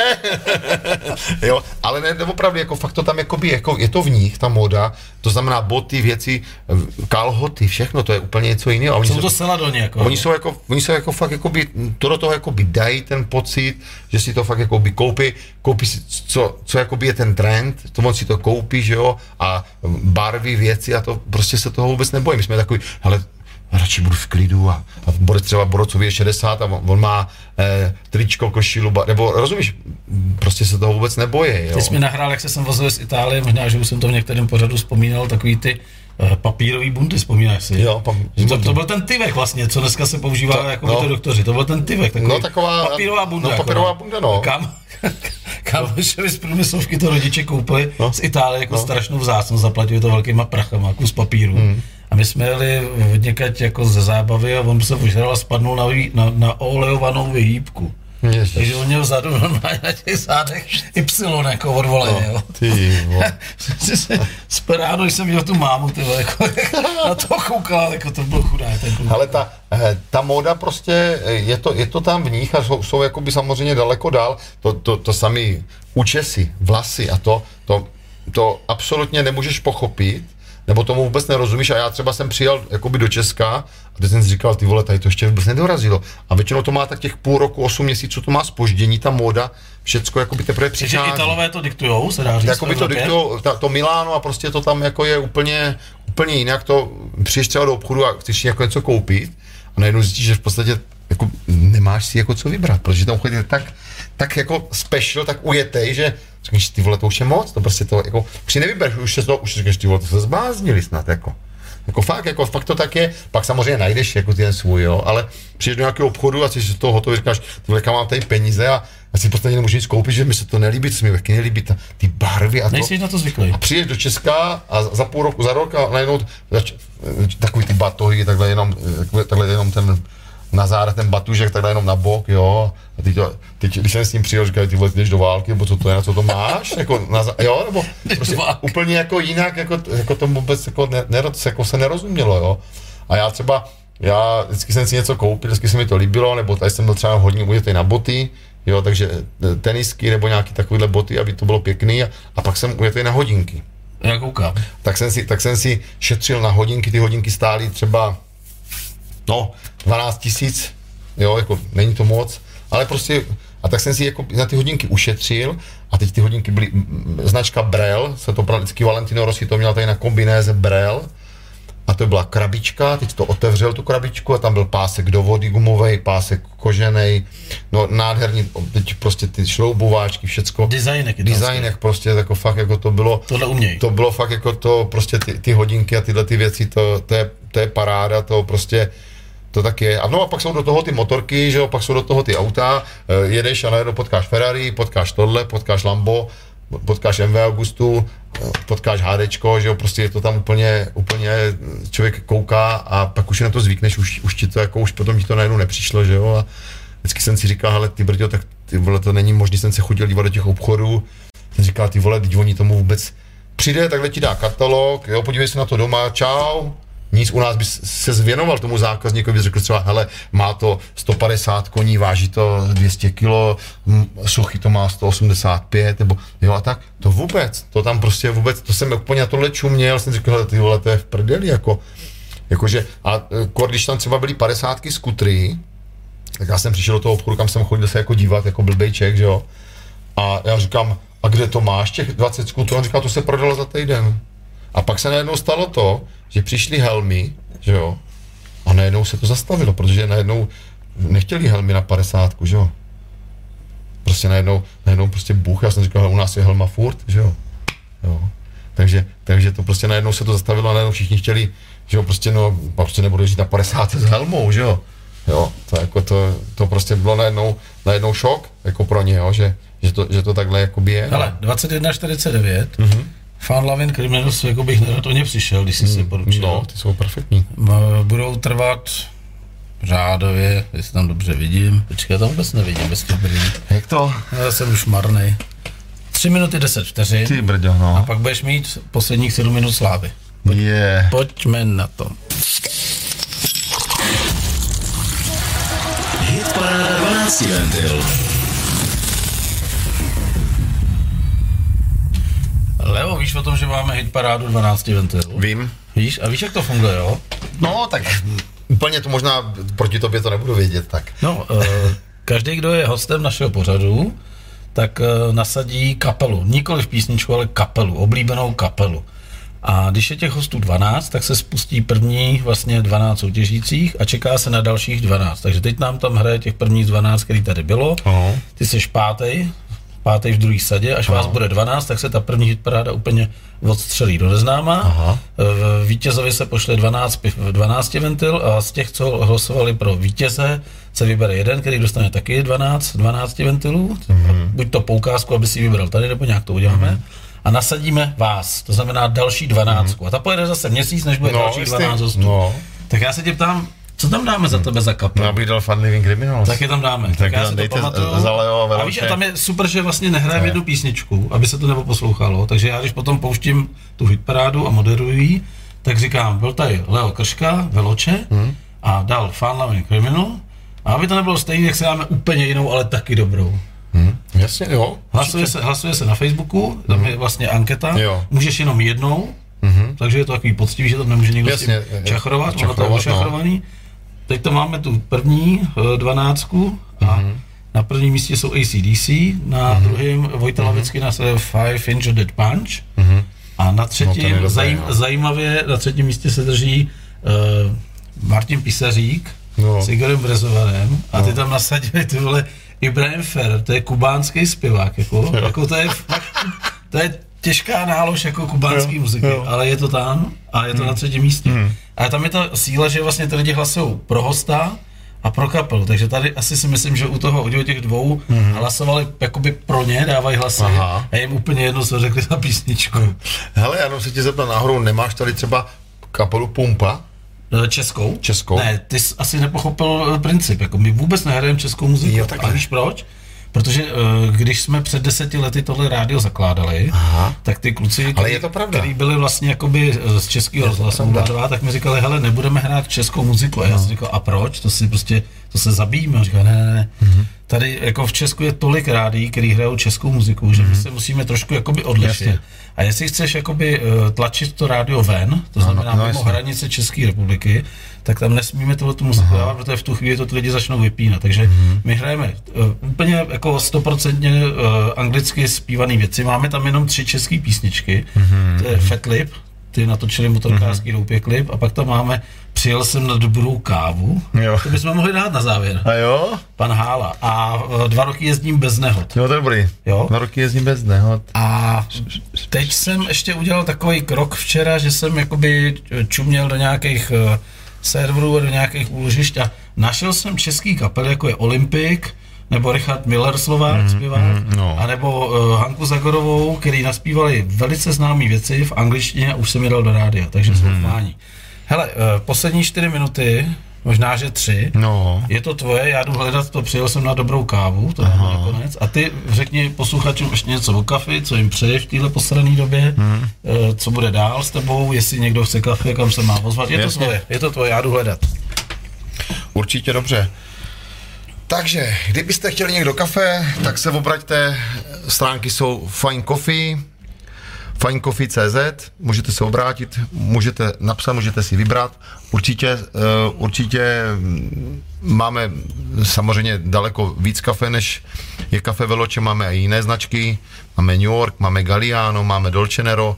Jo, ale ne, opravdu, jako fakt to tam, jakoby, jako je to v nich, ta moda, to znamená boty, věci, kalhoty, všechno, to je úplně něco jiného. Jsou to seladoně, jako. Oni jsou jako, oni jsou jako fakt, jakoby, to do toho, jakoby, dají ten pocit, že si to fakt, jakoby, koupí, koupí si, co, co, jakoby, je ten trend, to on si to koupí, že jo, a barvy, věci a to, prostě se toho vůbec nebojím. My jsme takový, hele, radši budu v klidu a, a bude třeba Borocovi je šedesát a on, on má e, tričko, košilu, bar, nebo rozumíš, prostě se toho vůbec nebojí. Teď jsi mi nahrál, jak se jsem vozil z Itálie, možná, že už jsem to v některém pořadu vzpomínal, takový ty e, papírový bundy, vzpomínáš si? Jo, pam, to, to byl ten tyvek vlastně, co dneska se používá to, jako no, ty doktoři, to byl ten tyvek, takový no, taková, papírová bunda. No, papírová jako, bunda, no. Kam? Kámošovi z průmyslovky to rodiče koupili no. z Itálie jako no. strašnou vzácnost, zaplatili to velkýma prachama, kus papíru. Mm. A my jsme jeli někať jako ze zábavy a on se ožral a spadnul na, na, na olejovanou vyhýbku. Ježiš. Takže on měl vzadu na těch zádech Y jako odvoleně, no, jo. Ty Speráno, když jsem měl tu mámu, ty jako, na to koukal, jako to bylo chudá. Ale ta, ta móda prostě, je to, je to tam v nich a jsou, jsou jakoby samozřejmě daleko dál, to, to, to samý účesy, vlasy a to, to, to absolutně nemůžeš pochopit, nebo tomu vůbec nerozumíš a já třeba jsem přijel jakoby do Česka a teď jsem si říkal, ty vole, tady to ještě vůbec nedorazilo. A většinou to má tak těch půl roku, osm měsíců, to má zpoždění, ta móda, všecko jakoby teprve přichází. Takže Italové to diktujou, se dá říct. Jakoby to diktujou, ta, to Miláno a prostě to tam jako je úplně, úplně jinak, to přijdeš třeba do obchodu a chceš jako něco koupit a najednou zjistíš, že v podstatě jako nemáš si jako co vybrat, protože tam chodí tak, tak jako special, tak ujetej, že říkáš, ty vole, to už je moc, to prostě to jako, při nevyberš, už se to, už říkáš, ty vole, to se zbláznili snad, jako. Jako fakt, jako fakt to tak je, pak samozřejmě najdeš jako ten svůj, jo, ale přijdeš do nějakého obchodu a jsi z toho hotový, říkáš, ty vole, kam mám tady peníze a já si v podstatě nemůžu nic koupit, že mi se to nelíbí, co mi taky nelíbí, ta, ty barvy a to. Nejsi na to zvyklý. A přijdeš do Česka a za půl roku, za rok a najednou zač, takový ty batohy, takhle jenom, takhle jenom ten na zádech ten batužek, takhle jenom na bok, jo. A teď, teď když jsem s ním přijel, říkali, ty vole, jdeš do války, nebo co to je, na co to máš, jako na, jo, nebo prostě úplně jako jinak, jako, jako to vůbec jako, ne, ne, jako se nerozumělo, jo. A já třeba, já vždycky jsem si něco koupil, vždycky se mi to líbilo, nebo tady jsem byl třeba hodně ujetej na boty, jo, takže tenisky nebo nějaký takovýhle boty, aby to bylo pěkný, a, a pak jsem ujetej na hodinky. Já koukám. Tak jsem si, tak jsem si šetřil na hodinky, ty hodinky stály třeba no, dvanáct tisíc, jo, jako není to moc, ale prostě, a tak jsem si jako na ty hodinky ušetřil a teď ty hodinky byly, značka Brell, se to vždycky Valentino Rossi to měl tady na kombinéze Brell a to byla krabička, teď to otevřel tu krabičku a tam byl pásek do vody gumovej, pásek koženej, no nádherný, teď prostě ty šroubováčky, všecko. Designek. Designek prostě, jako fakt, jako to bylo. Tohle uměj. To bylo fakt, jako to, prostě ty, ty hodinky a tyhle ty věci, to, to, je, to je paráda, to prostě to tak je. A no a pak jsou do toho ty motorky, že jo, pak jsou do toho ty auta, e, jedeš a najednou potkáš Ferrari, potkáš tohle, potkáš Lambo, potkáš M W Augustu, potkáš HDčko, že jo, prostě je to tam úplně, úplně člověk kouká a pak už je na to zvykneš, už, už ti to jako, už potom ti to najednou nepřišlo, že jo, a vždycky jsem si říkal, hele ty brďo, tak ty vole, to není možný, jsem se chodil dívat do těch obchodů, jsem říkal, ty vole, teď oni tomu vůbec přijde, takhle ti dá katalog, jo, podívej se na to doma, čau. nic u nás by se zvěnoval tomu zákazníkovi, řekl třeba, hele, má to sto padesát koní, váží to dvě stě kilo, suchý to má sto osmdesát pět, nebo jo a tak, to vůbec, to tam prostě vůbec, to jsem úplně na tohle čuměl, jsem řekl, hele, ty vole, to je v prdeli, jako, jakože, a když tam třeba byly padesátky skutry, tak já jsem přišel do toho obchodu, kam jsem chodil se jako dívat, jako blbejček, že jo, a já říkám, a kde to máš, těch dvacet skutrů, on říkal, to se prodalo za týden. A pak se najednou stalo to, že přišly helmy, že jo, a najednou se to zastavilo, protože najednou nechtěli helmy na padesátku, že jo. Prostě najednou, najednou prostě bůh, já jsem říkal, u nás je helma furt, že jo. jo. Takže, takže to prostě najednou se to zastavilo a najednou všichni chtěli, že jo, prostě no, prostě nebudu žít na padesátce s helmou, že jo. Jo, to jako to, to prostě bylo najednou, najednou šok, jako pro ně, jo, že, že, to, že to takhle jakoby je. Ale dvacet jedna čtyřicet devět, mm-hmm. Fun Loving Criminals, jako bych nerad o ně přišel, když si se poručil. No, ty jsou perfektní. Budou trvat řádově, jestli tam dobře vidím. Počkej, já tam vůbec nevidím, bez kabiny. Jak to? Já jsem už marnej. tři minuty deset vteřin. Ty brďo, no. A pak budeš mít posledních sedm minut slávy. Pojď, yeah. Pojďme na to. Hitparáda dvanáct ventil. Leo, víš o tom, že máme hitparádu dvanáct ventilů? Vím. Víš? A víš, jak to funguje, jo? No, tak úplně to možná proti tobě to nebudu vědět, tak. No, každý, kdo je hostem našeho pořadu, tak nasadí kapelu. Nikoliv písničku, ale kapelu. Oblíbenou kapelu. A když je těch hostů dvanáct, tak se spustí první vlastně dvanáct soutěžících a čeká se na dalších dvanáct. Takže teď nám tam hraje těch prvních dvanáct, který tady bylo. Aha. Ty jsi pátej. Pátej v druhý sadě, až Aha. vás bude dvanáct, tak se ta první hitparáda úplně odstřelí do neznáma. Aha. Vítězovi se pošle dvanáct ventil a z těch, co hlasovali pro vítěze, se vybere jeden, který dostane taky dvanáct ventilů. Mm-hmm. Buď to poukázku, aby si vybral tady, nebo nějak to uděláme. Mm-hmm. A nasadíme vás, to znamená další dvanáct. Mm-hmm. A ta pojede zase měsíc, než bude no, další dvanáct hostů. No. Tak já se tě ptám, co tam dáme za tebe za kapel? Já bych dal Fun Living Criminals. Tak je tam dáme. Tak, tak já si to pamatuju. Za Leo Veloce. A víš, a tam je super, že vlastně nehrajeme jednu písničku, aby se to neposlouchalo. Takže já, když potom pouštím tu hitparádu a moderuji, tak říkám, byl tady Leo Krška, Veloce hmm. a dal Fun Loving Criminal. A aby to nebylo stejné, jak se dáme úplně jinou, ale taky dobrou. Hmm. Jasně, jo. Hlasuje se, hlasuje se na Facebooku, tam hmm. je vlastně anketa. Jo. Můžeš jenom jednou, hmm. takže je to takový poctivý, že tam nemůže nikdo jasně, čachrovat, ono to je ošachrovaný. Teď to máme tu první dvanáctku a mm-hmm. na prvním místě jsou A C D C, na mm-hmm. druhém Vojta Lavecký na Five Finger Death Punch mm-hmm. a na třetím, no zajím, zajímavě, na třetím místě se drží uh, Martin Pisařík no. s Igorem Brezovarem a ty no. tam nasadili ty vole Ibrahim Fer, to je kubánský zpěvák, jako, jako to je to je těžká nálož jako kubánský muziky, ale je to tam a je to mm. na třetím místě. Mm. Ale tam je ta síla, že vlastně ty lidi hlasují pro hosta a pro kapelu, takže tady asi si myslím, že u toho u těch dvou mm. hlasovali jakoby pro ně, dávají hlasy Aha. a jim úplně jedno, co řekli na písničku. Hele, já se tě zeptám náhodou, nemáš tady třeba kapelu Pumpa? Českou? Českou. Ne, ty jsi asi nepochopil princip, jako my vůbec nehrajeme českou muziku, jo, a víš proč? Protože když jsme před deseti lety tohle rádio zakládali, Aha. tak ty kluci, kteří byli vlastně jakoby z Českého rozhlasu, tak mi říkali, hele, nebudeme hrát českou muziku. A já no. jsem říkal, a proč? To si prostě, to se zabijíme. A říkal, ne, ne, ne. Mm-hmm. Tady jako v Česku je tolik rádií, který hrajou českou muziku, že mm-hmm. my se musíme trošku jakoby odlišit. Jasně. A jestli chceš jakoby tlačit to rádio ven, to znamená no, no, mimo hranice České republiky, tak tam nesmíme tohletu muziku dávat, protože v tu chvíli to lidi začnou vypínat. Takže mm-hmm. my hrajeme uh, úplně jako stoprocentně uh, anglicky zpívané věci. Máme tam jenom tři české písničky. Mm-hmm. To je Fetlip, ty natočili motorkářský mm-hmm. doupě klip, a pak tam máme Přijel jsem na dobrou kávu, jo. To bychom mohli dát na závěr. A jo? Pan Hála. A dva roky jezdím bez nehod. Jo, to je dobrý. Jo? Dva roky jezdím bez nehod. A teď jsem ještě udělal takový krok včera, že jsem jakoby čuměl do nějakých uh, serverů, do nějakých úložišť a našel jsem český kapely, jako je Olympik, nebo Richard Miller, Slovák, mm, zpěvák, mm, no. anebo uh, Hanku Zagorovou, který naspívali velice známé věci v angličtině a už jsem je dal do rádia, takže mm. jsme fáni. Hele, uh, poslední čtyři minuty možná, že tři. No. Je to tvoje, já jdu hledat to, přijel jsem na dobrou kávu, to je nakonec. A ty řekni posluchačům ještě něco o kafi, co jim přeješ v téhle poslední době, hmm. co bude dál s tebou, jestli někdo chce kafe, kam se má pozvat. Je Jasně. to tvoje, je to tvoje, já jdu hledat. Určitě dobře. Takže, kdybyste chtěli někdo kafe, tak se obraťte, stránky jsou Fine Coffee, finecoffee tečka cz, můžete se obrátit, můžete napsat, můžete si vybrat. Určitě, určitě máme samozřejmě daleko víc kafe, než je Café Veloce, máme i jiné značky, máme New York, máme Galliano, máme Dolce Nero,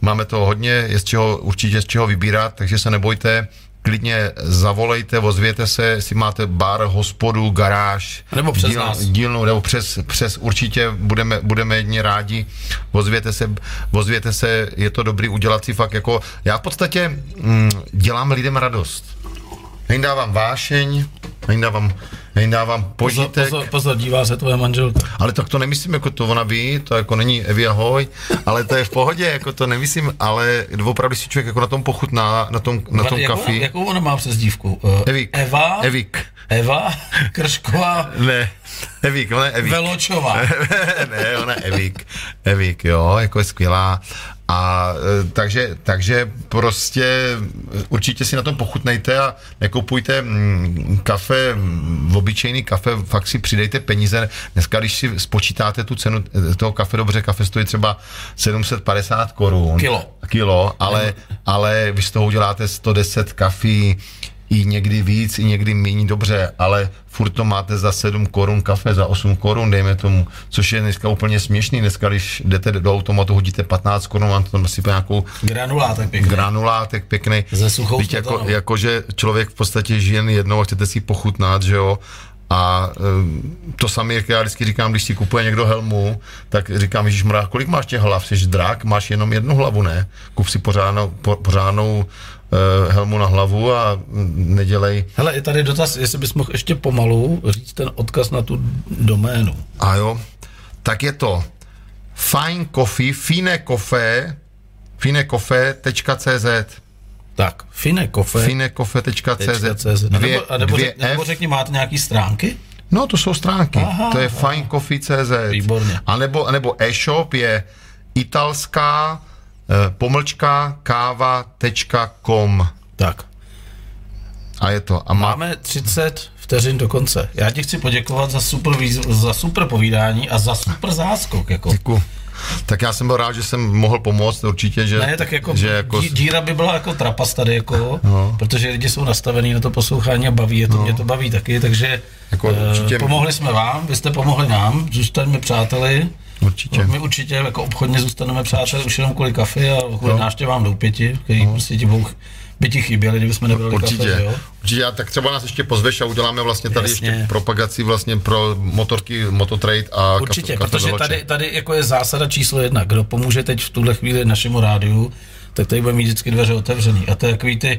máme toho hodně, je z čeho, určitě z čeho vybírat, takže se nebojte. Klidně zavolejte, ozvěte se, jestli máte bar, hospodu, garáž, nebo přes díl, nás. dílnu, nebo přes, přes určitě budeme, budeme jedni rádi, ozvěte se, ozvěte se, je to dobrý udělat si fakt jako, já v podstatě mm, dělám lidem radost. Nejdávám vášeň, nejdávám, nejdávám požitek. Pozor, pozor, pozor, dívá se tvoje manželka. Ale tak to nemyslím, jako to ona ví, to jako není Evi ahoj, ale to je v pohodě, jako to nemyslím, ale opravdu si člověk jako na tom pochutná, na tom, na tom jakou, kafi. Jakou ona má přezdívku? Uh, Evik. Eva? Evik. Eva? Kršková? Ne, Evik, ona je Evik. Veločová. Ne, ona je Evik. Evik, jo, jako je skvělá. A takže, takže prostě určitě si na tom pochutnejte a nekoupujte kafe, obyčejný kafe, fakt si přidejte peníze. Dneska, když si spočítáte tu cenu toho kafe, dobře, kafe stojí třeba sedm set padesát korun. Kilo. Kilo, ale, ale vy z toho uděláte sto deset kafí, i někdy víc, i někdy méně, dobře, ale furt to máte za sedm korun kafe, za osm korun, dejme tomu, což je dneska úplně směšný, dneska, když jdete do automatu, hodíte patnáct korun, mám tam asi nějakou granulátek pěkný, granulátek pěkný. Ze suchou jako, jakože člověk v podstatě žije jen jednou a chcete si pochutnat, že jo, a e, to samé, jak já vždycky říkám, když si kupuje někdo helmu, tak říkám, ježišmarja, kolik máš těch hlav, jsi drák, máš jenom jednu hlavu, ne? Kup si pořádnou, po, pořádnou helmu na hlavu a nedělej. Hele, je tady dotaz, jestli bys mohl ještě pomalu říct ten odkaz na tu doménu. A jo, tak je to Fine Coffee, finecoffee, finecoffee tečka cz. Tak, finecoffee. finecoffee tečka cz. Dvě, a nebo, dvě řek, nebo řekni, máte nějaký stránky? No, to jsou stránky. Aha, to je finecoffee tečka cz. Výborně. A nebo, nebo e-shop je italská pomlčka káva tečka com. Tak. A je to. A má... Máme třicet vteřin do konce. Já ti chci poděkovat za super, výzv, za super povídání a za super záskok. Jako. Děkuji. Tak já jsem byl rád, že jsem mohl pomoct určitě, že... Ne, tak jako, že jako... díra by byla jako trapas tady, jako, no. Protože lidi jsou nastavení na to poslouchání a baví je to, no. Mě to baví taky, takže jako určitě... pomohli jsme vám, vy jste pomohli nám, zůstaňme přáteli. Určitě. My určitě jako obchodně zůstaneme přátelé už jenom kvůli kafe a kvůli návštěvám do pěti, který no. prostě ti bůh by ti chyběli, kdybychom nebyli určitě. Kafe, jo? Určitě, tak třeba nás ještě pozveš a uděláme vlastně tady Jasně. ještě propagaci vlastně pro motorky, mototrade a určitě, kafe, protože kafe tady, tady jako je zásada číslo jedna, kdo pomůže teď v tuhle chvíli našemu rádiu, tak tady budeme mít vždycky dveře otevřený a to je takový ty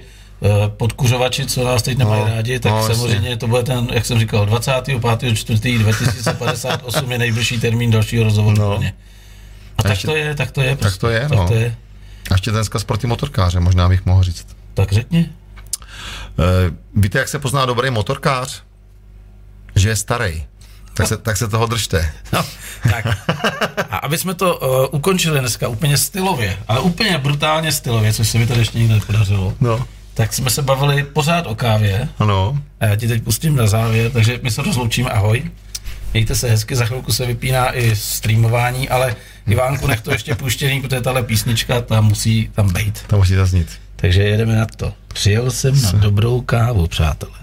podkuřovači, co nás teď nemají no, rádi, tak no, samozřejmě jasně. To bude ten, jak jsem říkal, dvacátého pátého čtvrtého dva tisíce padesát osm je nejbližší termín dalšího rozhovoru. No. A tak ještě, to je, tak to je. Prostě, tak to je, tak no. To je. A ještě dneska sporty motorkáře, možná bych mohl říct. Tak řekni. E, víte, jak se pozná dobrý motorkář? Že je starý. Tak se, tak se toho držte. No, tak. A aby jsme to uh, ukončili dneska úplně stylově, ale úplně brutálně stylově, což se mi tady ještě nikdy nepodařilo, no. Tak jsme se bavili pořád o kávě. Ano. A já ti teď pustím na závěr, takže my se rozloučíme, ahoj. Mějte se hezky, za chvilku se vypíná i streamování, ale Ivánku nech to ještě puštěný, protože tahle písnička tam musí tam být. Tam musí zaznít. Takže jedeme na to. Přijel jsem na dobrou kávu, přátelé.